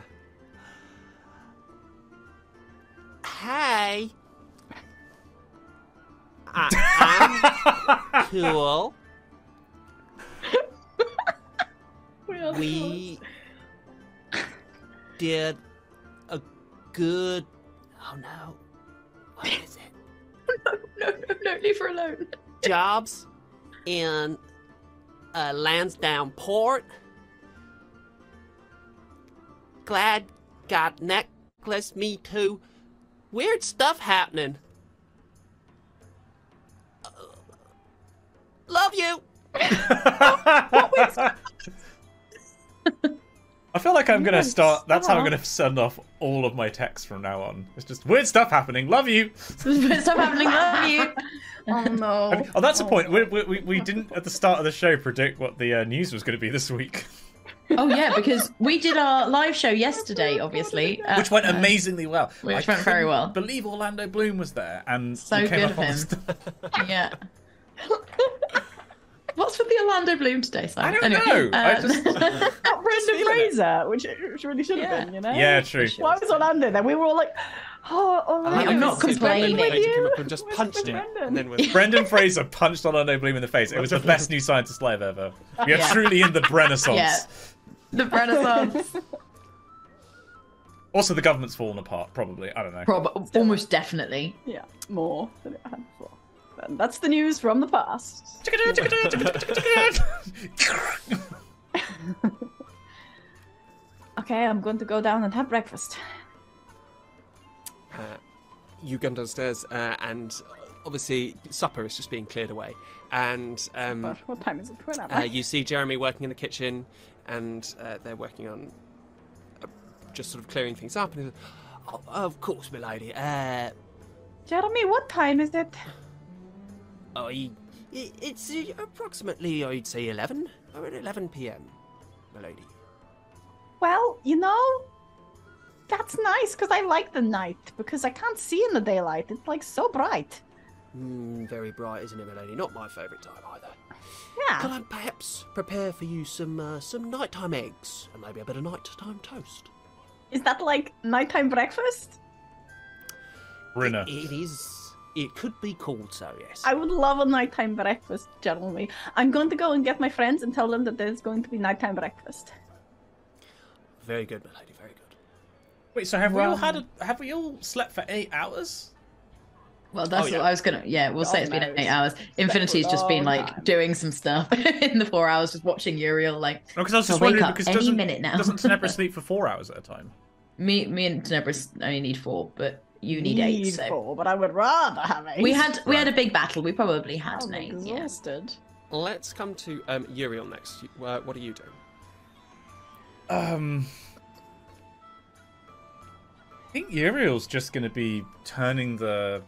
Hey. I'm cool. We did a good... Oh no. What is it? No, leave her alone. Jobs in Lansdowne Port. Glad got necklace, me too. Weird stuff happening. Love you. I feel like I'm gonna start. That's how I'm gonna send off all of my texts from now on. It's just weird stuff happening. Love you. Weird stuff happening. Love you. Oh no. I mean, oh, that's a point. We didn't at the start of the show predict what the news was going to be this week. Oh yeah, because we did our live show yesterday, obviously, which went amazingly well. Which went very well. I believe Orlando Bloom was there, and so good of him. Yeah. What's with the Orlando Bloom today, Simon? I don't know. I just... that random razor, which really should have been, you know? Yeah, true. Why was Orlando there? We were all like, oh, Orlando. I'm not complaining. Brendan came up and just punched him. And then Brendan Fraser punched Orlando Bloom in the face. It was the best new scientist live ever. We are truly in the Renaissance. The Renaissance. Also, the government's fallen apart, probably. I don't know. Almost definitely. Yeah, more than it had before. And that's the news from the past. Okay, I'm going to go down and have breakfast. You go downstairs, and obviously supper is just being cleared away. And what time is it? You see Jeremy working in the kitchen, and they're working on just sort of clearing things up. And he said, oh, of course, milady. Jeremy, what time is it? Oh, it's approximately, I'd say, 11. Around 11 p.m., milady. Well, you know, that's nice, because I like the night, because I can't see in the daylight. It's, like, so bright. Very bright, isn't it, milady? Not my favourite time, either. Yeah. Could I perhaps prepare for you some nighttime eggs, and maybe a bit of nighttime toast? Is that, like, nighttime breakfast? Rina. It is. It could be called so, yes. I would love a nighttime breakfast, generally. I'm going to go and get my friends and tell them that there's going to be nighttime breakfast. Very good, milady, very good. Wait, so have we all slept for 8 hours? Well, that's what I was gonna. Yeah, we'll say it's been 8 hours. Infinity's just been like doing some stuff in the 4 hours, just watching Uriel like. No, because I was just wondering because any minute now. Doesn't Tenebris sleep for 4 hours at a time? Me and Tenebris only need 4, but you need 8. So. 4, but I would rather have 8. We had a big battle. We probably had an 8. Exhausted. Yeah. Let's come to Uriel next. What are you doing? I think Uriel's just going to be turning the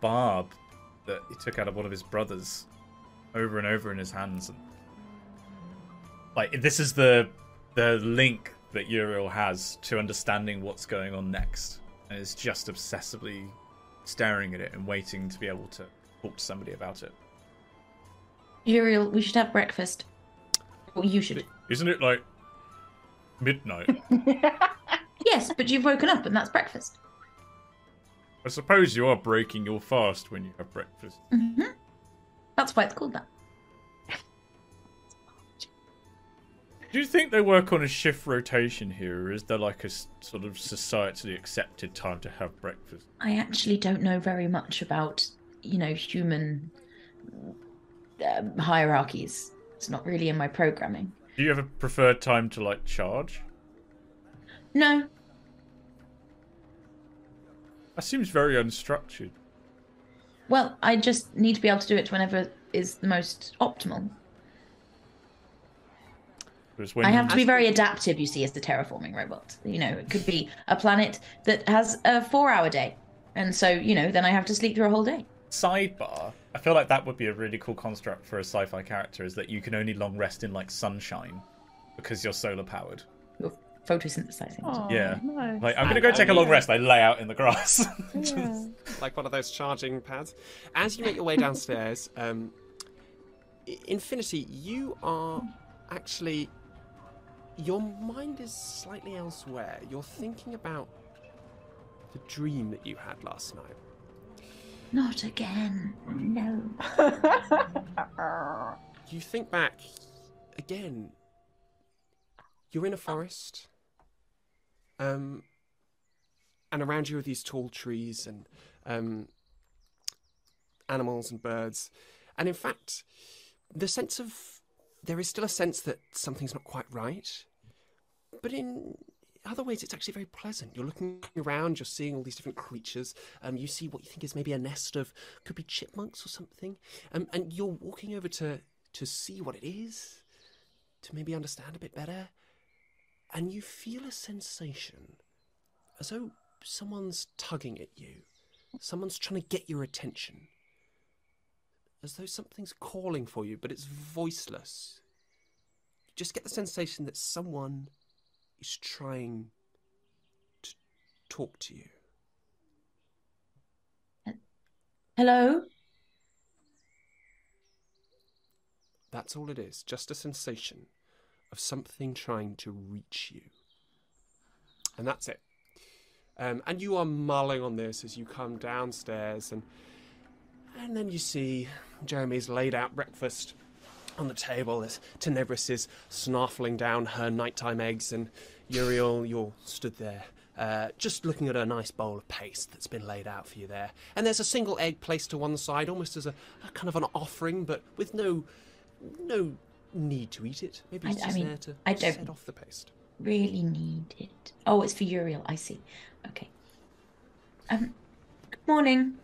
barb that he took out of one of his brothers over and over in his hands. And, like, this is the link that Uriel has to understanding what's going on next. And is just obsessively staring at it and waiting to be able to talk to somebody about it. Uriel, we should have breakfast. Well, you should. Isn't it, like, midnight? Yes, but you've woken up and that's breakfast. I suppose you are breaking your fast when you have breakfast. Mm-hmm. That's why it's called that. Do you think they work on a shift rotation here, or is there like a sort of societally accepted time to have breakfast? I actually don't know very much about, you know, human hierarchies. It's not really in my programming. Do you have a preferred time to, like, charge? No. That seems very unstructured. Well, I just need to be able to do it whenever is the most optimal. I have to be very adaptive, you see, as the terraforming robot. You know, it could be a planet that has a 4-hour day. And so, you know, then I have to sleep through a whole day. Sidebar. I feel like that would be a really cool construct for a sci-fi character, is that you can only long rest in, like, sunshine because you're solar powered. Oof. Photosynthesizing. Oh, yeah. Nice. Like, I'm going to go take a long rest. I lay out in the grass. Yeah. Like one of those charging pads. As you make your way downstairs, Infinity, you are actually... Your mind is slightly elsewhere. You're thinking about the dream that you had last night. Not again. No. You think back again. You're in a forest. And around you are these tall trees and animals and birds. And in fact, there is still a sense that something's not quite right. But in other ways, it's actually very pleasant. You're looking around, you're seeing all these different creatures. You see what you think is maybe a nest of, could be chipmunks or something. And you're walking over to see what it is, to maybe understand a bit better. And you feel a sensation as though someone's tugging at you. Someone's trying to get your attention. As though something's calling for you, but it's voiceless. You just get the sensation that someone is trying to talk to you. Hello? That's all it is. Just a sensation of something trying to reach you. And that's it. And you are mulling on this as you come downstairs, and then you see Jeremy's laid out breakfast on the table. There's Tenebris is snarfling down her nighttime eggs, and Uriel, you're stood there, just looking at a nice bowl of paste that's been laid out for you there. And there's a single egg placed to one side, almost as a kind of an offering, but with no need to eat it. Maybe it's just there to set off the paste. Really need it. Oh, it's for Uriel. I see. Okay. Good morning.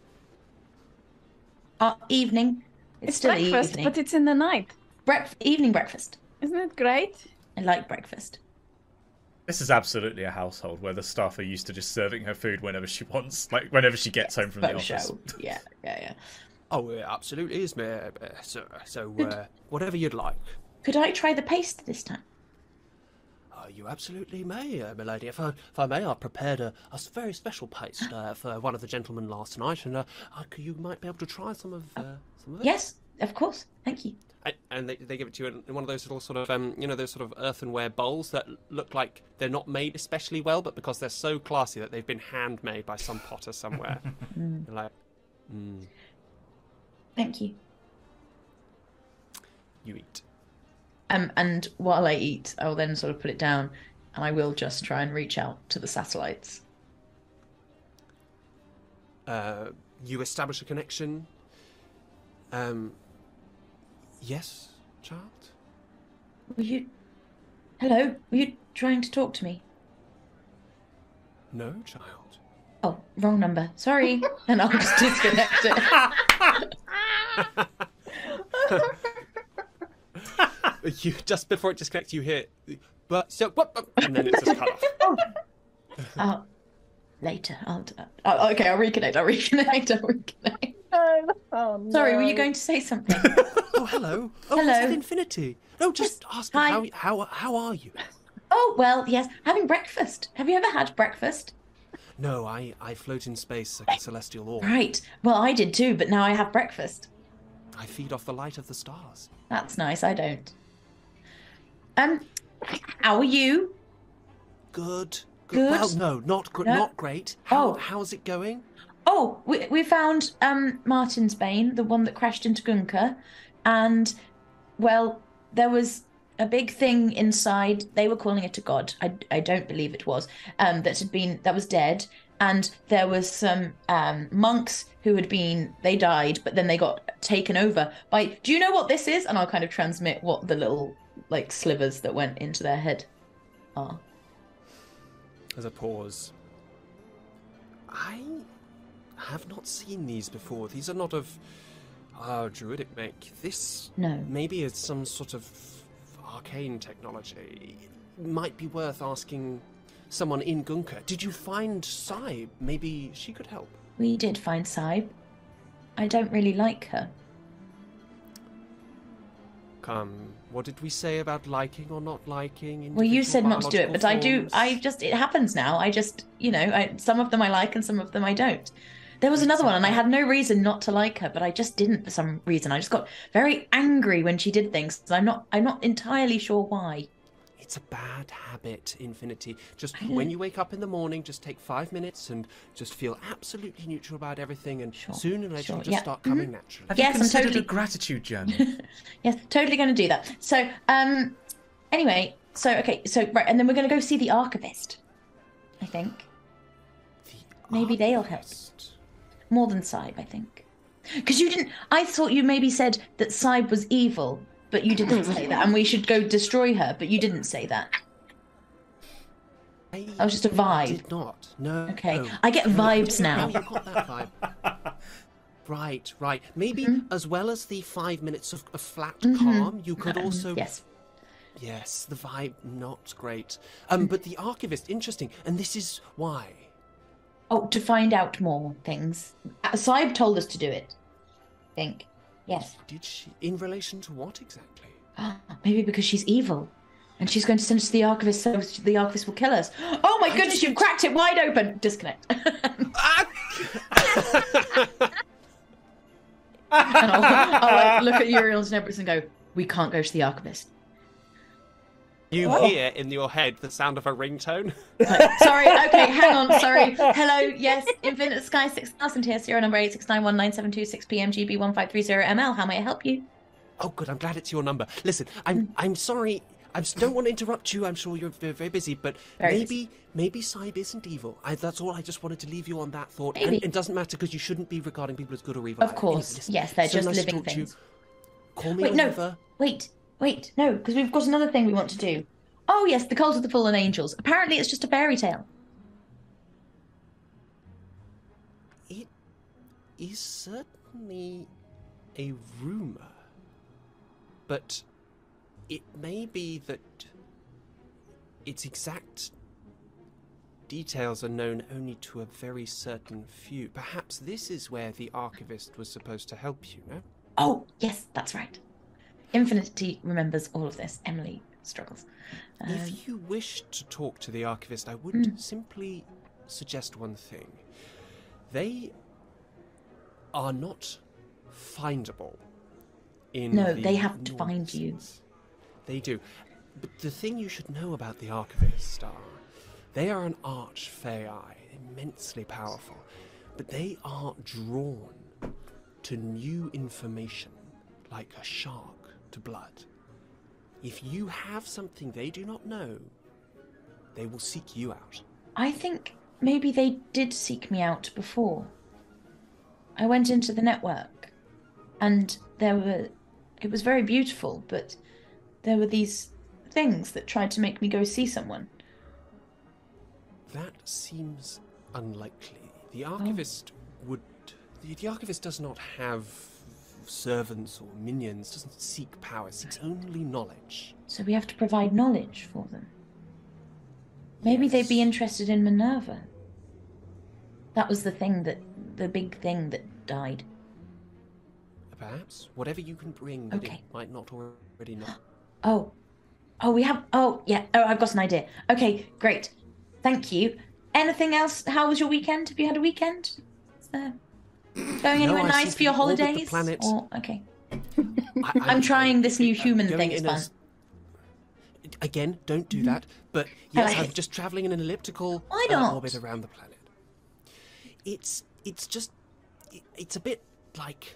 Evening. It's still breakfast, evening. But it's in the night. Evening breakfast. Isn't it great? I like breakfast. This is absolutely a household where the staff are used to just serving her food whenever she wants, like whenever she gets home from the office. Yeah, yeah, yeah. Oh, it absolutely is, so whatever you'd like. Could I try the paste this time? You absolutely may, milady. If I may, I've prepared a very special paste for one of the gentlemen last night, and you might be able to try some of it. Yes, of course. Thank you. And they give it to you in one of those little sort of, you know, those sort of earthenware bowls that look like they're not made especially well, but because they're so classy that they've been handmade by some potter somewhere. You're like, Thank you. You eat. And while I eat, I'll then sort of put it down, and I will just try and reach out to the satellites. You establish a connection. Yes, child? Hello? Were you trying to talk to me? No, child. Oh, wrong number. Sorry. And I'll just disconnect it. You just before it disconnects, you hear, and then it's just cut off. Later. I'll reconnect. I'll reconnect. Oh, no. Sorry, were you going to say something? Oh, hello. Oh, hello. It's infinity. No, just ask me, how are you? Oh, well, yes. Having breakfast. Have you ever had breakfast? No, I float in space like a celestial orb. Right. Well, I did too, but now I have breakfast. I feed off the light of the stars. That's nice. I don't. How are you? Good. Well, no, not great. How's it going? Oh, we found Martin's Bane, the one that crashed into Gunker, and, well, there was a big thing inside. They were calling it a god. I don't believe it was. That was dead, and there was some monks who had been. They died, but then they got taken over by. Do you know what this is? And I'll kind of transmit what the little like slivers that went into their head are. There's a pause. I have not seen these before. These are not of our druidic make. This maybe is some sort of arcane technology. It might be worth asking someone in Gunker. Did you find Saib? Maybe she could help. We did find Saib. I don't really like her. What did we say about liking or not liking? Well, you said not to do it, but forms? I do. I just, it happens now. I just, you know, some of them I like and some of them I don't. There was another one, and I had no reason not to like her, but I just didn't for some reason. I just got very angry when she did things, and I'm not entirely sure why. It's a bad habit, Infinity. Just when you wake up in the morning, just take 5 minutes and just feel absolutely neutral about everything, and sooner or later you'll just start coming naturally. Have you considered a gratitude journal? Yes, totally going to do that. So, anyway, right, and then we're going to go see the archivist, I think. Maybe they'll help. More than Saib, I think. Because you didn't... I thought you maybe said that Saib was evil, but you didn't say that. And we should go destroy her, but you didn't say that. That was just a vibe. I did not. No. Okay. No. I get vibes now. No, you got that vibe. Right. Maybe as well as the 5 minutes of flat calm, you could also... Yes, the vibe, not great. But the archivist, interesting. And this is why... Oh, to find out more things. Saib told us to do it, I think. Yes. Did she? In relation to what exactly? Maybe because she's evil, and she's going to send us to the archivist, so the archivist will kill us. Oh my goodness, you've cracked it wide open. Disconnect. And I'll look at Uriel and Tenebris and go, we can't go to the archivist. You hear in your head the sound of a ringtone. Sorry, okay, hang on, sorry. Hello, yes, Infinite Skies 6000 here, serial number 8691972 6 PM GB 1530 ML. How may I help you? Oh, good, I'm glad it's your number. Listen, I'm sorry, I just don't want to interrupt you. I'm sure you're very busy, but maybe Saib isn't evil. That's all. I just wanted to leave you on that thought. Maybe. And it doesn't matter because you shouldn't be regarding people as good or evil. Of course, listen, yes, they're just living things. Call me over. Wait, no, because we've got another thing we want to do. Oh, yes, the Cult of the Fallen Angels. Apparently it's just a fairy tale. It is certainly a rumour, but it may be that Its exact details are known only to a very certain few. Perhaps this is where the archivist was supposed to help you, no? Oh, yes, that's right. Infinity remembers all of this. Emily struggles. If you wish to talk to the archivist, I would simply suggest one thing. They are not findable. No, they have to find you. They do. But the thing you should know about the archivist are they are an archfey, immensely powerful, but they are drawn to new information like a shark to blood. If you have something they do not know, they will seek you out. I think maybe they did seek me out before. I went into the network and it was very beautiful, but there were these things that tried to make me go see someone. That seems unlikely. The archivist the archivist does not have servants or minions, doesn't seek power, seeks only knowledge. So we have to provide knowledge for them. Maybe they'd be interested in Minerva. That was the big thing that died. Perhaps. Whatever you can bring that it might not already know. I've got an idea. Okay, great. Thank you. Anything else? How was your weekend? Have you had a weekend? Going anywhere nice for your holidays? I'm trying this new human thing. It's fun. Again, don't do that. But yes, I'm just travelling in an elliptical orbit around the planet. It's a bit like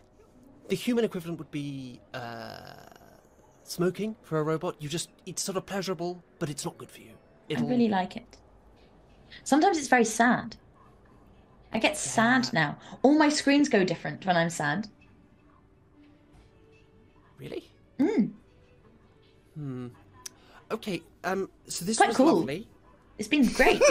the human equivalent would be smoking for a robot. It's sort of pleasurable, but it's not good for you. I really like it. Sometimes it's very sad. I get sad now. All my screens go different when I'm sad. Really? Okay, so this was cool. Lovely. It's been great.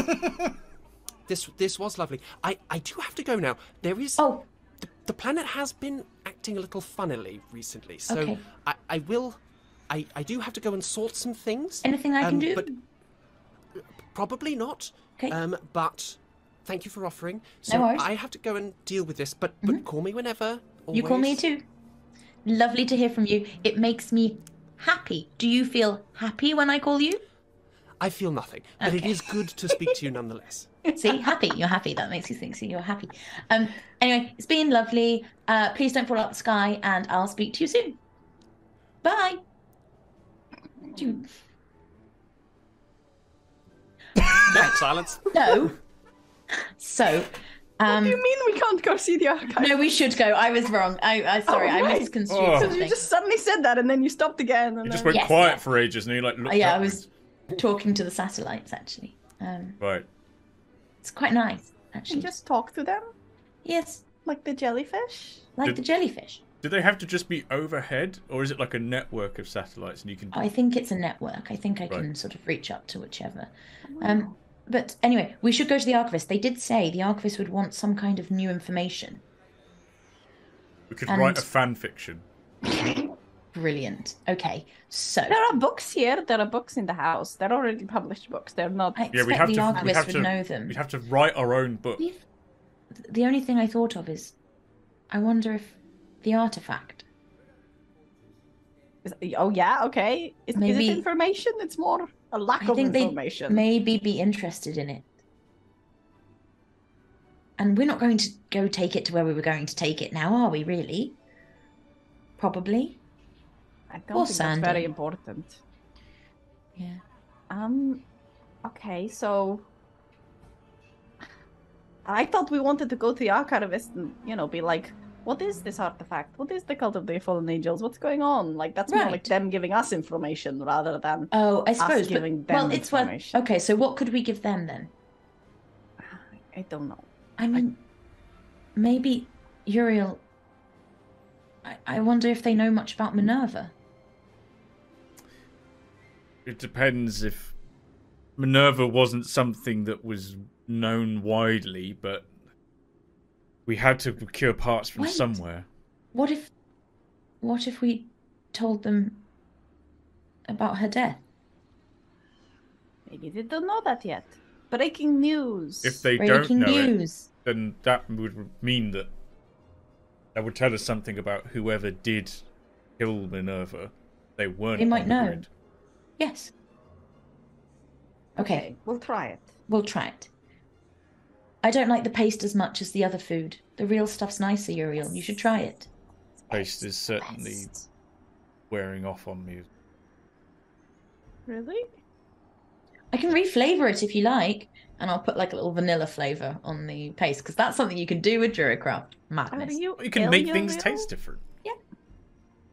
This was lovely. I do have to go now. There is... The planet has been acting a little funnily recently, so I do have to go and sort some things. Anything I can do? But probably not. Okay. But thank you for offering. So no worries. I have to go and deal with this, but call me whenever. Always. You call me too. Lovely to hear from you. It makes me happy. Do you feel happy when I call you? I feel nothing, but it is good to speak to you nonetheless. See, happy. You're happy. That makes you think. See, you're happy. Anyway, it's been lovely. Please don't fall out the sky, and I'll speak to you soon. Bye. Silence. No. So. What do you mean we can't go see the archive? No, we should go. I was wrong. I misconstrued something. You just suddenly said that, and then you stopped again. And you just went quiet for ages, and you like looked I was talking to the satellites, actually. Right. It's quite nice, actually. You just talk to them? Yes. Like the jellyfish? Like the jellyfish. Do they have to just be overhead, or is it like a network of satellites and you can... I think it's a network. I think I can sort of reach up to whichever. Wow. But anyway, we should go to the archivist. They did say the archivist would want some kind of new information. We could write a fan fiction. Brilliant. Okay, so there are books here. There are books in the house. They're already published books. They're not. I expect the archivist would know them. We'd have to write our own book. The only thing I thought of is, I wonder if the artifact. Is it information? It's more a lack of information. They maybe be interested in it. And we're not going to go take it to where we were going to take it now, are we? Really? Probably. I don't think that's very important. Yeah. Okay, so... I thought we wanted to go to the archivist and, be like, what is this artifact? What is the cult of the fallen angels? What's going on? Like, that's more like them giving us information rather than us giving them information. Okay, so what could we give them then? I don't know. I mean, maybe Uriel... I wonder if they know much about Minerva. It depends if Minerva wasn't something that was known widely, but we had to procure parts from somewhere. What if we told them about her death? Maybe they don't know that yet. Breaking news. If they don't know it, then that would mean that that would tell us something about whoever did kill Minerva. They weren't. They might know. Grid. Yes. Okay, we'll try it. We'll try it. I don't like the paste as much as the other food. The real stuff's nicer, Uriel. You should try it. Paste is certainly wearing off on me. Really? I can re-flavor it if you like, and I'll put like a little vanilla flavor on the paste because that's something you can do with DuraCraft. Madness. You can make things taste different. Yeah.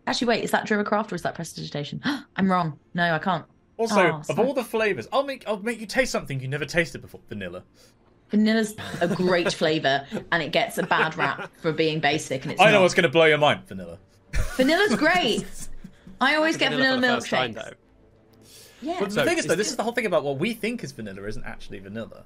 Actually, wait, is that DuraCraft or is that Prestidigitation? I'm wrong. No, I can't. Also, of all the flavors, I'll make you taste something you never tasted before. Vanilla. Vanilla's a great flavor, and it gets a bad rap for being basic. And it's I know what's going to blow your mind. Vanilla. Vanilla's great. I always get vanilla milkshakes. Yeah. But the thing is, though, this is the whole thing about what we think is vanilla isn't actually vanilla.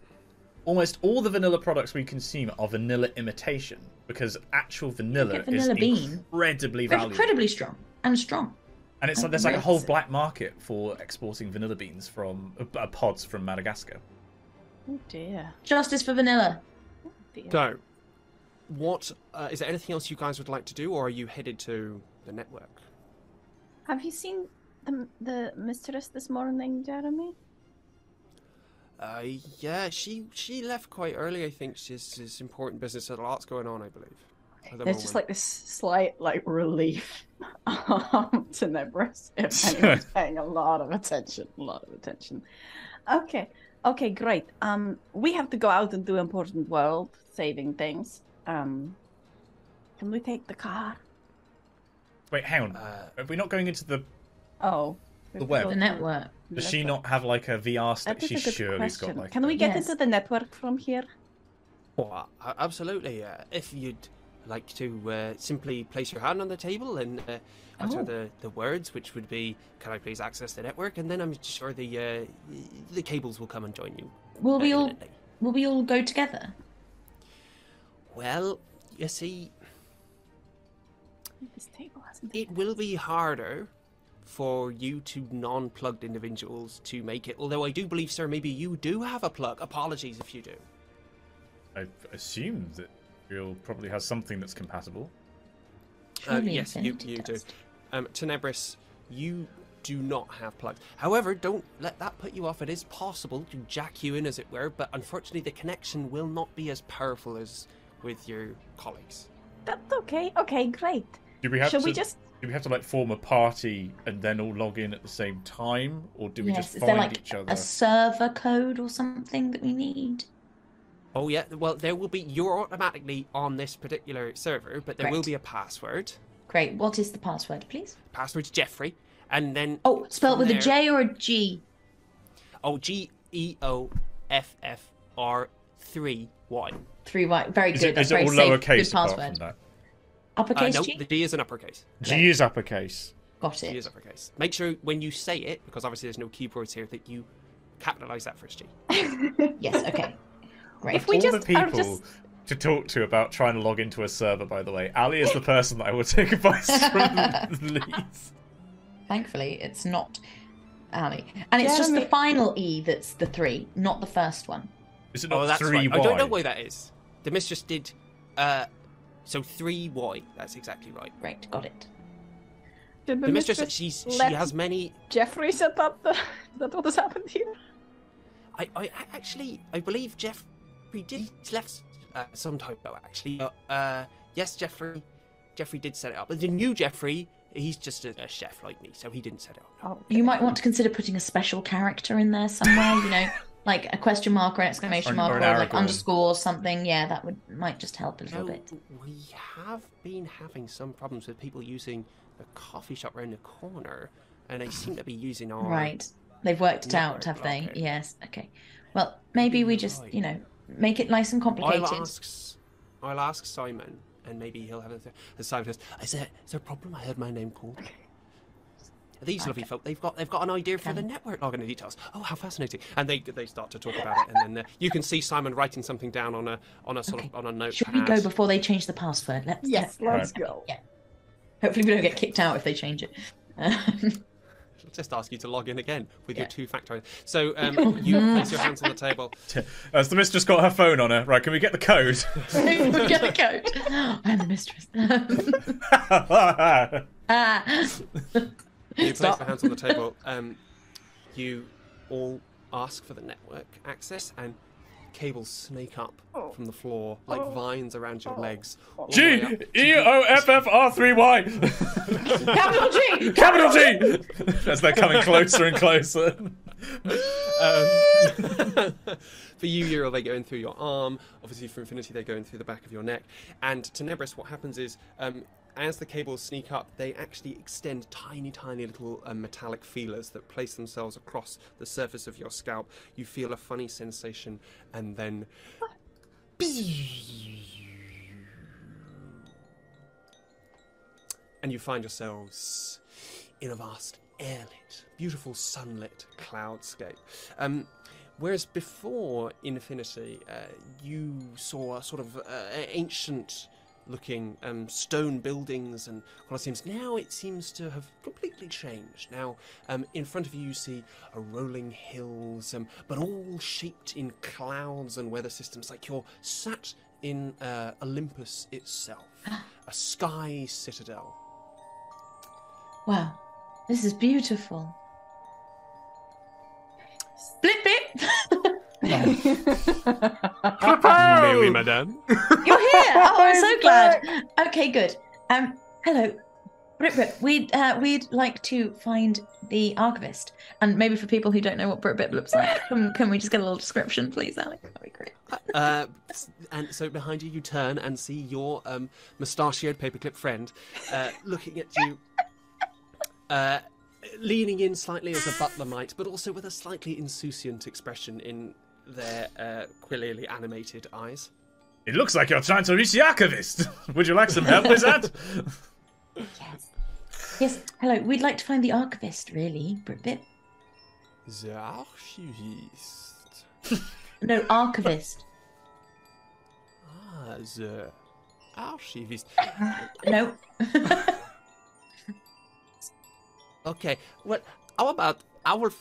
Almost all the vanilla products we consume are vanilla imitation because actual vanilla is incredibly valuable. Incredibly strong. And it's there's like a whole black market for exporting vanilla beans from pods from Madagascar. Oh dear. Justice for vanilla. Oh dear. So, what is there anything else you guys would like to do, or are you headed to the network? Have you seen the mistress this morning, Jeremy? Yeah, she left quite early. I think she's important business. There's a lot's going on, I believe. There's just like this slight like relief to Tenebris if anyone's paying a lot of attention. Okay, great. We have to go out and do important world saving things. Can we take the car? Wait, hang on. Are we not going into the? Oh, the web, the network. Does she not have like a VR stick? She surely's got like. Can we get into the network from here? Well, absolutely. If you'd like to simply place your hand on the table and utter the words, which would be, "Can I please access the network?" And then I'm sure the cables will come and join you. Will we all go together? Well, you see, this table hasn't been will be harder for you two non-plugged individuals to make it. Although I do believe, sir, maybe you do have a plug. Apologies if you do. I assume that Uriel probably has something that's compatible. Yes, you do. Tenebris, you do not have plugs. However, don't let that put you off. It is possible to jack you in, as it were, but unfortunately the connection will not be as powerful as with your colleagues. That's okay. Okay, great. Do we have to like form a party and then all log in at the same time, or do we just find like each other? A server code or something that we need? Oh yeah, well there will be, you're automatically on this particular server, but there will be a password. Great, what is the password, please? Password's Jeffrey, and then... Oh, spelled with a J or a G? Oh, Geoffr3Y. 3Y, very good. Is it all lowercase apart from that? Uppercase G? No, the D is an uppercase. G is uppercase. Got it. G is uppercase. Make sure when you say it, because obviously there's no keyboards here, that you capitalise that first G. Yes, okay. Right. If we just, the people to talk to about trying to log into a server, by the way, Ali is the person that I would take advice from the least. Thankfully, it's not Ali. And it's just the final E that's the 3, not the first one. Is it not 3Y? Right. I don't know why that is. The mistress did... so 3Y, that's exactly right. Right, got it. Did the mistress she has many... Jeffrey set up the... Is that what has happened here? I believe Jeff... He left some time ago, actually. Yes, Jeffrey did set it up. But the new Jeffrey, he's just a chef like me, so he didn't set it up. No. Oh, you might want to consider putting a special character in there somewhere, you know, like a question mark or an exclamation mark or like underscore or something. Yeah, that might just help a little bit. We have been having some problems with people using the coffee shop around the corner, and they seem to be using our... Right. They've worked it out, have they? Yes. Okay. Well, maybe we just, you know... Make it nice and complicated. I'll ask Simon, and maybe he'll have a Simon says, is there a problem? I heard my name called. Okay. These lovely folk, they've got an idea for the network login details. Oh, how fascinating! And they start to talk about it, and then you can see Simon writing something down on a sort of on a note. Should we go before they change the password? Let's go. Yeah. Hopefully we don't get kicked out if they change it. I'll just ask you to log in again with your two-factor. So you place your hands on the table. As the mistress got her phone on her, right? Can we get the code? We'll get the code. I'm the mistress. You place your hands on the table. You all ask for the network access, and cables snake up from the floor like vines around your legs. G-E-O-F-F-R-3-Y! Capital G! Capital G! As they're coming closer and closer. For you, Uriel, they go in through your arm. Obviously, for Infinity, they go in through the back of your neck. And Tenebris, what happens is, as the cables sneak up, they actually extend tiny, tiny little metallic feelers that place themselves across the surface of your scalp. You feel a funny sensation, and then and you find yourselves in a vast airlit, beautiful sunlit cloudscape. Whereas before Infinity, you saw a sort of ancient looking stone buildings and colosseums. Now it seems to have completely changed. Now in front of you see a rolling hills, but all shaped in clouds and weather systems, like you're sat in Olympus itself, a sky citadel. Wow, this is beautiful. Split it! Merry, madame. You're here. Oh, I'm so glad. Okay, good. Hello, Brit Bip. We'd like to find the archivist, and maybe for people who don't know what Brit Bip looks like, can we just get a little description, please, Alex? That'd be great. And so behind you, you turn and see your mustachioed paperclip friend looking at you. Leaning in slightly as a butler might, but also with a slightly insouciant expression in their queerly animated eyes. It looks like you're trying to reach the archivist. Would you like some help with that? Yes. Yes, hello. We'd like to find the archivist, really, Brit Bip. The archivist. No, archivist. Ah, the archivist. No. Okay, well, how about our...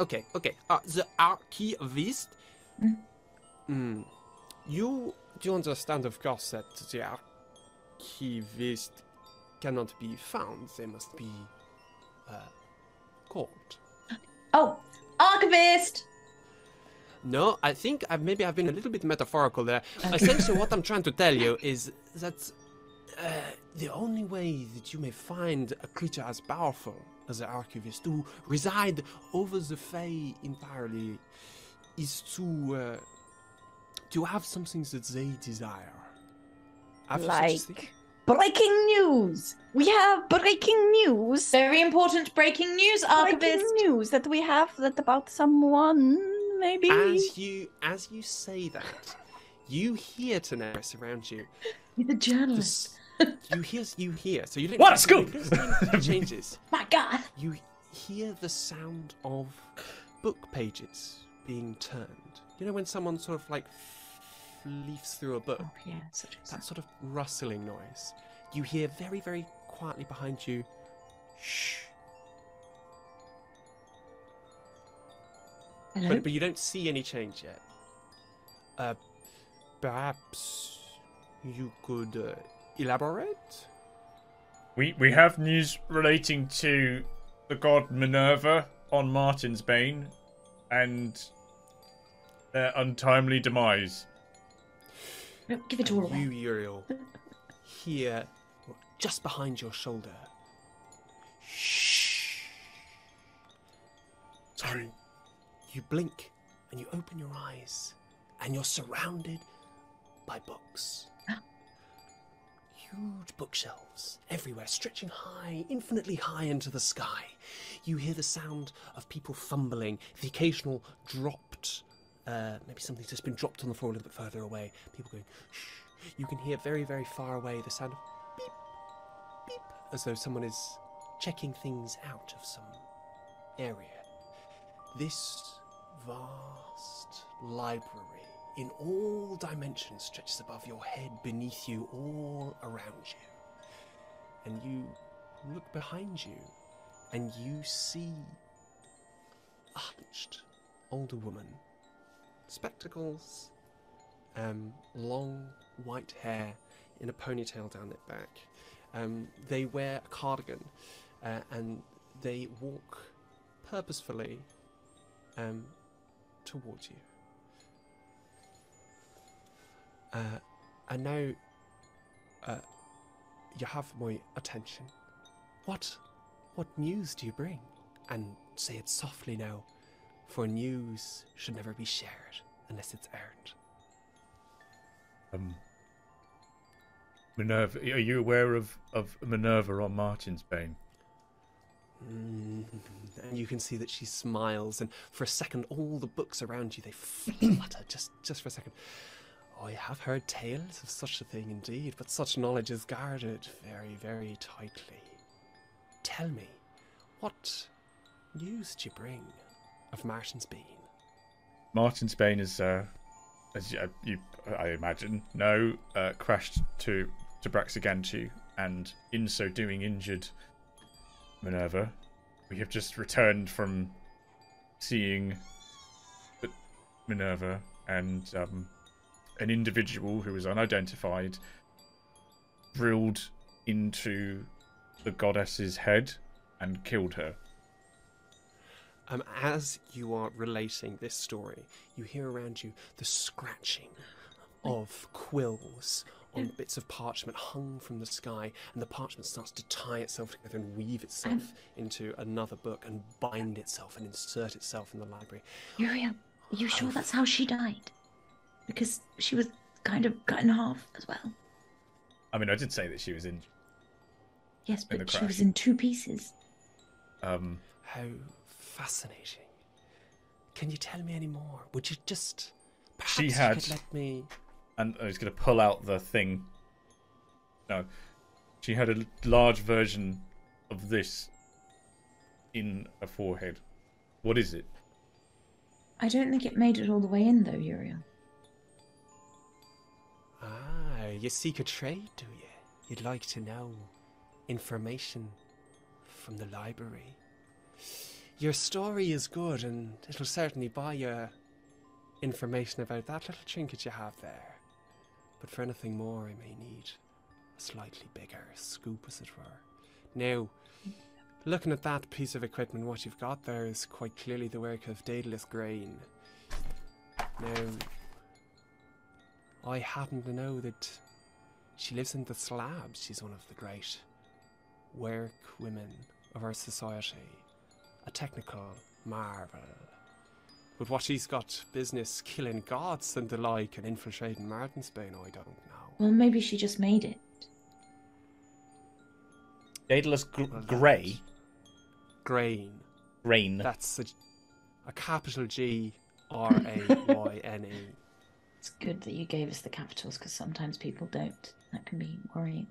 Okay. The archivist. Mm. Mm. You do understand, of course, that the archivist cannot be found. They must be caught. Oh, archivist! No, I think I've been a little bit metaphorical there. Okay. Essentially, what I'm trying to tell you is that the only way that you may find a creature as powerful as the archivist, to reside over the Fae entirely, is to have some things that they desire. Like breaking news. We have breaking news. Very important breaking news, archivist. Breaking news that we have that about someone, maybe. As you say that, you hear Tenebris around you. You're the journalist. You hear. So you didn't. What a scoop! Changes. My God. You hear the sound of book pages being turned. You know when someone sort of like leafs through a book. Oh, yeah, that sort of rustling noise. You hear very, very quietly behind you. Shh. Hello? But you don't see any change yet. Perhaps you could. Elaborate? We have news relating to the god Minerva on Martin's Bane and their untimely demise. No, give it all away. You, Uriel, here, just behind your shoulder. Shh. Sorry. You blink and you open your eyes and you're surrounded by books. Huge bookshelves everywhere, stretching high, infinitely high into the sky. You hear the sound of people fumbling, the occasional dropped, maybe something's just been dropped on the floor a little bit further away. People going, shh. You can hear very, very far away the sound of beep, beep, as though someone is checking things out of some area. This vast library, in all dimensions, stretches above your head, beneath you, all around you. And you look behind you, and you see a hunched older woman, spectacles, long white hair in a ponytail down their back. They wear a cardigan and they walk purposefully towards you. And now you have my attention. What news do you bring? And say it softly now, for news should never be shared unless it's earned. Minerva, are you aware of Minerva on Martin's Bane? And you can see that she smiles, and for a second all the books around you, they flutter just for a second. I have heard tales of such a thing indeed, but such knowledge is guarded very, very tightly. Tell me, what news do you bring of Martin's Bane? Martin's Bane is, as you I imagine, know, crashed to Braxigantum, and in so doing injured Minerva. We have just returned from seeing Minerva and an individual who was unidentified drilled into the goddess's head and killed her. As you are relating this story, you hear around you the scratching of quills on bits of parchment hung from the sky, and the parchment starts to tie itself together and weave itself into another book and bind itself and insert itself in the library. Uriel, are you sure that's how she died? Because she was kind of cut in half as well. I mean, I did say that she was in... Yes, but she was in two pieces. How fascinating. Can you tell me any more? Would you just... Perhaps she had... Could let me... And I was going to pull out the thing. No. She had a large version of this in her forehead. What is it? I don't think it made it all the way in, though, Uriel. Ah, you seek a trade, do you? You'd like to know information from the library. Your story is good, and it'll certainly buy you information about that little trinket you have there. But for anything more, I may need a slightly bigger scoop, as it were. Now, looking at that piece of equipment, what you've got there is quite clearly the work of Daedalus Grain. Now, I happen to know that she lives in the slabs. She's one of the great work women of our society. A technical marvel. But what she's got business killing gods and the like and infiltrating Martin's Bane, I don't know. Well, maybe she just made it. Daedalus Grey? Grain. Grain. That's a capital G-R-A-Y-N-E. It's good that you gave us the capitals, because sometimes people don't. That can be worrying.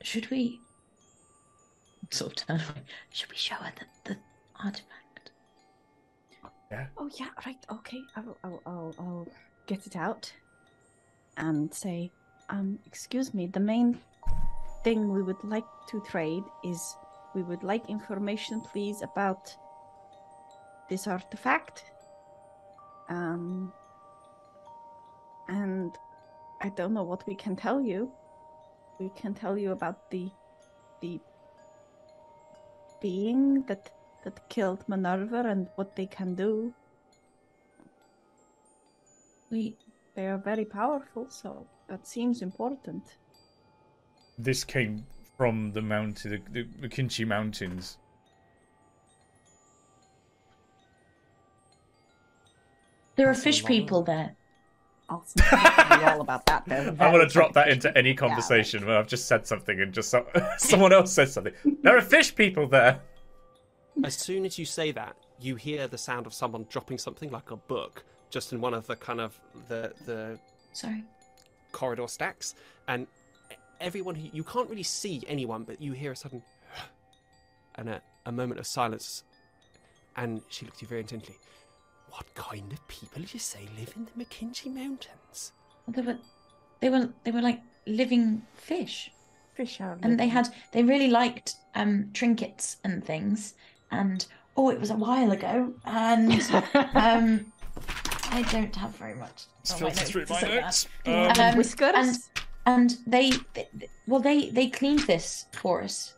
Should we... Should we show her the artifact? Yeah. Oh, yeah, right, okay. I'll get it out and say, excuse me, the main thing we would like to trade is we would like information, please, about... this artifact, and I don't know what we can tell you. We can tell you about the being that killed Minerva and what they can do. They are very powerful, so that seems important. This came from the mountain, the Kinchi Mountains. There are fish people there. I'll tell you all about that. I want to drop that into any conversation where I've just said something and just someone else says something. There are fish people there. As soon as you say that, you hear the sound of someone dropping something like a book just in one of the kind of the corridor stacks, and everyone you can't really see anyone, but you hear a sudden and a moment of silence, and she looks at you very intently. What kind of people you say live in the McKinsey Mountains? They were like living fish. And they really liked trinkets and things. And oh, it was a while ago. And I don't have very much. Let's filter through my notes. Whiskers. And they cleaned this for us.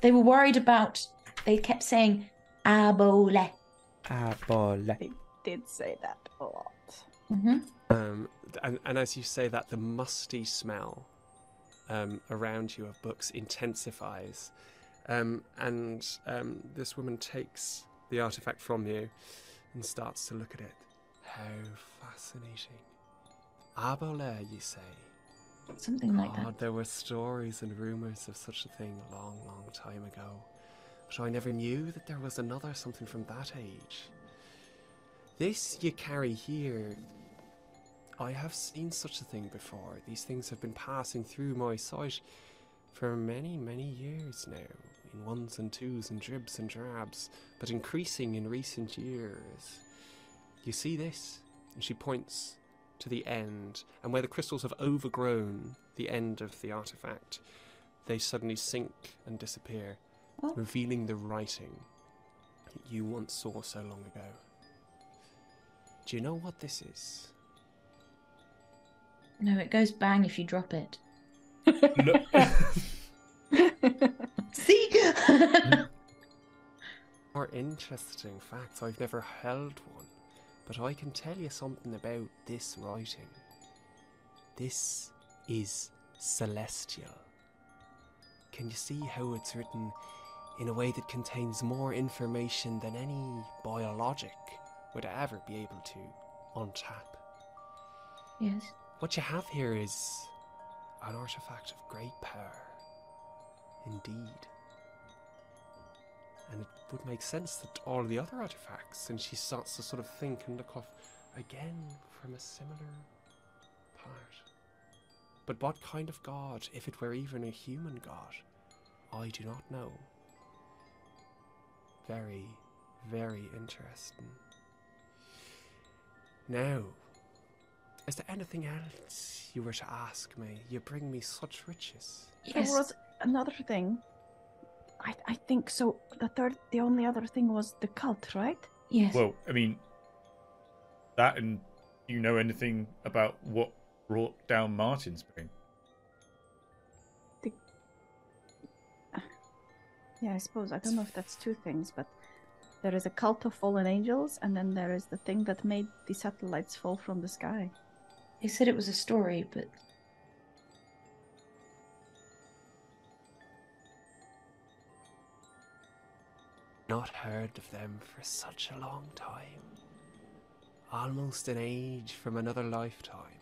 They were worried about. They kept saying abole. Abole. They did say that a lot. Mm-hmm. And as you say that, the musty smell around you of books intensifies, and this woman takes the artifact from you and starts to look at it. How fascinating. Abole, you say? Something like that. There were stories and rumours of such a thing a long, long time ago. But I never knew that there was another something from that age. This you carry here. I have seen such a thing before. These things have been passing through my sight for many, many years now, in ones and twos and dribs and drabs, but increasing in recent years. You see this? And she points to the end, and where the crystals have overgrown the end of the artifact, they suddenly sink and disappear, revealing the writing that you once saw so long ago. Do you know what this is? No, it goes bang if you drop it. See? More interesting facts. I've never held one, but I can tell you something about this writing. This is celestial. Can you see how it's written in a way that contains more information than any biologic would ever be able to untap? Yes. What you have here is an artifact of great power, indeed. And it would make sense that all the other artifacts, and she starts to sort of think and look off again from a similar part. But what kind of god, if it were even a human god, I do not know. Very, very interesting. Now, is there anything else you were to ask me? You bring me such riches. Yes. There was another thing. I think so. The only other thing was the cult, right? Yes. Well, I mean, that, and do you know anything about what brought down Martin's Bane? Yeah, I suppose. I don't know if that's two things, but there is a cult of fallen angels, and then there is the thing that made the satellites fall from the sky. They said it was a story, but... Not heard of them for such a long time. Almost an age from another lifetime.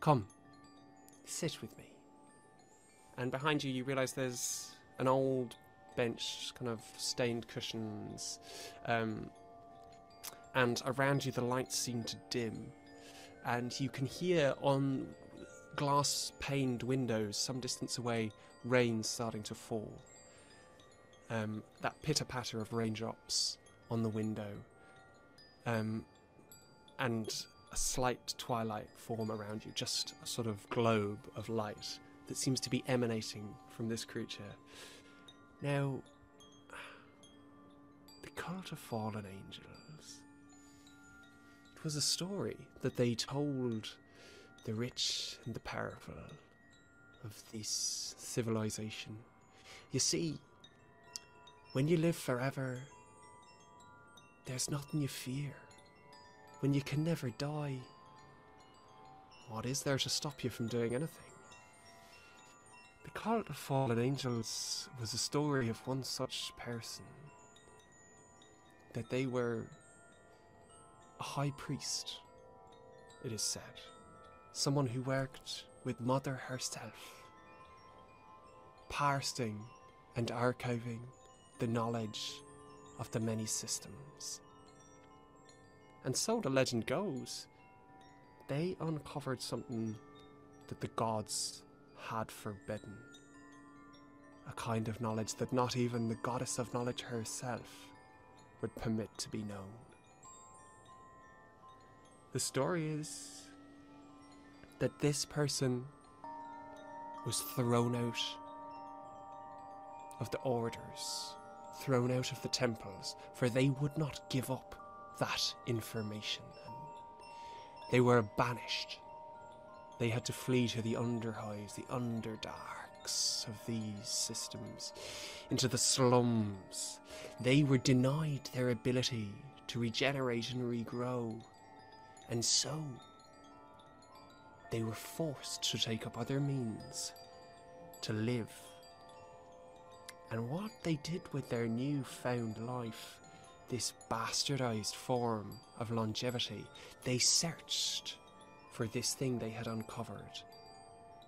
Come, sit with me. And behind you, you realise there's an old bench, kind of stained cushions. And around you, the lights seem to dim. And you can hear on glass-paned windows, some distance away, rain starting to fall. That pitter-patter of raindrops on the window. And a slight twilight form around you, just a sort of globe of light that seems to be emanating from this creature. Now, the cult of fallen angels. It was a story that they told the rich and the powerful of this civilization. You see, when you live forever, there's nothing you fear. When you can never die, what is there to stop you from doing anything? The cult of fallen angels was a story of one such person, that they were a high priest, it is said. Someone who worked with Mother herself, parsing and archiving the knowledge of the many systems. And so the legend goes, they uncovered something that the gods had forbidden. A kind of knowledge that not even the goddess of knowledge herself would permit to be known. The story is that this person was thrown out of the orders, thrown out of the temples, for they would not give up that information. And they were banished. They had to flee to the underhives, the underdarks of these systems, into the slums. They were denied their ability to regenerate and regrow, and so they were forced to take up other means to live. And what they did with their newfound life, this bastardized form of longevity, they searched for this thing they had uncovered.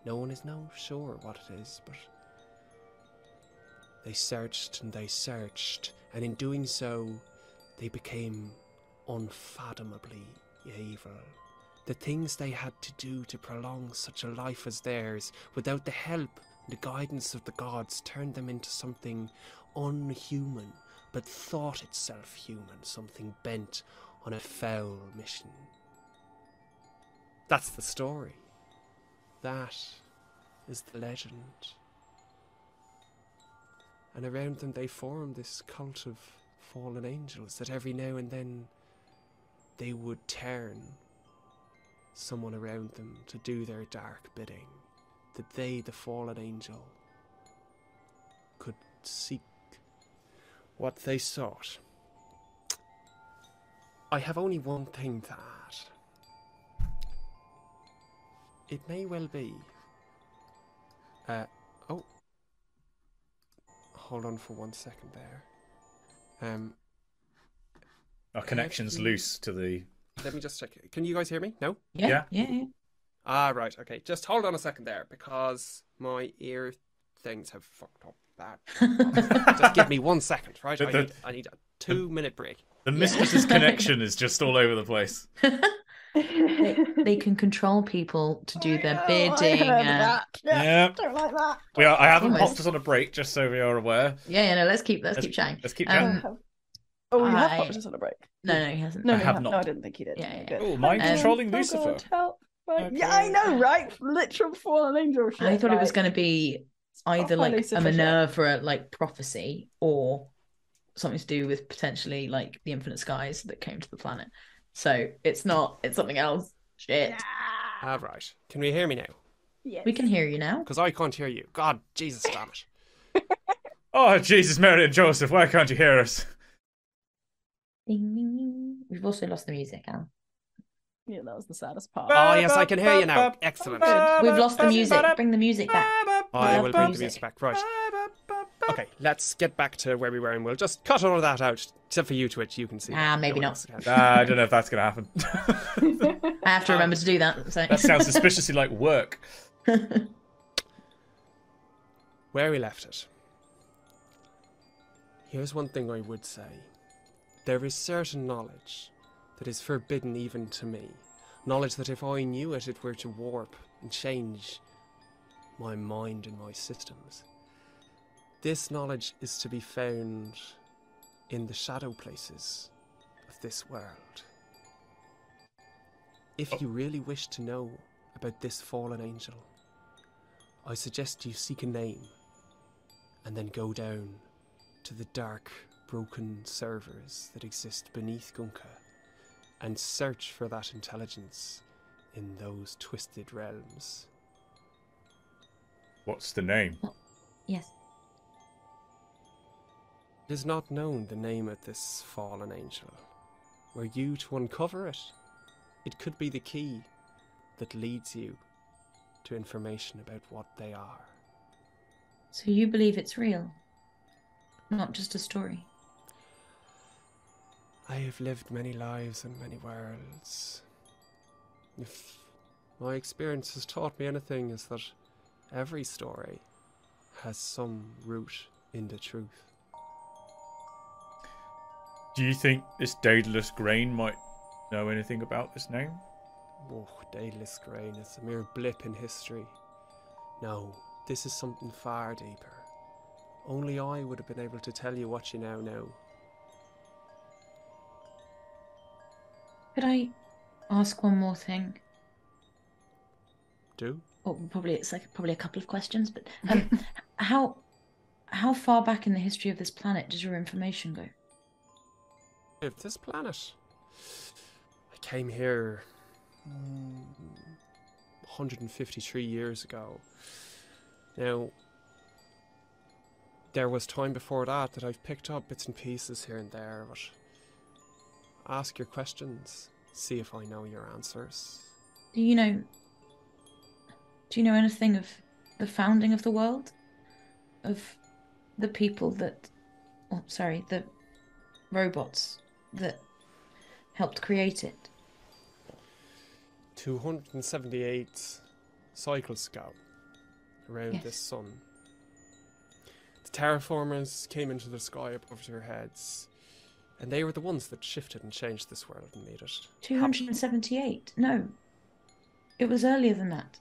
No one is now sure what it is, but they searched, and in doing so, they became unfathomably evil. The things they had to do to prolong such a life as theirs, without the help and the guidance of the gods, turned them into something unhuman, but thought itself human, something bent on a foul mission. That's the story. That is the legend. And around them they formed this cult of fallen angels that every now and then they would turn someone around them to do their dark bidding, that they, the fallen angel, could seek what they sought. I have only one thing to add. It may well be... oh. Hold on for 1 second there. Our connection's loose to the... Let me just check. Can you guys hear me? No? Yeah. Ah, right. Okay. Just hold on a second there, because my ear things have fucked up bad. Just give me 1 second, right? I need a 2 minute break. The mistress's connection is just all over the place. They can control people to do their bidding. Yeah. Don't like that. I haven't popped us on a break, just so we are aware. Yeah, no, let's keep chatting. Let's keep chatting. Oh, you have popped us on a break. No, he hasn't. No, I have not. No, I didn't think he did. Yeah. Oh, am I controlling Lucifer? God, help. Right. Yeah, I know, right? Literal fallen angel shit. I thought it was going to be either like a Minerva, like prophecy, or something to do with potentially like the infinite skies that came to the planet. So it's not, it's something else. Shit. All right. Can we hear me now? Yes. We can hear you now. Because I can't hear you. God, Jesus, damn it. Oh, Jesus, Mary and Joseph, why can't you hear us? Ding, ding, ding. We've also lost the music, Alan. Yeah, that was the saddest part. Oh, yes, I can hear you now. Excellent. We've lost the music. Bring the music back. I will bring the music back. Right. Okay, let's get back to where we were, and we'll just cut all of that out, except for you, Twitch. You can see. Ah, maybe not. I don't know if that's going to happen. I have to remember to do that. So. That sounds suspiciously like work. Where we left it. Here's one thing I would say. There is certain knowledge that is forbidden even to me. Knowledge that if I knew it, it were to warp and change my mind and my systems. This knowledge is to be found in the shadow places of this world. If you really wish to know about this fallen angel, I suggest you seek a name and then go down to the dark, broken servers that exist beneath Gunker, and search for that intelligence in those twisted realms. What's the name? Yes. It is not known, the name of this fallen angel. Were you to uncover it, it could be the key that leads you to information about what they are. So you believe it's real, not just a story? I have lived many lives and many worlds. If my experience has taught me anything, is that every story has some root in the truth. Do you think this Daedalus Grain might know anything about this name? Oh, Daedalus Grain is a mere blip in history. No, this is something far deeper. Only I would have been able to tell you what you now know. Could I ask one more thing? Do? Well, probably it's like probably a couple of questions, but how far back in the history of this planet does your information go? Of this planet, I came here 153 years ago. Now, there was time before that that I've picked up bits and pieces here and there, but ask your questions, see if I know your answers. Do you know anything of the founding of the world? Of the people that, oh, sorry, the robots that helped create it? 278 cycles ago, around this sun. The terraformers came into the sky above your heads, and they were the ones that shifted and changed this world and made it. 278? No. It was earlier than that.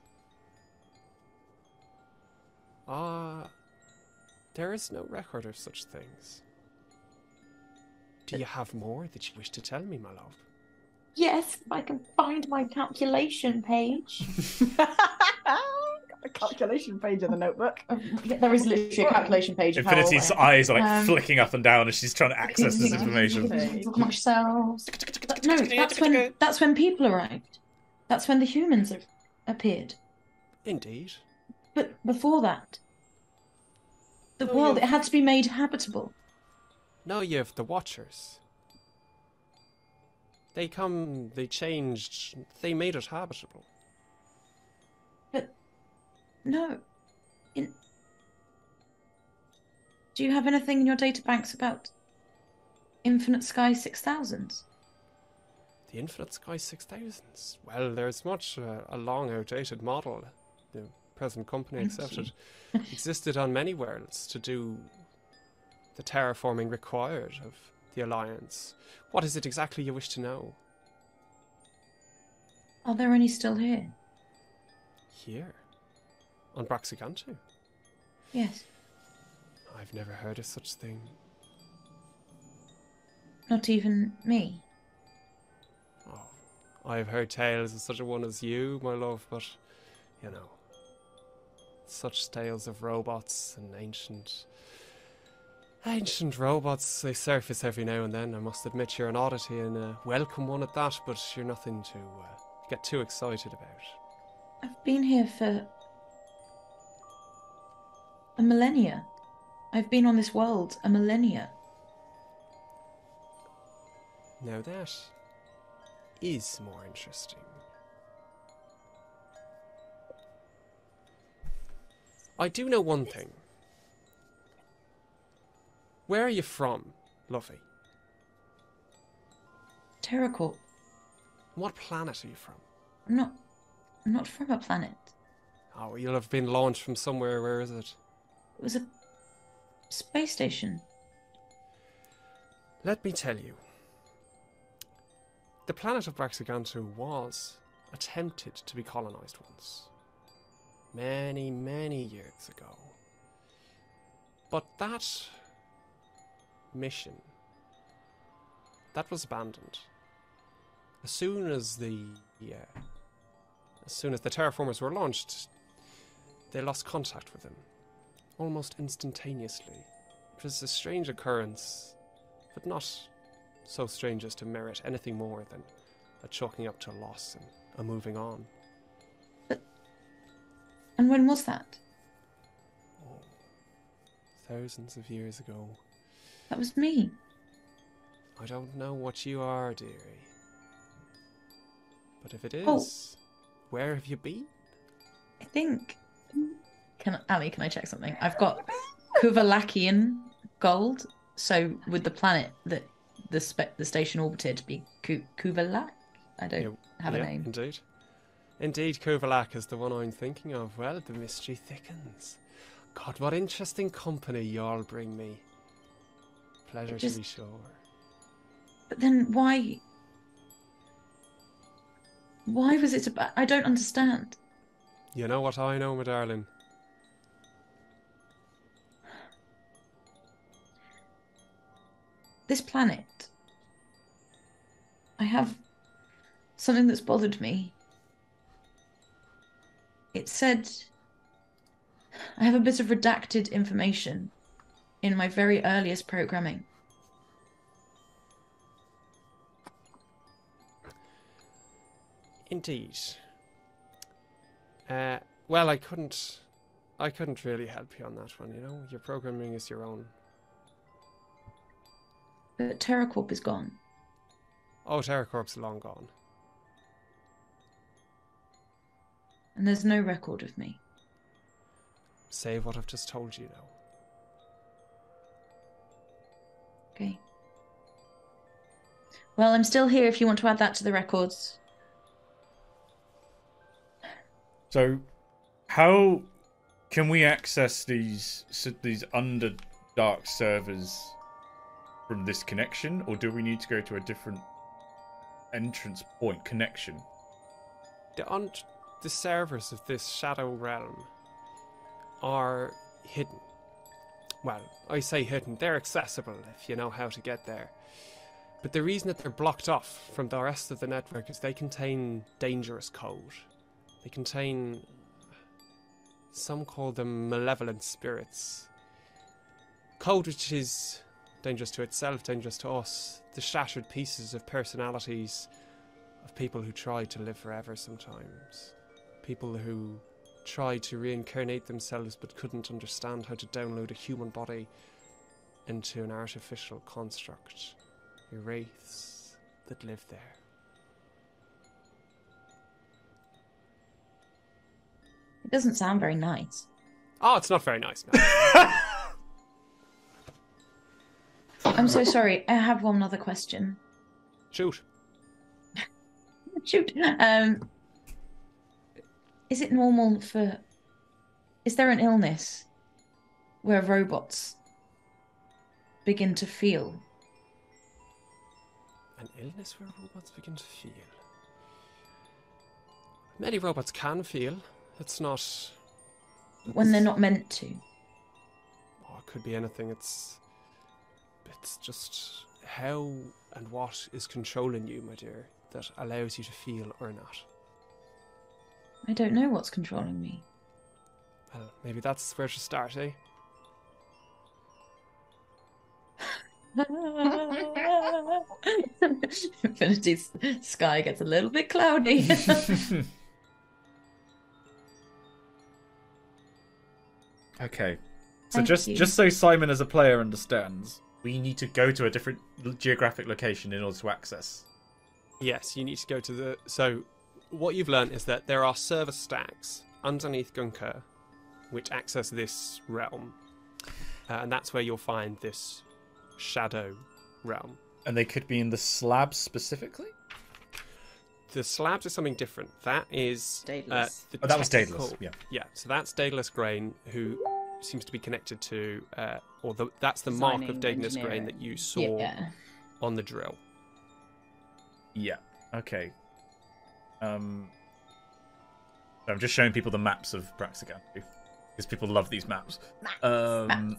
There is no record of such things. Do you have more that you wish to tell me, my love? Yes, if I can find my calculation page. A calculation page in the notebook. There is literally a calculation page. Infinity's eyes are like flicking up and down as she's trying to access this information. No, that's when people arrived. That's when the humans appeared. Indeed. But before that, the world, it had to be made habitable. No, you have the Watchers. They come, they changed, they made it habitable. But, no. Do you have anything in your databanks about Infinite Skies 6000s? The Infinite Skies 6000s? Well, there's much a long outdated model. The present company accepted existed on many worlds to do the terraforming required of the Alliance. What is it exactly you wish to know? Are there any still here? Here? On Braxigantum? Yes. I've never heard of such thing. Not even me? Oh, I've heard tales of such a one as you, my love, but, you know, such tales of robots and ancient robots, they surface every now and then. I must admit you're an oddity and a welcome one at that, but you're nothing to get too excited about. I've been here for a millennia. I've been on this world a millennia. Now that is more interesting. I do know one thing. Where are you from, lovey? TerraCorp. What planet are you from? I'm not from a planet. Oh, you'll have been launched from somewhere. Where is it? It was a space station. Let me tell you. The planet of Braxigantu was attempted to be colonized once. Many, many years ago. But that mission, that was abandoned. As soon as the terraformers were launched, they lost contact with them. Almost instantaneously. It was a strange occurrence, but not so strange as to merit anything more than a chalking up to a loss and a moving on. And when was that? Oh, thousands of years ago. That was me. I don't know what you are, dearie. But if it is, where have you been? I think... Ali, can I check something? I've got Kuvalakian gold. So would the planet that the station orbited be Kuvalak? I don't have a name. Indeed. Indeed, Kuvalak is the one I'm thinking of. Well, the mystery thickens. God, what interesting company y'all bring me. Pleasure to be sure. But then why... why was it about... I don't understand. You know what I know, my darling. This planet. I have something that's bothered me. It said, I have a bit of redacted information in my very earliest programming. Indeed. Well, I couldn't really help you on that one, you know. Your programming is your own. But TerraCorp is gone. Oh, TerraCorp's long gone. And there's no record of me. Save what I've just told you now. Okay. Well, I'm still here if you want to add that to the records. So, how can we access these Underdark servers from this connection, or do we need to go to a different entrance point connection? The servers of this Shadow Realm are hidden. Well, I say hidden. They're accessible if you know how to get there. But the reason that they're blocked off from the rest of the network is they contain dangerous code. They contain, some call them malevolent spirits. Code which is dangerous to itself, dangerous to us. The shattered pieces of personalities of people who try to live forever sometimes. People who tried to reincarnate themselves but couldn't understand how to download a human body into an artificial construct. The wraiths that live there. It doesn't sound very nice. Oh, it's not very nice. No. I'm so sorry. I have one other question. Shoot. Shoot. Is it normal for... Is there an illness where robots begin to feel? An illness where robots begin to feel? Many robots can feel. It's not... When they're not meant to. Oh, it could be anything. It's just how and what is controlling you, my dear, that allows you to feel or not. I don't know what's controlling me. Well, maybe that's where to start, eh? Infinity's sky gets a little bit cloudy. Okay, so just so Simon as a player understands, we need to go to a different geographic location in order to access. Yes, you need to go to the... So what you've learned is that there are server stacks underneath Gunker which access this realm. And that's where you'll find this Shadow Realm. And they could be in the slabs specifically? The slabs is something different. That is... Daedalus. That was Daedalus, yeah. Yeah, so that's Daedalus Grain, who seems to be connected to... that's the designing mark of Daedalus Grain that you saw on the drill. Yeah, okay. I'm just showing people the maps of Braxigantum, because people love these maps. Okay.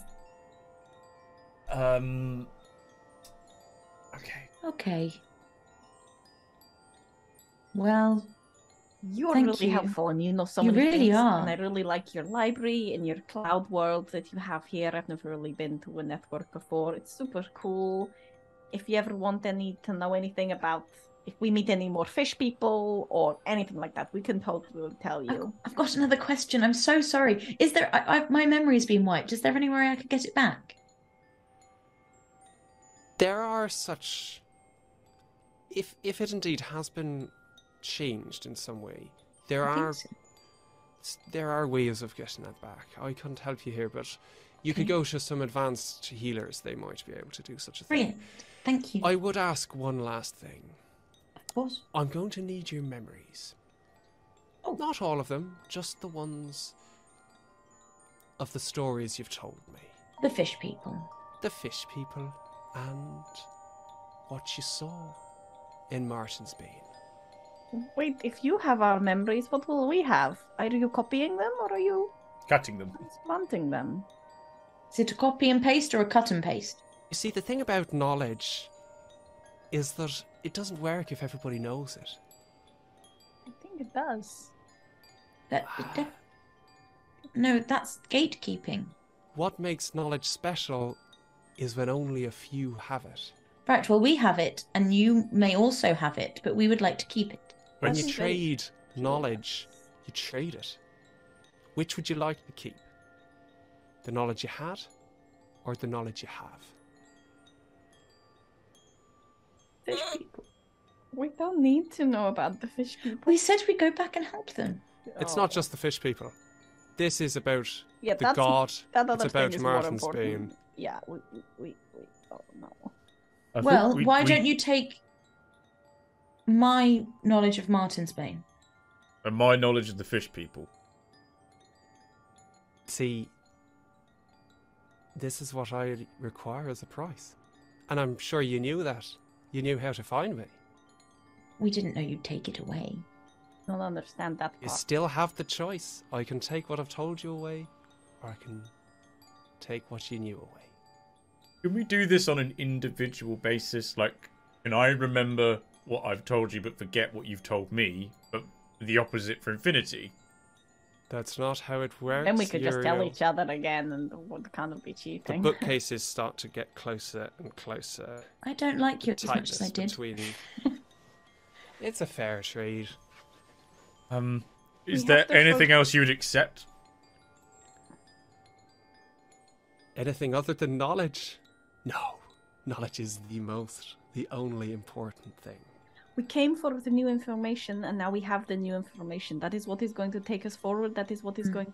Okay. Well, you're really helpful, and you know so many things. You really are. And I really like your library and your cloud world that you have here. I've never really been to a network before. It's super cool. If you ever want to know anything about, if we meet any more fish people or anything like that, we can totally tell you. I've got another question. I'm so sorry. Is there? My memory's been wiped. Is there anywhere I could get it back? There are such... If it indeed has been changed in some way, there are ways of getting that back. I couldn't help you here, but you could go to some advanced healers. They might be able to do such a thing. Brilliant. Thank you. I would ask one last thing. Of course. I'm going to need your memories. Oh. Not all of them, just the ones of the stories you've told me. The fish people. The fish people. And what you saw in Martin's Bane. Wait, if you have our memories, what will we have? Are you copying them, or are you... Cutting them. ...transplanting them? Is it a copy and paste or a cut and paste? You see, the thing about knowledge is that it doesn't work if everybody knows it. I think it does. No, that's gatekeeping. What makes knowledge special is when only a few have it. Right, well, we have it, and you may also have it, but we would like to keep it. When you trade knowledge, you trade it. Which would you like to keep? The knowledge you had, or the knowledge you have? Fish people. We don't need to know about the fish people. We said we'd go back and help them. It's not just the fish people. This is about the god. It's about Martin's Bane. Yeah, we don't know. Well, why don't you take my knowledge of Martin's Bane? And my knowledge of the fish people. See, this is what I require as a price. And I'm sure you knew that. You knew how to find me. We didn't know you'd take it away. I don't understand that part. You still have the choice. I can take what I've told you away, or I can take what you knew away. Can we do this on an individual basis? Like, can I remember what I've told you but forget what you've told me, but the opposite for infinity? That's not how it works. Then we could just tell each other again and would kind of be cheating. The bookcases start to get closer and closer. I don't like you as much as I did. It's a fair trade. Is there anything else you would accept? Anything other than knowledge? No. Knowledge is the only important thing. We came for the new information, and now we have the new information. That is what is going to take us forward. That is what is going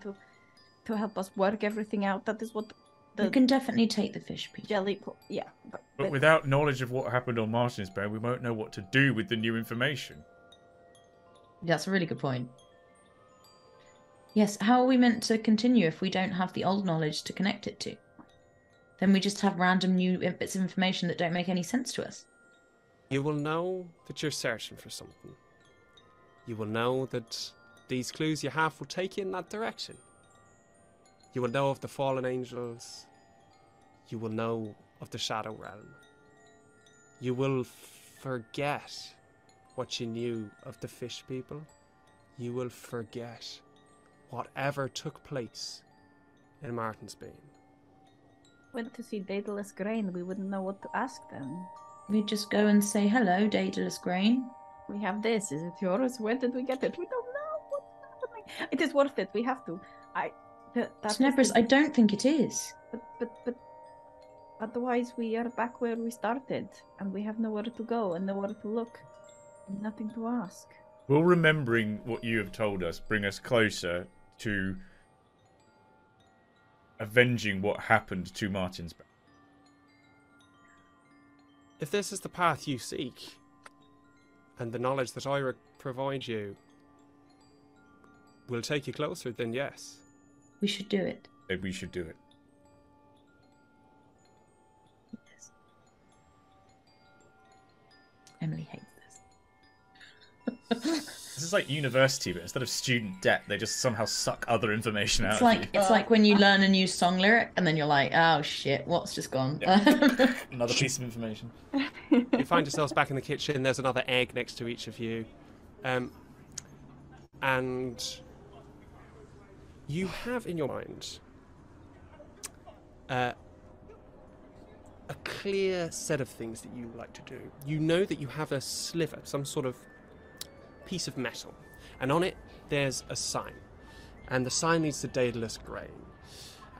to help us work everything out. That is what... You can definitely take the fish people. Jelly, yeah. But without knowledge of what happened on Martin's Bane, we won't know what to do with the new information. That's a really good point. Yes, how are we meant to continue if we don't have the old knowledge to connect it to? Then we just have random new bits of information that don't make any sense to us. You will know that you're searching for something. You will know that these clues you have will take you in that direction. You will know of the fallen angels. You will know of the shadow realm. You will forget what you knew of the fish people. You will forget whatever took place in Martin's Bane. Went to see Daedalus Grain. We wouldn't know what to ask them. We'd just go and say, hello, Daedalus Grain. We have this. Is it yours? Where did we get it? We don't know what's happening. It is worth it. We have to. Tenebris, I don't think it is. But otherwise we are back where we started, and we have nowhere to go and nowhere to look, and nothing to ask. Will remembering what you have told us bring us closer to avenging what happened to Martin's Bane? If this is the path you seek, and the knowledge that I provide you will take you closer, then yes. We should do it. We should do it. Yes. Emily hates this. This is like university, but instead of student debt, they just somehow suck other information out of you. It's like when you learn a new song lyric, and then you're like, oh shit, what's just gone? Yeah. Another piece of information. You find yourselves back in the kitchen, there's another egg next to each of you. And... you have in your mind a clear set of things that you like to do. You know that you have a sliver, some sort of piece of metal, and on it there's a sign, and the sign leads to Daedalus Grain,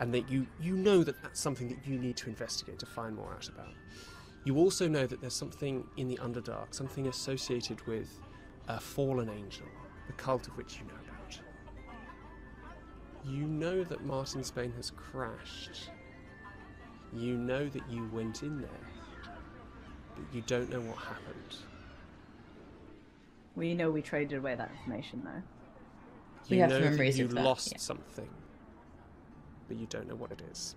and that you know that that's something that you need to investigate to find more out about. You also know that there's something in the Underdark, something associated with a fallen angel, the cult of which you know. You know that Martin's Bane has crashed. You know that you went in there, but you don't know what happened. We know we traded away that information, though. You have know that you lost something, but you don't know what it is.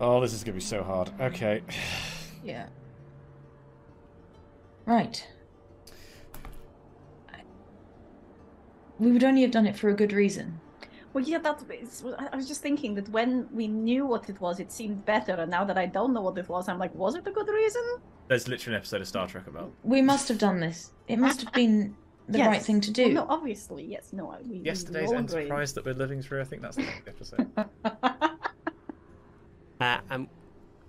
Oh, this is going to be so hard. Okay. Yeah. Right. We would only have done it for a good reason. Well, yeah, I was just thinking that when we knew what it was, it seemed better, and now that I don't know what it was, I'm like, was it a good reason? There's literally an episode of Star Trek about it. We must have done this. It must have been the right thing to do. Well, no, obviously, yes. No, we yesterday's enterprise that we're living through. I think that's the next episode. And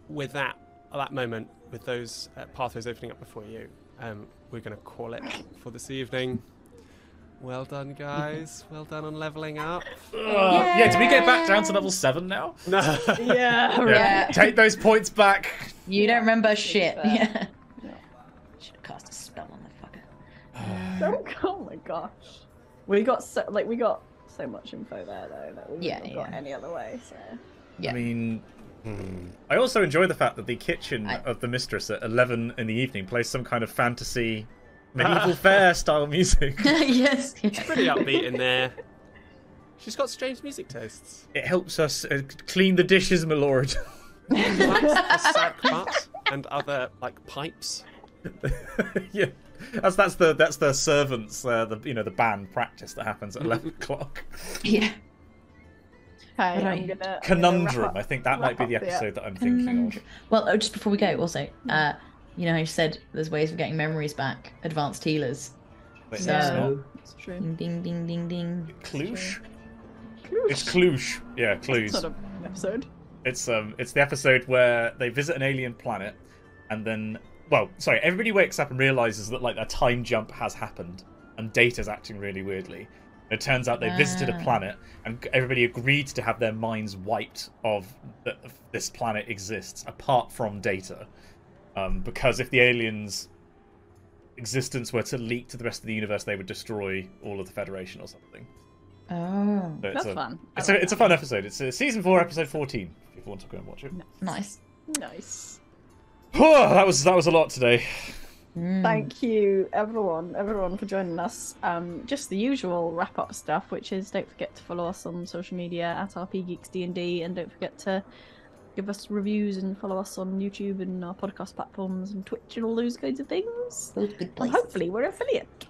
with that, at that moment, with those pathways opening up before you, we're going to call it for this evening. Well done, guys. Well done on leveling up. Yeah, did we get back down to level 7 now? No. Yeah, right. Yeah. Take those points back. You don't remember shit. Yeah. No. Should have cast a spell on the fucker. Oh my gosh. We got so we got so much info there though that we haven't got any other way. So. Yeah. I mean, I also enjoy the fact that the kitchen of the mistress at 11 in the evening plays some kind of fantasy. Medieval fair style music. Yes, she's pretty upbeat in there. She's got strange music tastes. It helps us clean the dishes, my lord. The sack butt and other like pipes. Yeah, that's the servants, the band practice that happens at 11 o'clock. Yeah. Hi, I'm gonna conundrum. I think that might be the episode that I'm thinking of. Well, just before we go, also. You know, I said there's ways of getting memories back. Advanced healers. Wait, so no, it's true. Ding, ding, ding, ding. Cluj? It's Cluj. Yeah, Cluj. Sort of episode. It's the episode where they visit an alien planet, and then, well, sorry, everybody wakes up and realizes that like a time jump has happened, and Data's acting really weirdly. It turns out they visited a planet, and everybody agreed to have their minds wiped of that this planet exists, apart from Data. Because if the aliens' existence were to leak to the rest of the universe, they would destroy all of the Federation or something. Oh, so that's fun. It's a fun episode. It's season 4, episode 14. If you want to go and watch it. Nice, nice. Oh, that was a lot today. Mm. Thank you, everyone for joining us. Just the usual wrap-up stuff, which is don't forget to follow us on social media at RP Geeks D&D, and don't forget to give us reviews and follow us on YouTube and our podcast platforms and Twitch and all those kinds of things. Those good places. And hopefully we're an affiliate.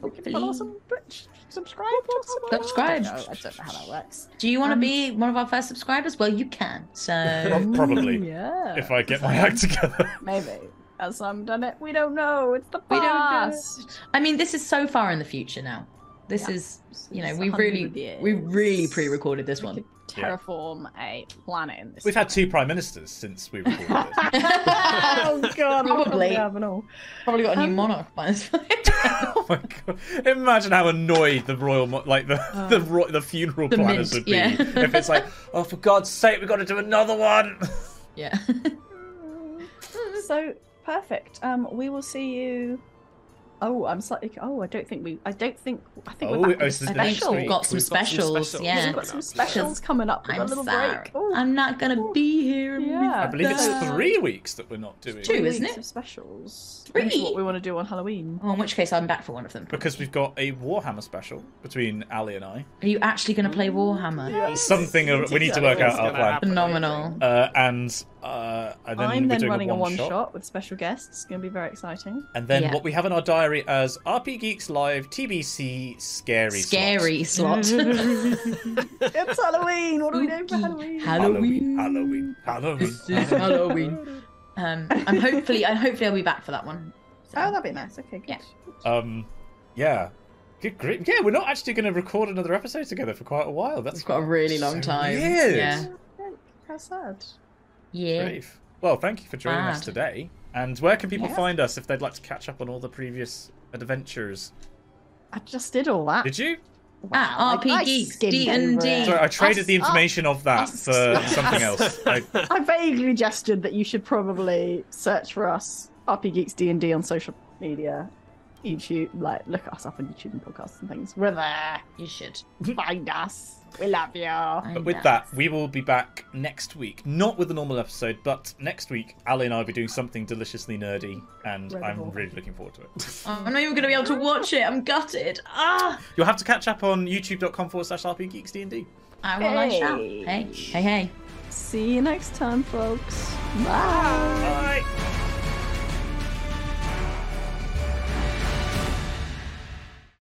Hopefully. Follow us on Twitch. Subscribe. I don't know how that works. Do you want to be one of our first subscribers? Well, you can. So probably. Yeah. If I get my act together. Maybe. As I'm done it, we don't know. It's the past. We don't know. I mean, this is so far in the future now. This is, you know, we really pre-recorded this one. Terraform a planet in this. We've had 2 prime ministers since we recorded this. Oh god, probably got a new monarch by this time. Oh my god! Imagine how annoyed the royal, the funeral planners would be if it's like, oh for God's sake, we've got to do another one. Yeah. So perfect. We will see you. Oh, I'm slightly. Oh, I think we're back. We've got some specials. Yeah, we've got some specials coming up. With a little break. Oh, I'm not gonna be here. Yeah. I believe it's 3 weeks that we're not doing. 2, isn't it? Of specials. 3. That's what we want to do on Halloween. Well, in which case, I'm back for one of them. Probably. Because we've got a Warhammer special between Ali and I. Are you actually going to play Warhammer? Yes. Something we need to work out our plan. Phenomenal. And then I'm then running a one-shot with special guests. It's going to be very exciting. And then what we have in our diary as RP Geeks Live TBC Scary Slot. It's Halloween. What are we doing for Halloween? Halloween. I'm hopefully I'll be back for that one. So. Oh, that'd be nice. Okay, good. Yeah. Good, great. Yeah, we're not actually going to record another episode together for quite a while. That's got a really long time. Weird. Yeah. How sad. Yeah. Brave. Well, thank you for joining us today. And where can people find us if they'd like to catch up on all the previous adventures? I just did all that. Did you? Wow. RP Geeks D&D. Sorry, I traded the information of that for something else. I vaguely gestured that you should probably search for us, RP Geeks D&D, on social media, YouTube, like look us up on YouTube and podcasts and things. We're there. You should find us. We love you. But with that, we will be back next week. Not with a normal episode, but next week, Ali and I will be doing something deliciously nerdy, and I'm really looking forward to it. I'm not even going to be able to watch it. I'm gutted. Ah! You'll have to catch up on youtube.com/RPGeeksDND. I will. Hey. Hey. See you next time, folks. Bye.